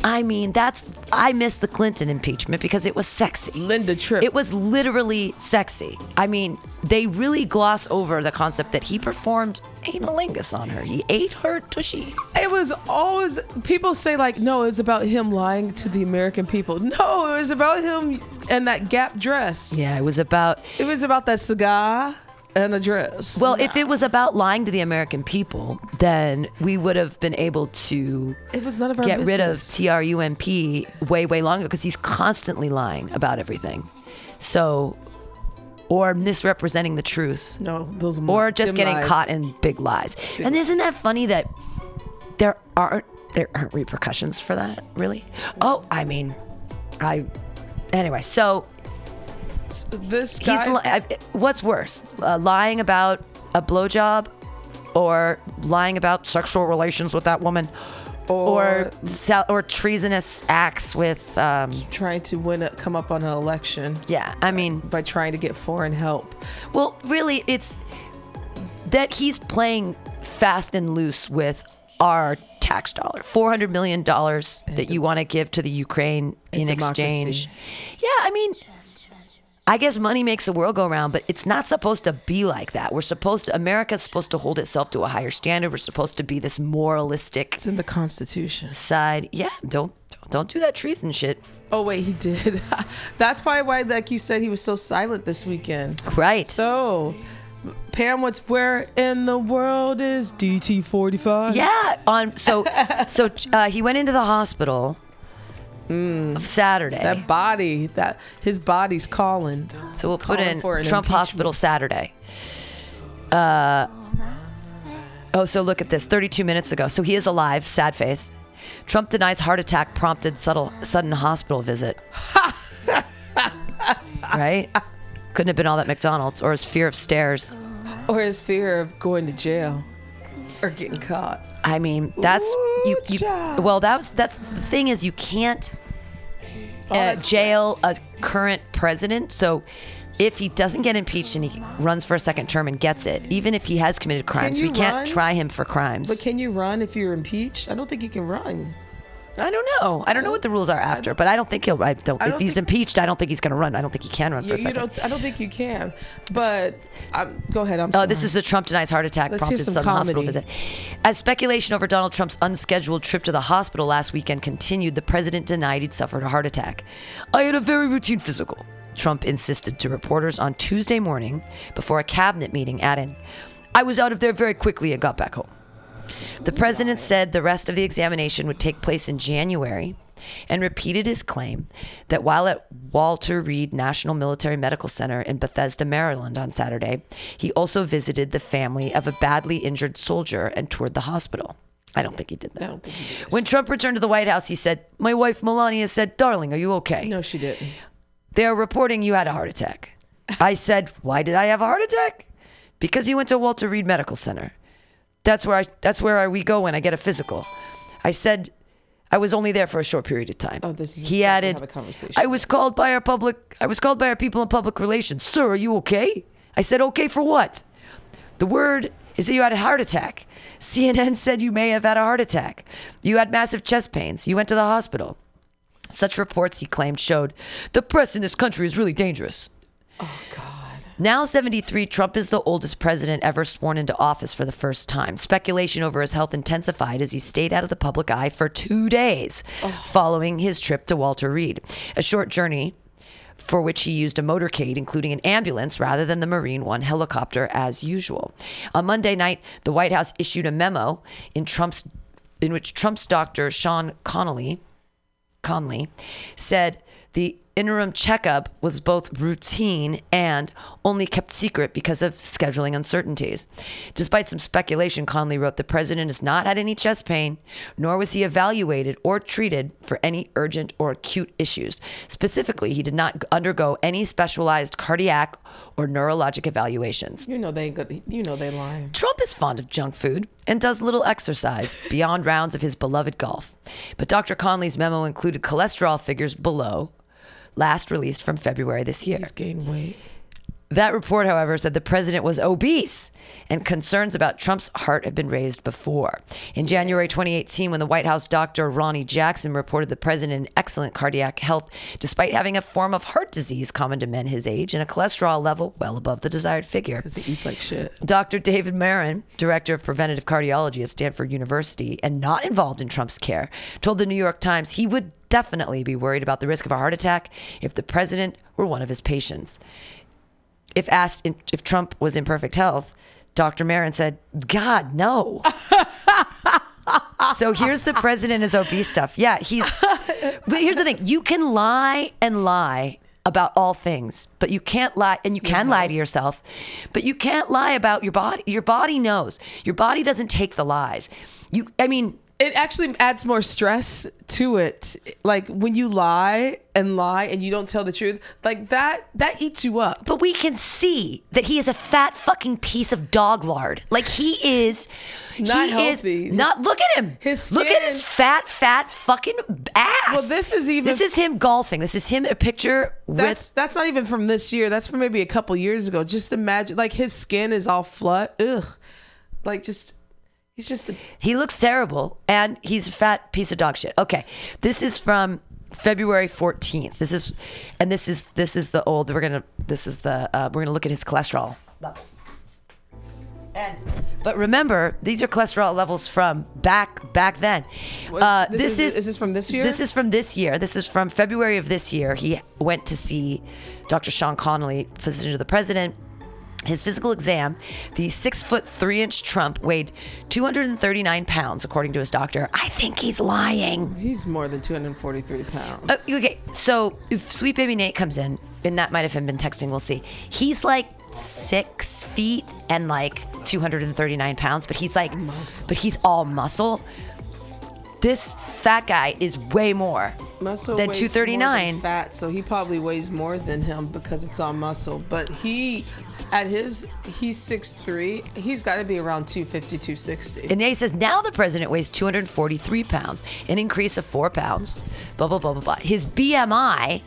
I mean, that's... I miss the Clinton impeachment because it was sexy. Linda Tripp. It was literally sexy. I mean... they really gloss over the concept that he performed analingus on her. He ate her tushy. It was always, people say like, no, it's about him lying to the American people. No, it was about him and that Gap dress. Yeah, it was about. It was about that cigar and the dress. Well, nah. If it was about lying to the American people, then we would have been able to it was none of our get business. Rid of T R U M P way, way longer, because he's constantly lying about everything. So... Or misrepresenting the truth. No, those are Or just getting lies. Caught in big lies. Big and isn't that funny that there aren't there aren't repercussions for that, really? Oh, I mean, I. Anyway, so, so this guy. He's li- I, what's worse, uh, lying about a blowjob, or lying about sexual relations with that woman, or or, or treasonous acts with um, trying to win, a, come up on an election. Yeah, I mean, by trying to get foreign help. Well, really, it's that he's playing fast and loose with our tax dollar, four hundred million dollars that you want to give to the Ukraine in exchange. Yeah, I mean, I guess money makes the world go round, but it's not supposed to be like that. We're supposed to, America's supposed to hold itself to a higher standard. We're supposed to be this moralistic. It's in the Constitution. Side. Yeah, don't don't do that treason shit. Oh, wait, he did. That's probably why, like you said, he was so silent this weekend. Right. So, Pam, what's where in the world is D T forty-five? Yeah. On So, so uh, he went into the hospital. Mm. Of Saturday. That body, that his body's calling. So we'll put in Trump Hospital Saturday. Uh, oh, so look at this. thirty-two minutes ago. So he is alive. Sad face. Trump denies heart attack prompted subtle, sudden hospital visit. Right? Couldn't have been all that McDonald's or his fear of stairs. Or his fear of going to jail or getting caught. I mean, that's Ooh, you, you. Well, that's that's the thing is you can't uh, jail a current president. So, if he doesn't get impeached and he runs for a second term and gets it, even if he has committed crimes, can we can't run? Try him for crimes. But can you run if you're impeached? I don't think you can run. I don't know. I don't know what the rules are after, but I don't think he'll. I don't. I don't if he's impeached, I don't think he's going to run. I don't think he can run you, for a second. You don't, I don't think you can. But I'm, go ahead. I'm oh, sorry. Oh, this is the Trump denies heart attack Let's prompted sudden hospital visit. As speculation over Donald Trump's unscheduled trip to the hospital last weekend continued, the president denied he'd suffered a heart attack. I had a very routine physical, Trump insisted to reporters on Tuesday morning before a cabinet meeting, adding, I was out of there very quickly and got back home. The president said the rest of the examination would take place in January and repeated his claim that while at Walter Reed National Military Medical Center in Bethesda, Maryland on Saturday, he also visited the family of a badly injured soldier and toured the hospital. I don't think he did that. I don't think he did. When Trump returned to the White House, he said, my wife Melania said, darling, are you okay? No, she didn't. They're reporting you had a heart attack. I said, why did I have a heart attack? Because you went to Walter Reed Medical Center. That's where I. That's where I, we go when I get a physical. I said, I was only there for a short period of time. Oh, this is. He added, have a conversation. I was called by our public. I was called by our people in public relations. Sir, are you okay? I said, okay for what? The word is that you had a heart attack. C N N said you may have had a heart attack. You had massive chest pains. You went to the hospital. Such reports, he claimed, showed the press in this country is really dangerous. Oh God. Now seventy-three, Trump is the oldest president ever sworn into office for the first time. Speculation over his health intensified as he stayed out of the public eye for two days oh. following his trip to Walter Reed, a short journey for which he used a motorcade, including an ambulance, rather than the Marine One helicopter as usual. On Monday night, the White House issued a memo in Trump's, in which Trump's doctor, Sean Connolly, Conley, said the interim checkup was both routine and only kept secret because of scheduling uncertainties. Despite some speculation, Conley wrote, the president has not had any chest pain, nor was he evaluated or treated for any urgent or acute issues. Specifically, he did not undergo any specialized cardiac or neurologic evaluations. You know they good. You know they lie. Trump is fond of junk food and does little exercise beyond rounds of his beloved golf. But Doctor Conley's memo included cholesterol figures below last released from February this year. He's gained weight. That report, however, said the president was obese and concerns about Trump's heart had been raised before. In January twenty eighteen, when the White House doctor Ronnie Jackson reported the president in excellent cardiac health despite having a form of heart disease common to men his age and a cholesterol level well above the desired figure. Because he eats like shit. Doctor David Marin, director of preventative cardiology at Stanford University and not involved in Trump's care, told the New York Times he would definitely be worried about the risk of a heart attack if the president were one of his patients. If asked if Trump was in perfect health, Doctor Marin said, God, no. So here's the president is obese stuff. Yeah, he's... But here's the thing. You can lie and lie about all things, but you can't lie, and you can mm-hmm. lie to yourself, but you can't lie about your body. Your body knows. Your body doesn't take the lies. You, I mean... It actually adds more stress to it. Like when you lie and lie and you don't tell the truth, like that, that eats you up. But we can see that he is a fat fucking piece of dog lard. Like he is not he healthy. Is not, look at him. His skin. Look at his fat, fat fucking ass. Well, this is even. This is him golfing. This is him a picture with. That's, that's not even from this year. That's from maybe a couple years ago. Just imagine, like his skin is all flat. Ugh. Like just. He's just a- he looks terrible, and he's a fat piece of dog shit. Okay, this is from February fourteenth. This is, and this is this is the old. We're gonna this is the uh, we're gonna look at his cholesterol levels. And but remember, these are cholesterol levels from back back then. Uh, this this is, is is this from this year? This is from this year. This is from February of this year. He went to see Doctor Sean Connolly, physician to the president. His physical exam, the six foot three inch Trump weighed two hundred thirty-nine pounds, according to his doctor. I think he's lying. He's more than two hundred forty-three pounds. Uh, okay, so if Sweet Baby Nate comes in, and that might have him been texting, we'll see. He's like six feet and like two hundred thirty-nine pounds, but he's like, muscle. But he's all muscle. This fat guy is way more muscle than two thirty-nine. More than fat, so he probably weighs more than him because it's all muscle. But he, at his, he's six three. He's got to be around two fifty, two sixty. And he says now the president weighs two hundred forty-three pounds, an increase of four pounds. Blah blah blah blah blah. His B M I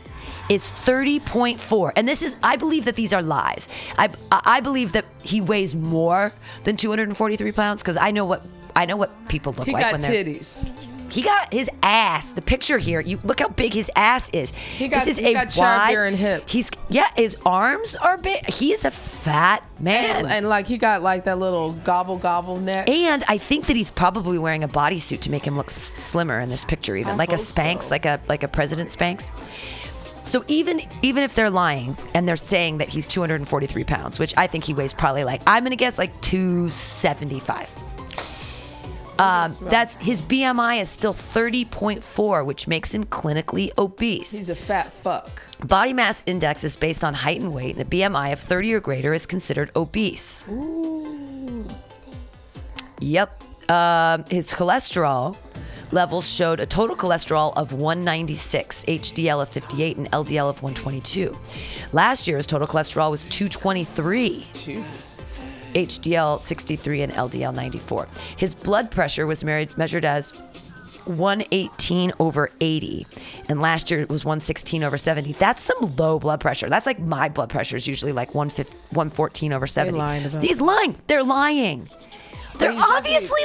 is thirty point four, and this is. I believe that these are lies. I I believe that he weighs more than two hundred forty-three pounds because I know what. I know what people look he like when they're... He got titties. He got his ass. The picture here, you look how big his ass is. He got, this is he a got wide, sharp and hips. He's, yeah, his arms are big. He is a fat man. And, and like he got like that little gobble gobble neck. And I think that he's probably wearing a bodysuit to make him look s- slimmer in this picture even. I like a Spanx, so. like a like a President Spanx. So even even if they're lying and they're saying that he's two hundred forty-three pounds, which I think he weighs probably like, I'm going to guess like two seventy-five. Um, that's his B M I is still thirty point four, which makes him clinically obese. He's a fat fuck. Body mass index is based on height and weight, and a B M I of thirty or greater is considered obese. Ooh. Yep. Um, his cholesterol levels showed a total cholesterol of one ninety-six, H D L of fifty-eight, and L D L of one twenty-two. Last year, his total cholesterol was two twenty-three. Jesus. H D L sixty-three and L D L ninety-four. His blood pressure was measured as one eighteen over eighty, and last year it was one sixteen over seventy. That's some low blood pressure. That's like my blood pressure is usually like one fourteen over seventy. Lying He's lying. They're lying. They're He's obviously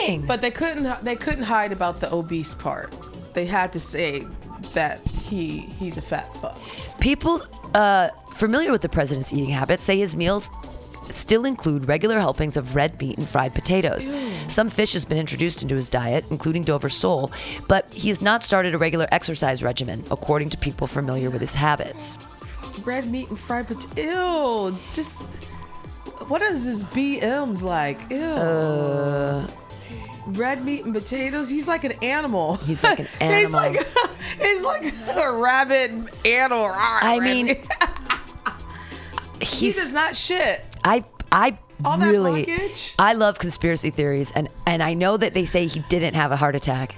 lying. But they couldn't. They couldn't hide about the obese part. They had to say that he he's a fat fuck. People uh, familiar with the president's eating habits say his meals still include regular helpings of red meat and fried potatoes. Ew. Some fish has been introduced into his diet, including Dover sole, but he has not started a regular exercise regimen, according to people familiar with his habits. Red meat and fried potatoes. Ew. Just, what is his B M's like? Ew. Uh... Red meat and potatoes. He's like an animal. He's like an animal. he's, like, he's like a rabid animal. I mean... He's, he does not shit. I I All really that I love conspiracy theories, and, and I know that they say he didn't have a heart attack,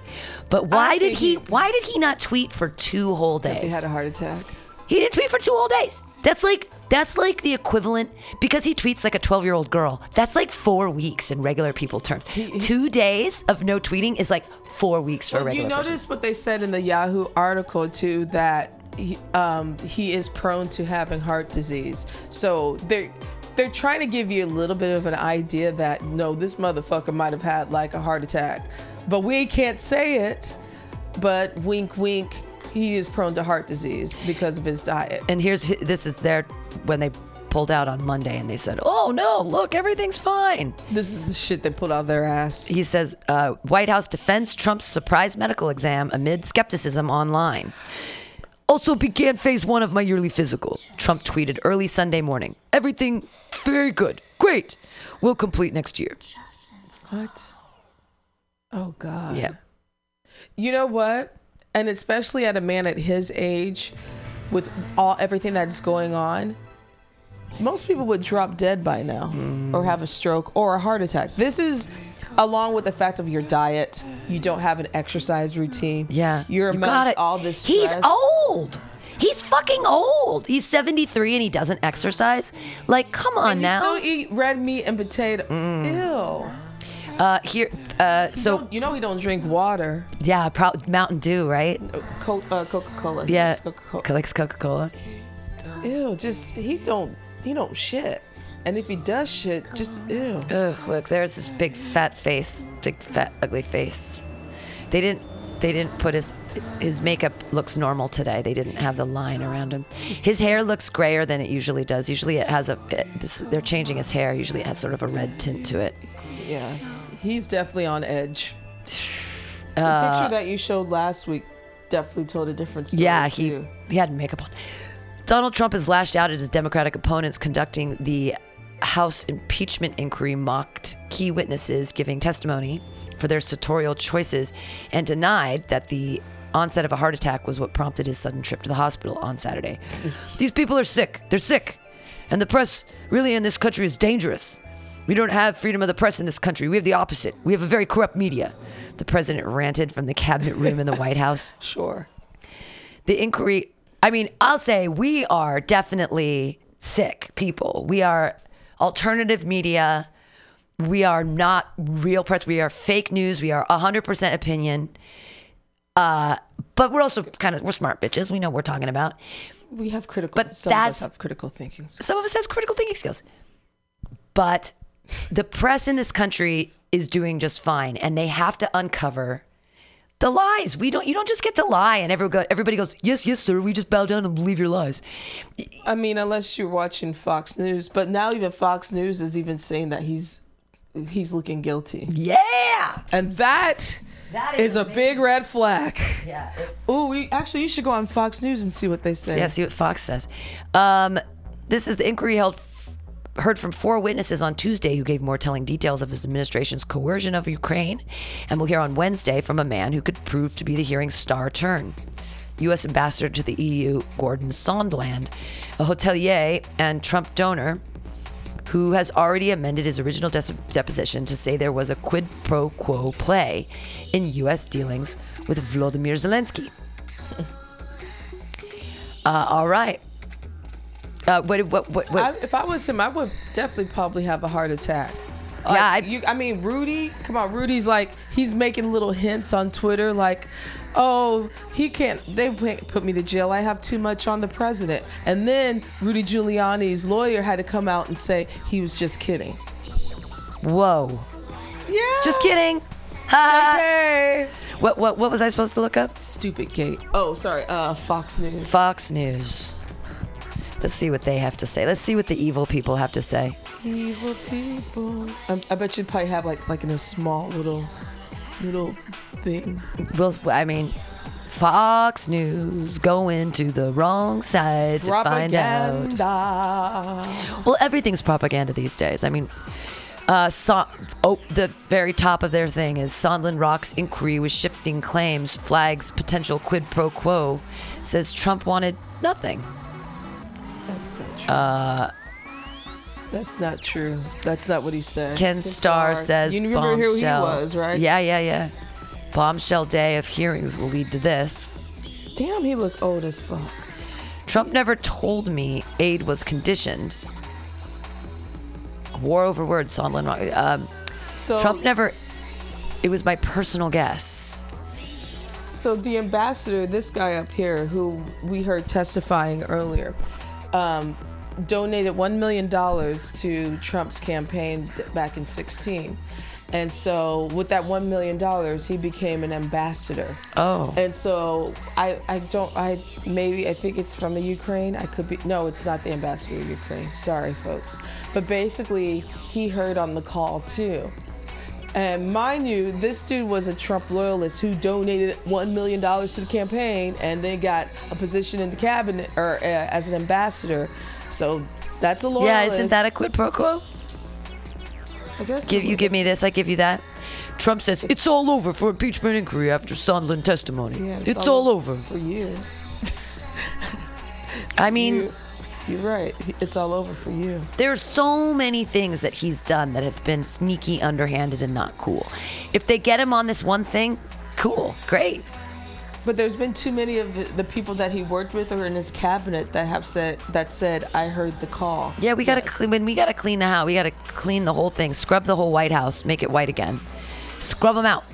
but why did he, he why did he not tweet for two whole days? Because he had a heart attack. He didn't tweet for two whole days. That's like that's like the equivalent, because he tweets like a twelve-year-old girl. That's like four weeks in regular people terms. Two days of no tweeting is like four weeks for well, a regular. You notice person. What they said in the Yahoo article too, that he, um, he is prone to having heart disease. So they're they're trying to give you a little bit of an idea that no, this motherfucker might have had like a heart attack, but we can't say it. But wink, wink, he is prone to heart disease because of his diet. And here's this is their when they pulled out on Monday and they said, oh no, look, everything's fine. This is the shit they pulled out their ass. He says, uh, White House defends Trump's surprise medical exam amid skepticism online. Also began phase one of my yearly physical. Trump tweeted early Sunday morning. Everything very good. Great. We'll complete next year. What? Oh God. Yeah. You know what? And especially at a man at his age, with all everything that's going on, most people would drop dead by now, mm. or have a stroke or a heart attack. This is along with the fact of your diet. You don't have an exercise routine. Yeah. You're you amongst all this stress. He's old. He's fucking old. He's seventy-three and he doesn't exercise. Like, come on and you now. You still eat red meat and potato. Mm. Ew. Uh, here, uh, so you, you know he don't drink water. Yeah, pro- Mountain Dew, right? Co- uh, Coca-Cola. Yeah, he likes Coca-Cola. Ew, just he don't he don't shit, and if he does shit, just ew. Ugh, look, there's this big fat face, big fat ugly face. They didn't they didn't put his his makeup looks normal today. They didn't have the line around him. His hair looks grayer than it usually does. Usually it has a it, this, they're changing his hair. Usually it has sort of a red tint to it. Yeah. He's definitely on edge. The uh, picture that you showed last week definitely told a different story. Yeah, he, too. he had makeup on. Donald Trump has lashed out at his Democratic opponents conducting the House impeachment inquiry, mocked key witnesses giving testimony for their sartorial choices, and denied that the onset of a heart attack was what prompted his sudden trip to the hospital on Saturday. These people are sick. They're sick. And the press really in this country is dangerous. We don't have freedom of the press in this country. We have the opposite. We have a very corrupt media. The president ranted from the cabinet room in the White House. Sure. The inquiry, I mean, I'll say we are definitely sick people. We are alternative media. We are not real press. We are fake news. We are one hundred percent opinion. Uh, but we're also kind of, we're smart bitches. We know what we're talking about. We have critical, but some of us have critical thinking skills. Some of us have critical thinking skills. But the press in this country is doing just fine, and they have to uncover the lies. We don't. You don't just get to lie, and everybody goes, "Yes, yes, sir. We just bow down and believe your lies." I mean, unless you're watching Fox News, but now even Fox News is even saying that he's he's looking guilty. Yeah, and that that is, is a big red flag. Yeah. Ooh, we actually you should go on Fox News and see what they say. Yeah, see what Fox says. Um, this is the inquiry held. Heard from four witnesses on Tuesday who gave more telling details of his administration's coercion of Ukraine, and we'll hear on Wednesday from a man who could prove to be the hearing's star turn. U S Ambassador to the E U, Gordon Sondland, a hotelier and Trump donor who has already amended his original de- deposition to say there was a quid pro quo play in U S dealings with Volodymyr Zelensky. Uh, all right. Uh, what, what, what, what? I, if I was him, I would definitely probably have a heart attack. Like, yeah, I, you, I mean, Rudy, come on, Rudy's like, he's making little hints on Twitter like, oh, he can't, they can't put me to jail. I have too much on the president. And then Rudy Giuliani's lawyer had to come out and say he was just kidding. Whoa. Yeah. Just kidding. Okay. What, what, what was I supposed to look up? Stupid gate. Oh, sorry. Uh, Fox News. Fox News. Let's see what they have to say. Let's see what the evil people have to say. Evil people. Um, I bet you'd probably have like like in a small little little thing. Well, I mean, Fox News going to the wrong side to propaganda. Find out. Well, everything's propaganda these days. I mean, uh, so, oh, the very top of their thing is Sondland rocks inquiry with shifting claims, flags potential quid pro quo, says Trump wanted nothing. That's not true. Uh, That's not true. That's not what he said. Ken, Ken Starr, Starr says bombshell. You remember who he was, right? Yeah, yeah, yeah. Bombshell day of hearings will lead to this. Damn, he looked old as fuck. Trump never told me aid was conditioned. War over words, Sondland. Um, so, Trump never... It was my personal guess. So the ambassador, this guy up here, who we heard testifying earlier, um, donated one million dollars to Trump's campaign back in sixteen. And so with that one million dollars, he became an ambassador. Oh. And so I, I don't, I maybe, I think it's from the Ukraine. I could be, no, it's not the ambassador of Ukraine. Sorry, folks. But basically, he heard on the call, too. And mind you, this dude was a Trump loyalist who donated one million dollars to the campaign and then got a position in the cabinet or uh, as an ambassador. So that's a loyalist. Yeah, isn't that a quid pro quo? I guess give, you give me this, I give you that. Trump says, it's all over for impeachment inquiry after Sondland testimony. Yeah, it's it's all, all over. For you. I mean... You, you're right. It's all over for you. There's so many things that he's done that have been sneaky, underhanded, and not cool. If they get him on this one thing, cool, great. But there's been too many of the, the people that he worked with or in his cabinet that have said that said I heard the call. Yeah, we yes. gotta clean. When we gotta clean the house, we gotta clean the whole thing. Scrub the whole White House, make it white again. Scrub them out.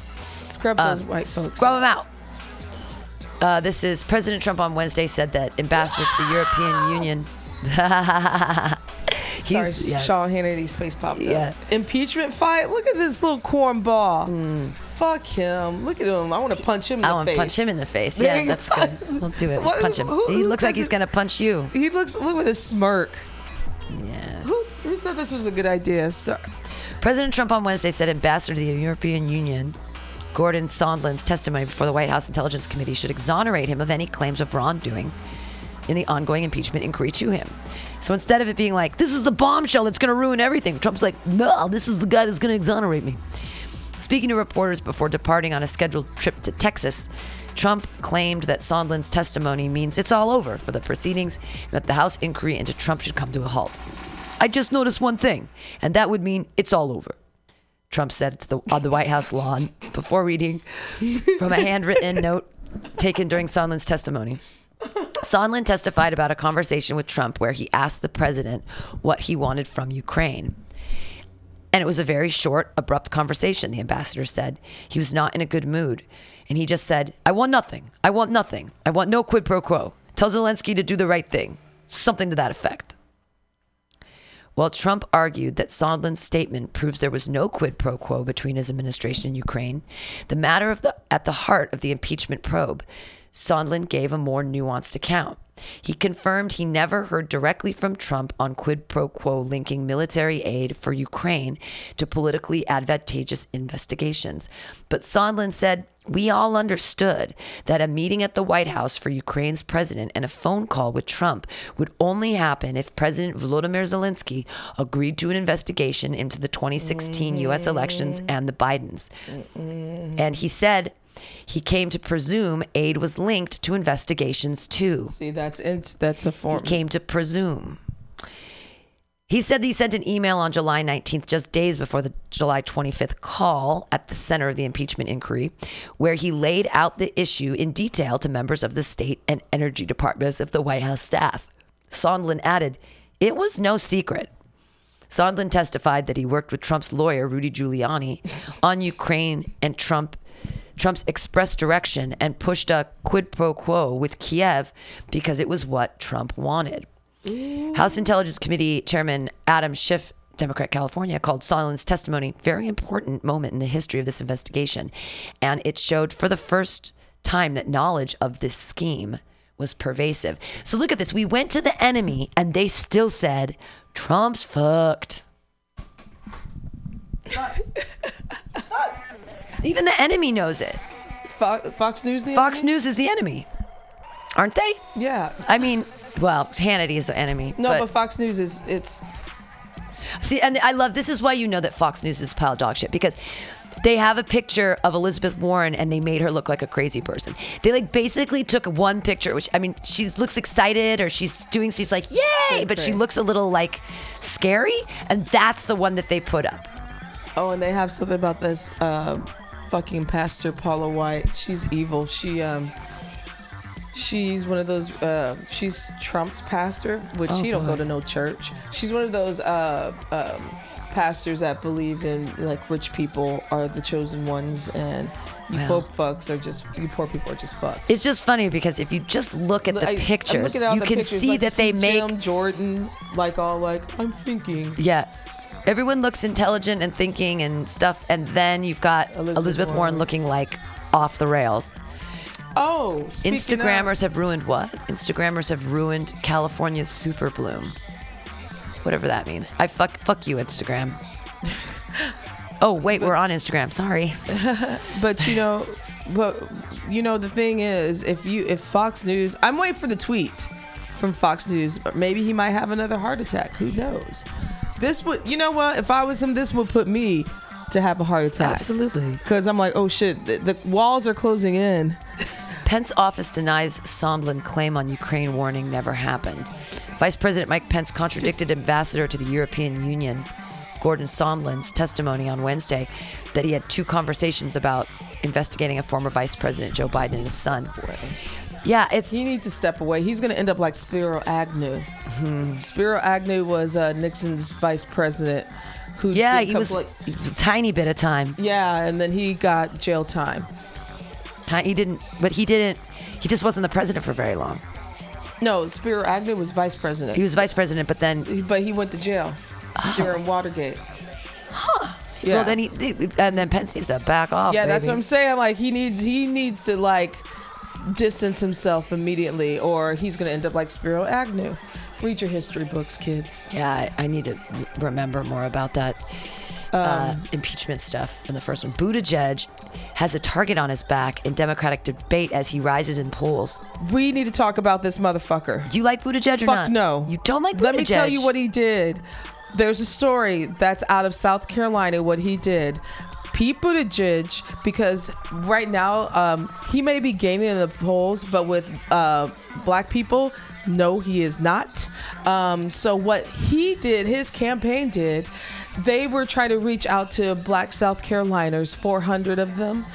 Scrub um, those white folks. Scrub them out. Uh, this is President Trump on Wednesday said that ambassador to the European Union. Sorry, yeah. Sean Hannity's face popped yeah. up. Impeachment fight. Look at this little cornball. Mm. Fuck him. Look at him. I want to punch him in I the face. I want to punch him in the face. Yeah, that's good. We'll do it. What, punch him. Who, who he looks like he's going to punch you. He looks look with a smirk. Yeah. Who, who said this was a good idea? Sorry. President Trump on Wednesday said ambassador to the European Union, Gordon Sondland's testimony before the White House Intelligence Committee should exonerate him of any claims of wrongdoing in the ongoing impeachment inquiry to him. So instead of it being like, this is the bombshell that's going to ruin everything, Trump's like, no, this is the guy that's going to exonerate me. Speaking to reporters before departing on a scheduled trip to Texas, Trump claimed that Sondland's testimony means it's all over for the proceedings and that the House inquiry into Trump should come to a halt. I just noticed one thing, and that would mean it's all over, Trump said to the, on the White House lawn before reading from a handwritten note taken during Sondland's testimony. Sondland testified about a conversation with Trump where he asked the president what he wanted from Ukraine. And it was a very short, abrupt conversation, the ambassador said. He was not in a good mood. And he just said, I want nothing. I want nothing. I want no quid pro quo. Tell Zelensky to do the right thing. Something to that effect. Well, Trump argued that Sondland's statement proves there was no quid pro quo between his administration and Ukraine. The matter of the, at the heart of the impeachment probe, Sondland gave a more nuanced account. He confirmed he never heard directly from Trump on quid pro quo linking military aid for Ukraine to politically advantageous investigations. But Sondland said, we all understood that a meeting at the White House for Ukraine's president and a phone call with Trump would only happen if President Volodymyr Zelensky agreed to an investigation into the twenty sixteen mm-hmm. U S elections and the Bidens. Mm-hmm. And he said, he came to presume aid was linked to investigations too. See, that's it. That's a form. He came to presume. He said he sent an email on July nineteenth, just days before the July twenty-fifth call at the center of the impeachment inquiry, where he laid out the issue in detail to members of the State and Energy Departments of the White House staff. Sondland added, it was no secret. Sondland testified that he worked with Trump's lawyer, Rudy Giuliani, on Ukraine and Trump Trump's express direction and pushed a quid pro quo with Kiev because it was what Trump wanted. Yeah. House Intelligence Committee Chairman Adam Schiff, Democrat California, called Sondland's testimony a very important moment in the history of this investigation. And it showed for the first time that knowledge of this scheme was pervasive. So look at this. We went to the enemy and they still said, Trump's fucked. Even the enemy knows it. Fox, Fox News the Fox enemy? News is the enemy. Aren't they? Yeah. I mean, well, Hannity is the enemy. No, but, but Fox News is, it's... See, and I love, this is why you know that Fox News is a pile of dog shit, because they have a picture of Elizabeth Warren and they made her look like a crazy person. They like basically took one picture, which, I mean, she looks excited or she's doing, she's like, yay! But she looks a little like scary, and that's the one that they put up. Oh, and they have something about this, uh... fucking pastor Paula White. She's evil. She um She's one of those, uh, she's Trump's pastor, which oh, she don't boy. go to no church. She's one of those uh, um, pastors that believe in, like, rich people are the chosen ones, and you well. poor fucks are just, you poor people are just fucked. It's just funny because if you just look at the I, pictures, at you the can pictures, see like, that see they Jim, make... Jordan, like, all like, I'm thinking. Yeah. Everyone looks intelligent and thinking and stuff, and then you've got Elizabeth, Elizabeth Warren. Warren looking, like, off the rails. Oh, Instagrammers of, have ruined what? Instagrammers have ruined California's super bloom. Whatever that means. I fuck fuck you, Instagram. Oh, wait, but, we're on Instagram. Sorry. But you know, but you know the thing is, if you if Fox News, I'm waiting for the tweet from Fox News. Maybe he might have another heart attack. Who knows? This would, you know what? If I was him, this would put me to have a heart attack. Absolutely. Because I'm like, oh shit, the, the walls are closing in. Pence office denies Sondland claim on Ukraine warning never happened. Vice President Mike Pence contradicted Just, Ambassador to the European Union, Gordon Sondland's testimony on Wednesday that he had two conversations about investigating a former Vice President Joe Biden and his son. Boy. Yeah, it's... He needs to step away. He's going to end up like Spiro Agnew. Mm-hmm. Spiro Agnew was uh, Nixon's Vice President. Who yeah, he was like, a tiny bit of time. Yeah, and then he got jail time. He didn't, but he didn't, he just wasn't the president for very long. No, Spiro Agnew was vice president. He was vice president, but then. But he went to jail oh. during Watergate. Huh. Yeah. Well, then he, and then Pence needs to back off. Yeah, baby. That's what I'm saying. Like, he needs, he needs to, like, distance himself immediately, or he's going to end up like Spiro Agnew. Read your history books, kids. Yeah, I, I need to remember more about that. Uh, um, impeachment stuff in the first one. Buttigieg has a target on his back in Democratic debate as he rises in polls. We need to talk about this motherfucker. Do you like Buttigieg or Fuck not? Fuck no. You don't like Buttigieg? Let me tell you what he did. There's a story that's out of South Carolina, what he did. Pete Buttigieg, because right now um, he may be gaining in the polls, but with uh, black people, no, he is not. Um, so what he did, his campaign did, they were trying to reach out to black South Caroliners, four hundred of them,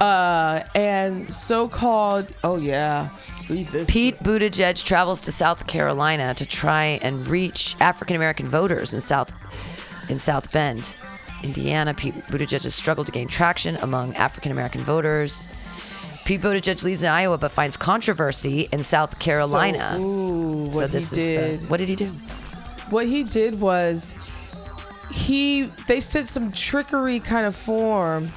uh, and so-called, oh yeah, read this. Pete Buttigieg travels to South Carolina to try and reach African-American voters in South, in South Bend, Indiana. Pete Buttigieg has struggled to gain traction among African-American voters. Pete Buttigieg leads in Iowa but finds controversy in South Carolina. So, ooh, what so this he is did. The, what did he do? What he did was... He, they sent some trickery kind of form.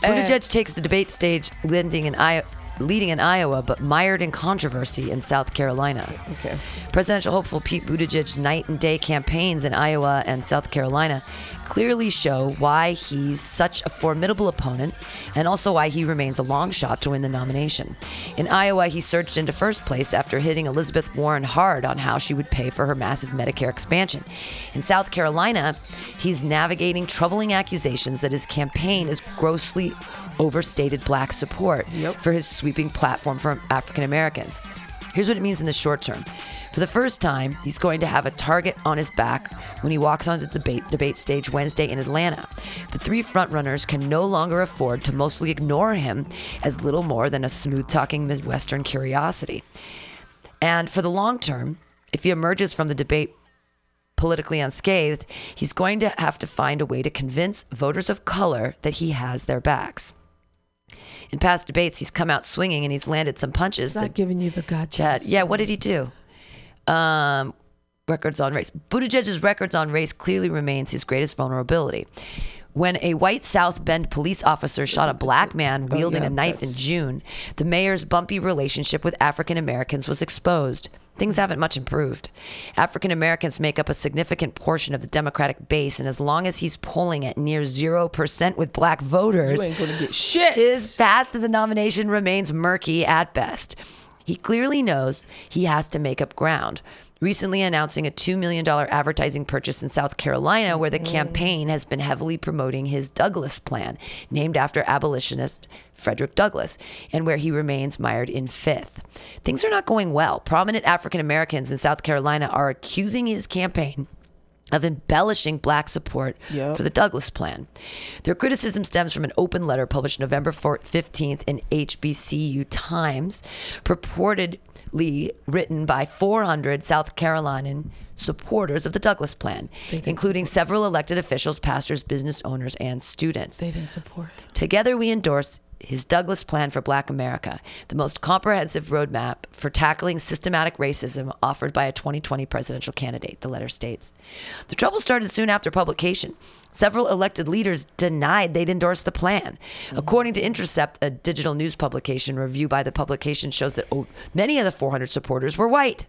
Buttigieg takes the debate stage, leading in, I- leading in Iowa, but mired in controversy in South Carolina. Okay. Presidential hopeful Pete Buttigieg's night and day campaigns in Iowa and South Carolina clearly show why he's such a formidable opponent, and also why he remains a long shot to win the nomination. In Iowa, he surged into first place after hitting Elizabeth Warren hard on how she would pay for her massive Medicare expansion. In South Carolina, he's navigating troubling accusations that his campaign is grossly overstated black support yep. for his sweeping platform for African Americans. Here's what it means in the short term. For the first time, he's going to have a target on his back when he walks onto the debate, debate stage Wednesday in Atlanta. The three frontrunners can no longer afford to mostly ignore him as little more than a smooth-talking Midwestern curiosity. And for the long term, if he emerges from the debate politically unscathed, he's going to have to find a way to convince voters of color that he has their backs. In past debates, he's come out swinging and he's landed some punches. He's not giving you the gotcha. Yeah, what did he do? Um, records on race. Buttigieg's records on race clearly remains his greatest vulnerability. When a white South Bend police officer shot a black man wielding oh, yeah, a knife in June, the mayor's bumpy relationship with African Americans was exposed. Things haven't much improved. African Americans make up a significant portion of the Democratic base, and as long as he's polling at near zero percent with black voters, you ain't gonna get shit. His path to the nomination remains murky at best. He clearly knows he has to make up ground. Recently announcing a two million dollars advertising purchase in South Carolina, where the campaign has been heavily promoting his Douglas plan, named after abolitionist Frederick Douglass, and where he remains mired in fifth. Things are not going well. Prominent African Americans in South Carolina are accusing his campaign of embellishing black support yep. for the Douglas plan. Their criticism stems from an open letter published November fifteenth in H B C U Times, purportedly written by four hundred South Carolinian supporters of the Douglas plan, including support. several elected officials, pastors, business owners, and students. They didn't support. Together we endorse his Douglas plan for Black America, the most comprehensive roadmap for tackling systematic racism offered by a twenty twenty presidential candidate, the letter states. The trouble started soon after publication. Several elected leaders denied they'd endorsed the plan. Mm-hmm. According to Intercept, a digital news publication, review by the publication shows that oh, many of the four hundred supporters were white.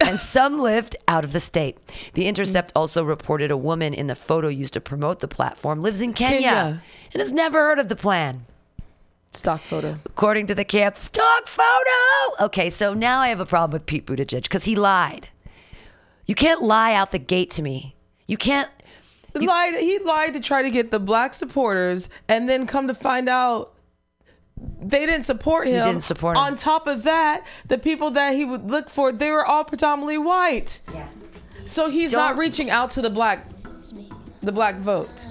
And some lived out of the state. The Intercept also reported a woman in the photo used to promote the platform lives in Kenya, Kenya. and has never heard of the plan. Stock photo. According to the camp, stock photo! Okay, so now I have a problem with Pete Buttigieg because he lied. You can't lie out the gate to me. You can't. You, lied, he lied to try to get the black supporters and then come to find out they didn't support him. He didn't support him. On top of that, the people that he would look for, they were all predominantly white. Yes. So he's Don't. not reaching out to the black, the black vote.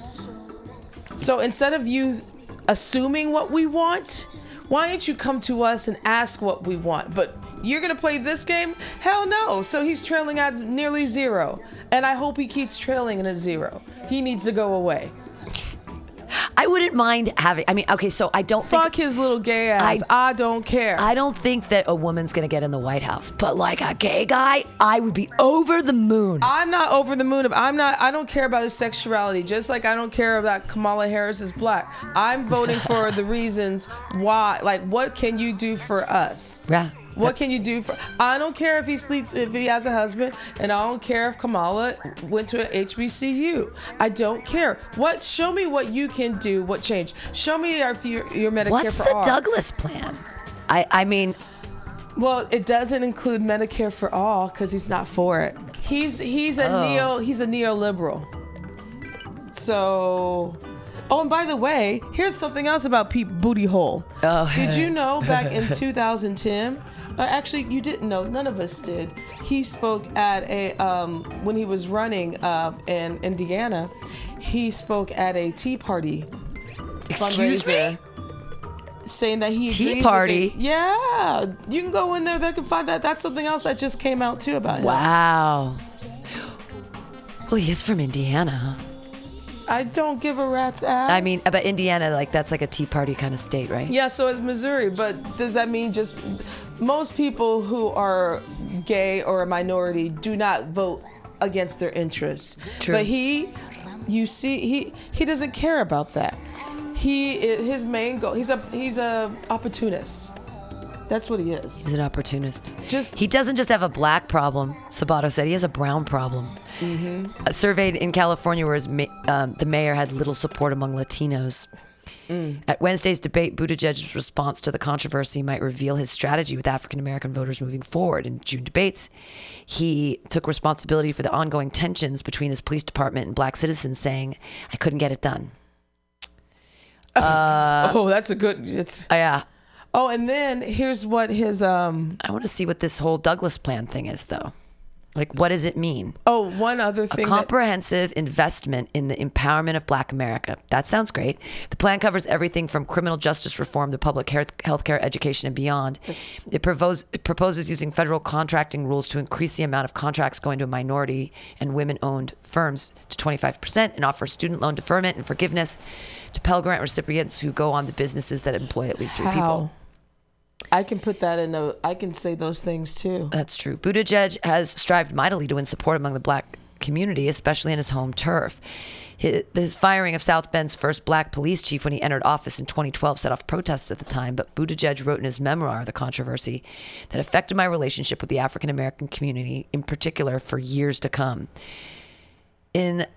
So instead of you assuming what we want, why don't you come to us and ask what we want? But you're gonna play this game? Hell no. So he's trailing at nearly zero, and I hope he keeps trailing at a zero. He needs to go away. I wouldn't mind having, I mean, okay, so I don't Fuck think. Fuck his little gay ass. I, I don't care. I don't think that a woman's going to get in the White House, but like a gay guy, I would be over the moon. I'm not over the moon. I'm not, I don't care about his sexuality, just like I don't care about Kamala Harris is black. I'm voting for the reasons why, like, what can you do for us? Yeah. What can you do for? I don't care if he sleeps, if he has a husband, and I don't care if Kamala went to an H B C U. I don't care. What? Show me what you can do. What change? Show me your your Medicare What's for all. What's the Douglas plan? I I mean, well, it doesn't include Medicare for all because he's not for it. He's he's a oh. neo he's a neoliberal. So. Oh, and by the way, here's something else about Pete Booty Hole. Oh. Did you know back in two thousand ten, or actually you didn't know, none of us did, he spoke at a, um, when he was running uh, in Indiana, he spoke at a Tea Party Excuse fundraiser. Me? Saying that he Tea Party? Yeah. You can go in there, they can find that. That's something else that just came out too about him. Wow. Well, he is from Indiana, huh? I don't give a rat's ass. I mean, about Indiana, like that's like a Tea Party kind of state, right? Yeah, so is Missouri. But does that mean just most people who are gay or a minority do not vote against their interests? True. But he, you see, he he doesn't care about that. He his main goal. He's a he's a opportunist. That's what he is. He's an opportunist. Just he doesn't just have a black problem, Sabato said. He has a brown problem. Mm-hmm. A survey in California where his ma- um, the mayor had little support among Latinos. Mm. At Wednesday's debate, Buttigieg's response to the controversy might reveal his strategy with African-American voters moving forward. In June debates, he took responsibility for the ongoing tensions between his police department and black citizens, saying, I couldn't get it done. Uh, oh, that's a good... It's- uh, yeah. Oh, and then here's what his... um. I want to see what this whole Douglas plan thing is, though. Like, what does it mean? Oh, one other thing. A comprehensive that- investment in the empowerment of black America. That sounds great. The plan covers everything from criminal justice reform to public health care, education, and beyond. It, propose- it proposes using federal contracting rules to increase the amount of contracts going to minority and women-owned firms to twenty-five percent and offer student loan deferment and forgiveness to Pell Grant recipients who go on to businesses that employ at least three How? people. I can put that in a, I can say those things too. That's true. Buttigieg has strived mightily to win support among the black community, especially in his home turf. His, his firing of South Bend's first black police chief when he entered office in twenty twelve set off protests at the time, but Buttigieg wrote in his memoir, The Controversy, that affected my relationship with the African-American community in particular for years to come. In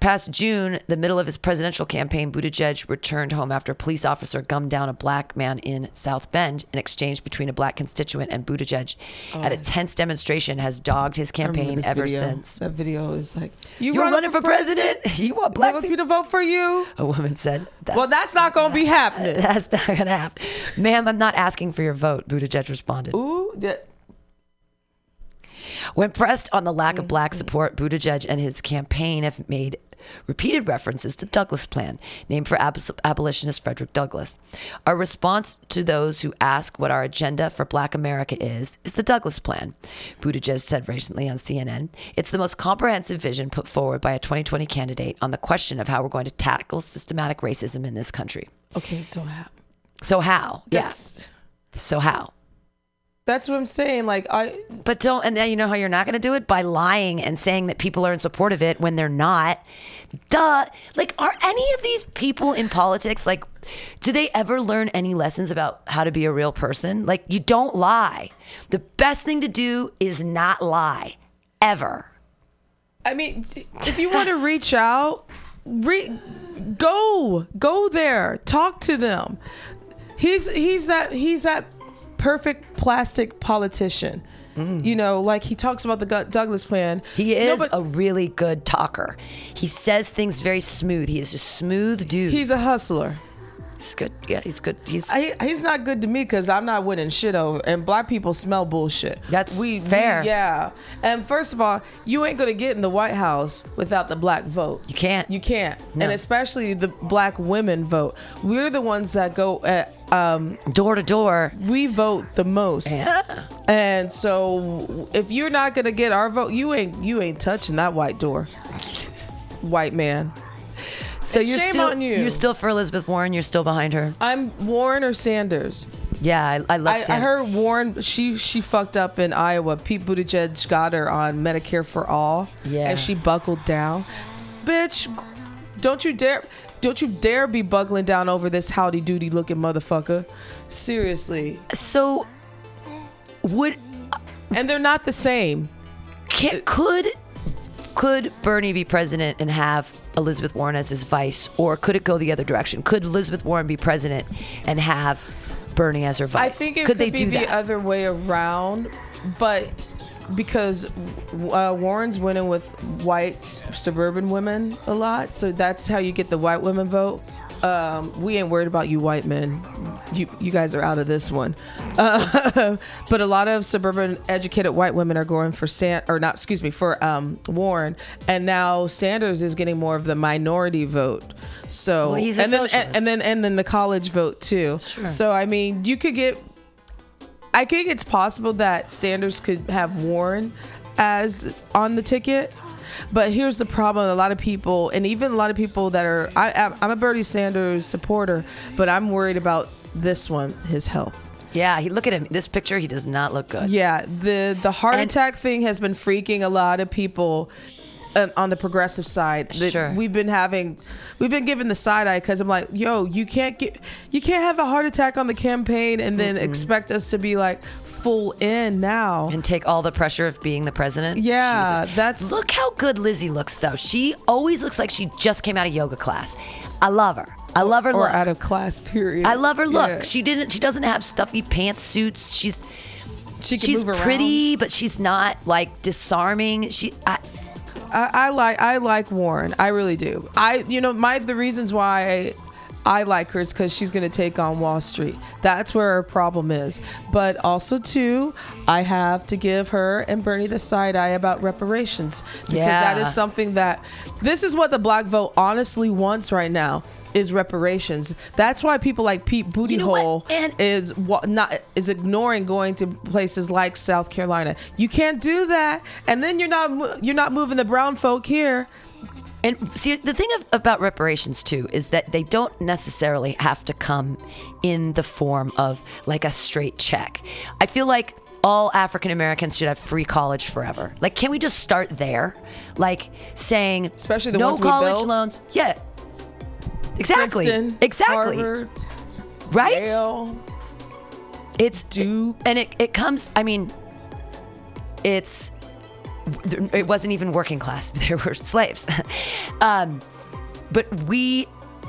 past June, the middle of his presidential campaign, Buttigieg returned home after a police officer gummed down a black man in South Bend. An exchange between a black constituent and Buttigieg oh. at a tense demonstration has dogged his campaign ever video. since. That video is like, you you're running, running for, for president? president? You want black you want people to vote for you? A woman said. That's well, that's not going to be happening. That's not going to happen. Ma'am, I'm not asking for your vote, Buttigieg responded. Ooh, that... When pressed on the lack of black support, Buttigieg and his campaign have made repeated references to Douglas Plan, named for ab- abolitionist Frederick Douglass. Our response to those who ask what our agenda for Black America is, is the Douglas Plan, Buttigieg said recently on C N N. It's the most comprehensive vision put forward by a twenty twenty candidate on the question of how we're going to tackle systematic racism in this country. Okay, so how? So how? Yes. Yeah. So how? That's what I'm saying. Like I. But don't, and then you know how you're not going to do it? By lying and saying that people are in support of it when they're not. Duh. Like, are any of these people in politics, like, do they ever learn any lessons about how to be a real person? Like, you don't lie. The best thing to do is not lie. Ever. I mean, if you want to reach out, re- go. Go there. Talk to them. He's, he's that, he's that. perfect plastic politician. Mm. You know, like he talks about the Douglas Plan. He is no, but- a really good talker. He says things very smooth. He is a smooth dude. He's a hustler. He's good. Yeah, he's good. He's I, he's not good to me because I'm not winning shit over. And black people smell bullshit. That's we, fair. We, yeah. And first of all, you ain't gonna get in the White House without the black vote. You can't. You can't. No. And especially the black women vote. We're the ones that go at um, door to door. We vote the most. Yeah. And so if you're not gonna get our vote, you ain't you ain't touching that white door, white man. So and you're still you. you're still for Elizabeth Warren. You're still behind her. I'm Warren or Sanders. Yeah, I, I love I, Sanders. I heard Warren. She she fucked up in Iowa. Pete Buttigieg got her on Medicare for All. Yeah, and she buckled down. Bitch, don't you dare, don't you dare be buckling down over this howdy doody looking motherfucker. Seriously. So would and they're not the same. Can, could could Bernie be president and have Elizabeth Warren as his vice, or could it go the other direction? Could Elizabeth Warren be president and have Bernie as her vice? I think it could, could they be do the that? other way around, but because uh, Warren's winning with white suburban women a lot, so that's how you get the white women vote. Um, we ain't worried about you white men. You you guys are out of this one. Uh, but a lot of suburban educated white women are going for San or not, excuse me, for um, Warren. And now Sanders is getting more of the minority vote. So well, he's a and, then, and, and then and then the college vote too. Sure. So I mean, you could get. I think it's possible that Sanders could have Warren as on the ticket. But here's the problem: a lot of people, and even a lot of people that are, I, I'm a Bernie Sanders supporter, but I'm worried about this one, his health. Yeah, he look at him. This picture, he does not look good. Yeah, the the heart and, attack thing has been freaking a lot of people uh, on the progressive side. Sure, we've been having, we've been giving the side eye because I'm like, yo, you can't get, you can't have a heart attack on the campaign and then mm-hmm. expect us to be like. Full in now and take all the pressure of being the president. Yeah, Jesus. That's look how good Lizzie looks though. She always looks like she just came out of yoga class. I love her. I love her or look. Or out of class period. I love her look. Yeah. She didn't. She doesn't have stuffy pantsuits. She's she can she's move around. Pretty, but she's not like disarming. She. I, I, I like I like Warren. I really do. I you know my the reasons why. I like her is because she's going to take on Wall Street. That's where her problem is. But also, too, I have to give her and Bernie the side eye about reparations. Because yeah. that is something that, this is what the black vote honestly wants right now, is reparations. That's why people like Pete Bootyhole you know and- is wa- not is ignoring going to places like South Carolina. You can't do that. And then you're not you're not moving the brown folk here. And see, the thing of, about reparations, too, is that they don't necessarily have to come in the form of like a straight check. I feel like all African Americans should have free college forever. Like, can we just start there? Like saying especially the no ones college we built. Loans. Yeah, exactly. Princeton, exactly. Harvard, right. Yale, it's Duke. And it, it comes. I mean, it's. It wasn't even working class. There were slaves. Um, but we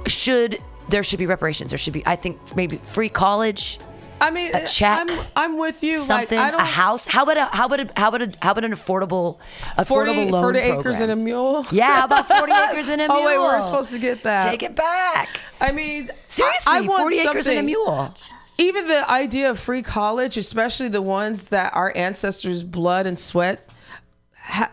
should, there should be reparations. There should be, I think, maybe free college. I mean, a check. I'm, I'm with you. Something, like, I don't, a house. How about a, how about a, how about a, how about an affordable, affordable forty, loan forty program? Acres and a mule. Yeah, how about forty acres and a mule? Oh wait, we're supposed to get that. Take it back. I mean, seriously, I, I want forty something. Acres and a mule. Even the idea of free college, especially the ones that our ancestors' blood and sweat. ha-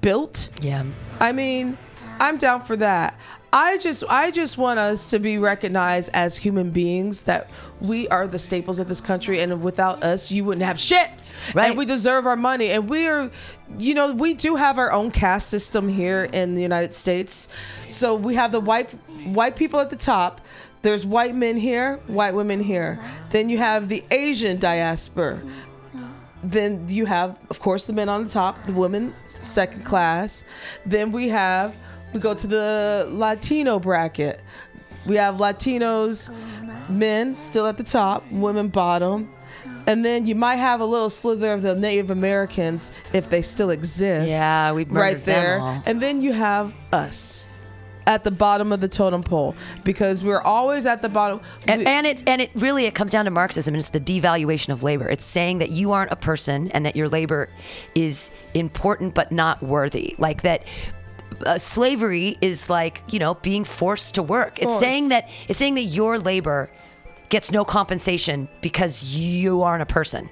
built. Yeah. I mean, I'm down for that. I just I just want us to be recognized as human beings, that we are the staples of this country, and without us you wouldn't have shit. Right. And we deserve our money. And we are, you know, we do have our own caste system here in the United States. So we have the white white people at the top. There's white men here, white women here. Then you have the Asian diaspora. Then you have, of course, the men on the top, the women second class. Then we have, we go to the Latino bracket. We have Latinos, men still at the top, women bottom. And then you might have a little slither of the Native Americans, if they still exist. Yeah, we murdered them all. And then you have us at the bottom of the totem pole, because we're always at the bottom. And, and it's and it really it comes down to Marxism, and it's the devaluation of labor. It's saying that you aren't a person, and that your labor is important but not worthy. Like that. Uh, slavery is like, you know, being forced to work. Forced. It's saying that it's saying that your labor gets no compensation because you aren't a person.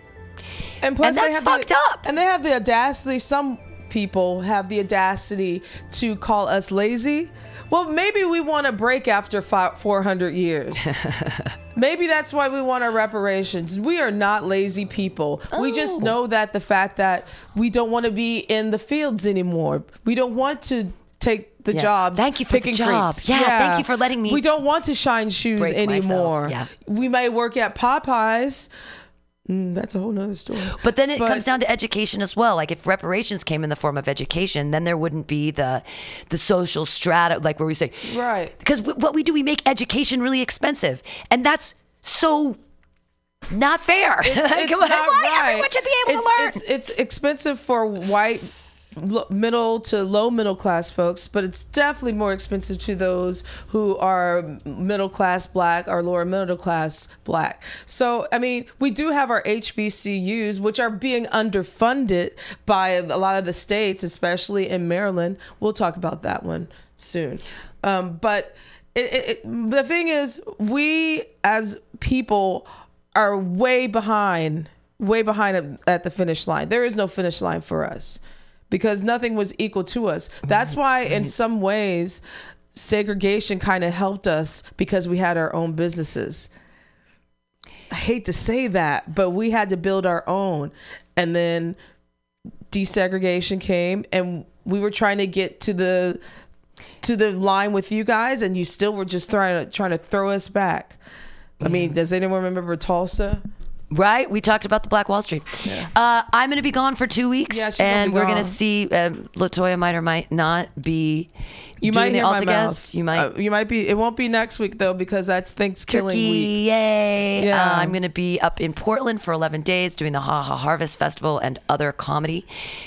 And plus, and that's they have fucked the, up. And they have the audacity. Some people have the audacity to call us lazy. Well, maybe we want a break after four hundred years. Maybe that's why we want our reparations. We are not lazy people. Oh. We just know that the fact that we don't want to be in the fields anymore. We don't want to take the yeah. jobs. Thank you for picking the job. Yeah, yeah, thank you for letting me. We don't want to shine shoes anymore. Yeah. We may work at Popeyes. Mm, that's a whole nother story. But then it but, comes down to education as well. Like if reparations came in the form of education, then there wouldn't be the the social strata, like where we say, right? Because w- what we do, we make education really expensive, and that's so not fair. It's, like, it's why not why right. everyone should be able it's, to learn? It's, it's expensive for white middle to low middle class folks, but it's definitely more expensive to those who are middle class black or lower middle class black. So I mean, we do have our H B C Us, which are being underfunded by a lot of the states, especially in Maryland. We'll talk about that one soon. Um, but it, it, it, the thing is, we as people are way behind, way behind at the finish line. There is no finish line for us, because nothing was equal to us. That's why in some ways segregation kind of helped us, because we had our own businesses. I hate to say that, but we had to build our own. And then desegregation came, and we were trying to get to the to the line with you guys, and you still were just trying to, trying to throw us back. I mean, does anyone remember Tulsa? Right, we talked about the Black Wall Street. Yeah. Uh, I'm going to be gone for two weeks, yeah, and we're going to see uh, LaToya might or might not be. You doing might hear the Alta-Cast. You might. Uh, you might be. It won't be next week though, because that's Thanksgiving Turkey, week. Yay! Yeah. Uh, I'm going to be up in Portland for eleven days doing the Ha Ha Harvest Festival and other comedy.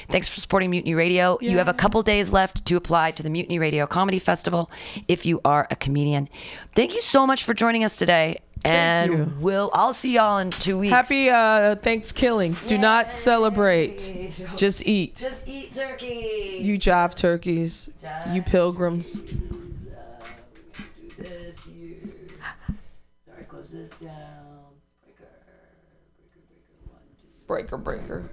Thanks for supporting Mutiny Radio. Yeah. You have a couple days left to apply to the Mutiny Radio Comedy Festival if you are a comedian. Thank you so much for joining us today. Thank and you. we'll I'll see y'all in two weeks. Happy uh, Thanksgiving. Do Yay. not celebrate. Just eat. Just eat turkey. You jive turkeys. Jive. You pilgrims. Uh, we're gonna do this. You. Sorry, close this down. Breaker, breaker, breaker. One, two. Breaker, breaker.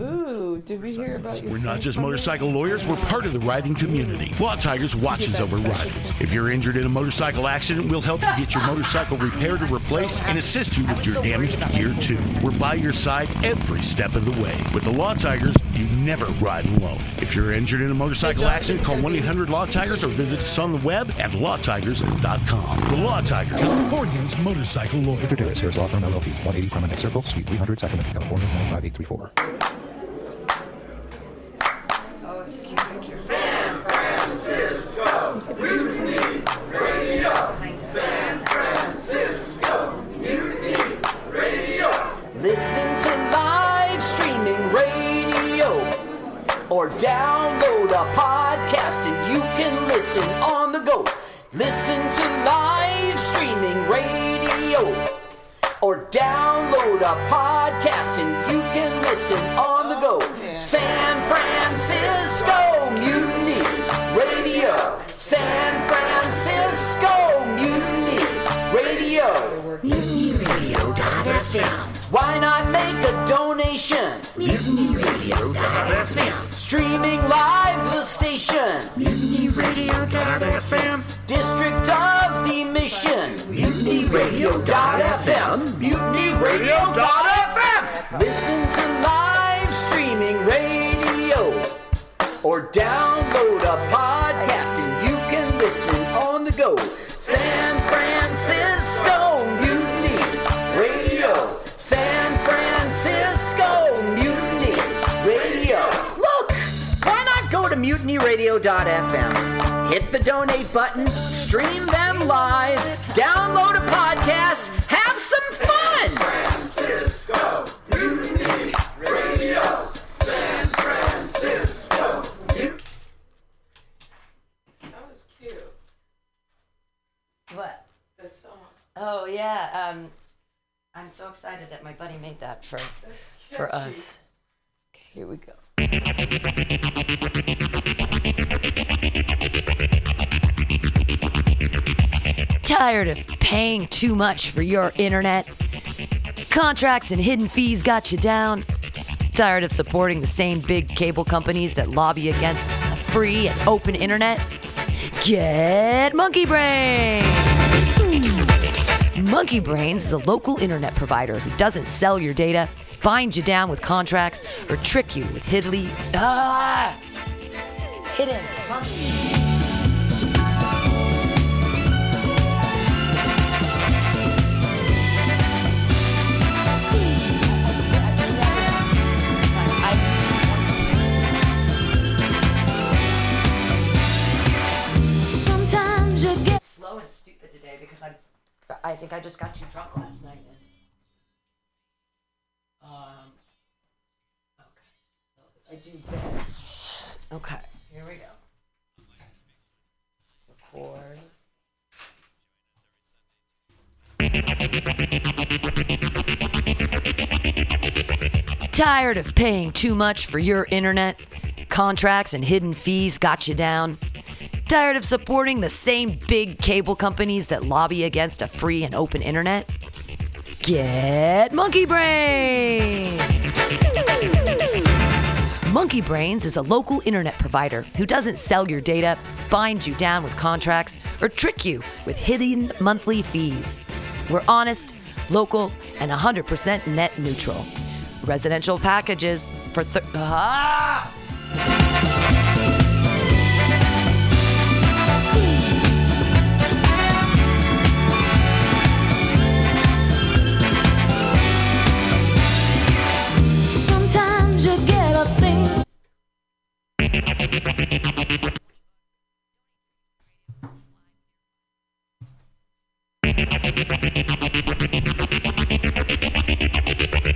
Ooh, did we hear about We're not just motorcycle lawyers, we're part of the riding community. Law Tigers watches over riders. If you're injured in a motorcycle accident, we'll help you get your motorcycle repaired or replaced and assist you with your damaged gear too. We're by your side every step of the way. With the Law Tigers, you never ride alone. If you're injured in a motorcycle accident, call one eight hundred Law Tigers or visit us on the web at law tigers dot com. The Law Tigers, California's motorcycle lawyer. Introduce Harris Law Firm L L P, one eighty Promenade Circle, Suite three hundred, Sacramento, California, nine five eight three four. San Francisco, Mutiny Radio. San Francisco, Mutiny Radio. Listen to live streaming radio, or download a podcast and you can listen on the go. Listen to live streaming radio, or download a podcast and you can listen on the go. San Francisco Mutiny Radio. San Francisco Mutiny Radio. Mutiny Radio dot f m. Why not make a donation? Mutiny Radio dot f m. Streaming live the station. Mutiny Radio dot F M. District of the Mission. Mutiny Radio dot F M. Mutiny Radio dot F M. Listen to live streaming radio, or download a podcast and you can listen on the go. San Francisco Mutiny Radio. San Francisco Mutiny Radio. Go to mutiny radio dot f m, hit the donate button, stream them live, download a podcast, have some fun! San Francisco Mutiny Radio, San Francisco Mutiny. That was cute. What? That song. Oh yeah, um, I'm so excited that my buddy made that for, for us. Okay, here we go. Tired of paying too much for your internet? Contracts and hidden fees got you down? Tired of supporting the same big cable companies that lobby against a free and open internet? Get Monkey Brains! Monkey Brains is a local internet provider who doesn't sell your data, bind you down with contracts, or trick you with hidden, ah, hidden sometimes you get slow and stupid today because I, I think I just got too drunk last night. Um, okay. I do this. Okay, here we go. Record. Tired of paying too much for your internet? Contracts and hidden fees got you down? Tired of supporting the same big cable companies that lobby against a free and open internet? Get Monkey Brains! Monkey Brains is a local internet provider who doesn't sell your data, bind you down with contracts, or trick you with hidden monthly fees. We're honest, local, and one hundred percent net neutral. Residential packages for thir- ah!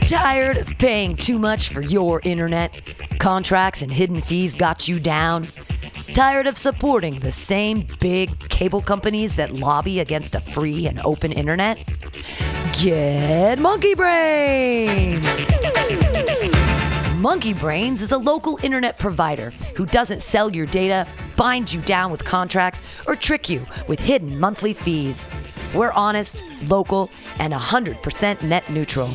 Tired of paying too much for your internet? Contracts and hidden fees got you down? Tired of supporting the same big cable companies that lobby against a free and open internet? Get Monkey Brains! Monkey Brains is a local internet provider who doesn't sell your data, bind you down with contracts, or trick you with hidden monthly fees. We're honest, local, and one hundred percent net neutral.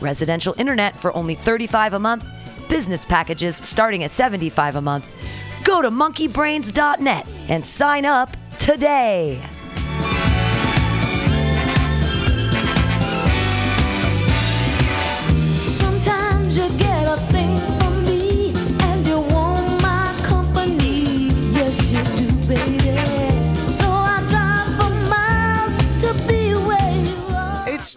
Residential internet for only thirty-five dollars a month, business packages starting at seventy-five dollars a month. Go to monkey brains dot net and sign up today. Sometimes you get a thing from me, and you want my company. Yes, you do, baby. So I drive for miles to be where you are. It's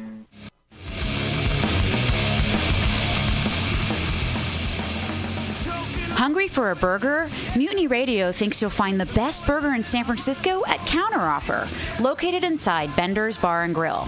Hungry for a burger? Mutiny Radio thinks you'll find the best burger in San Francisco at Counter Offer, located inside Bender's Bar and Grill.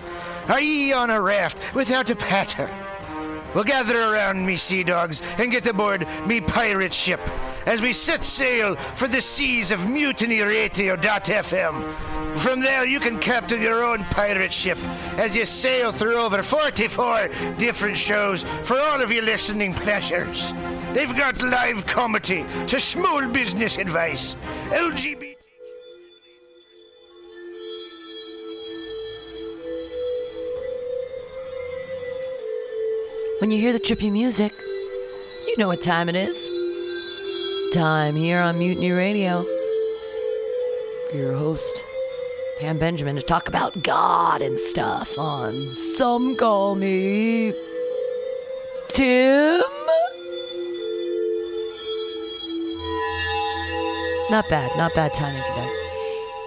Are ye on a raft without a paddle? Well, gather around, me sea dogs, and get aboard me pirate ship as we set sail for the seas of mutiny radio dot f m. From there, you can captain your own pirate ship as you sail through over forty-four different shows for all of your listening pleasures. They've got live comedy to small business advice, L G B T. When you hear the trippy music, you know what time it is. It's time here on Mutiny Radio. Your host, Pam Benjamin, to talk about God and stuff on Some Call Me Tim. Not bad, not bad timing today.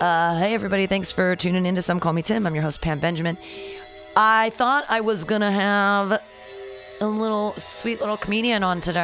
Uh, hey, everybody. Thanks for tuning in to Some Call Me Tim. I'm your host, Pam Benjamin. I thought I was going to have a little sweet little comedian on today.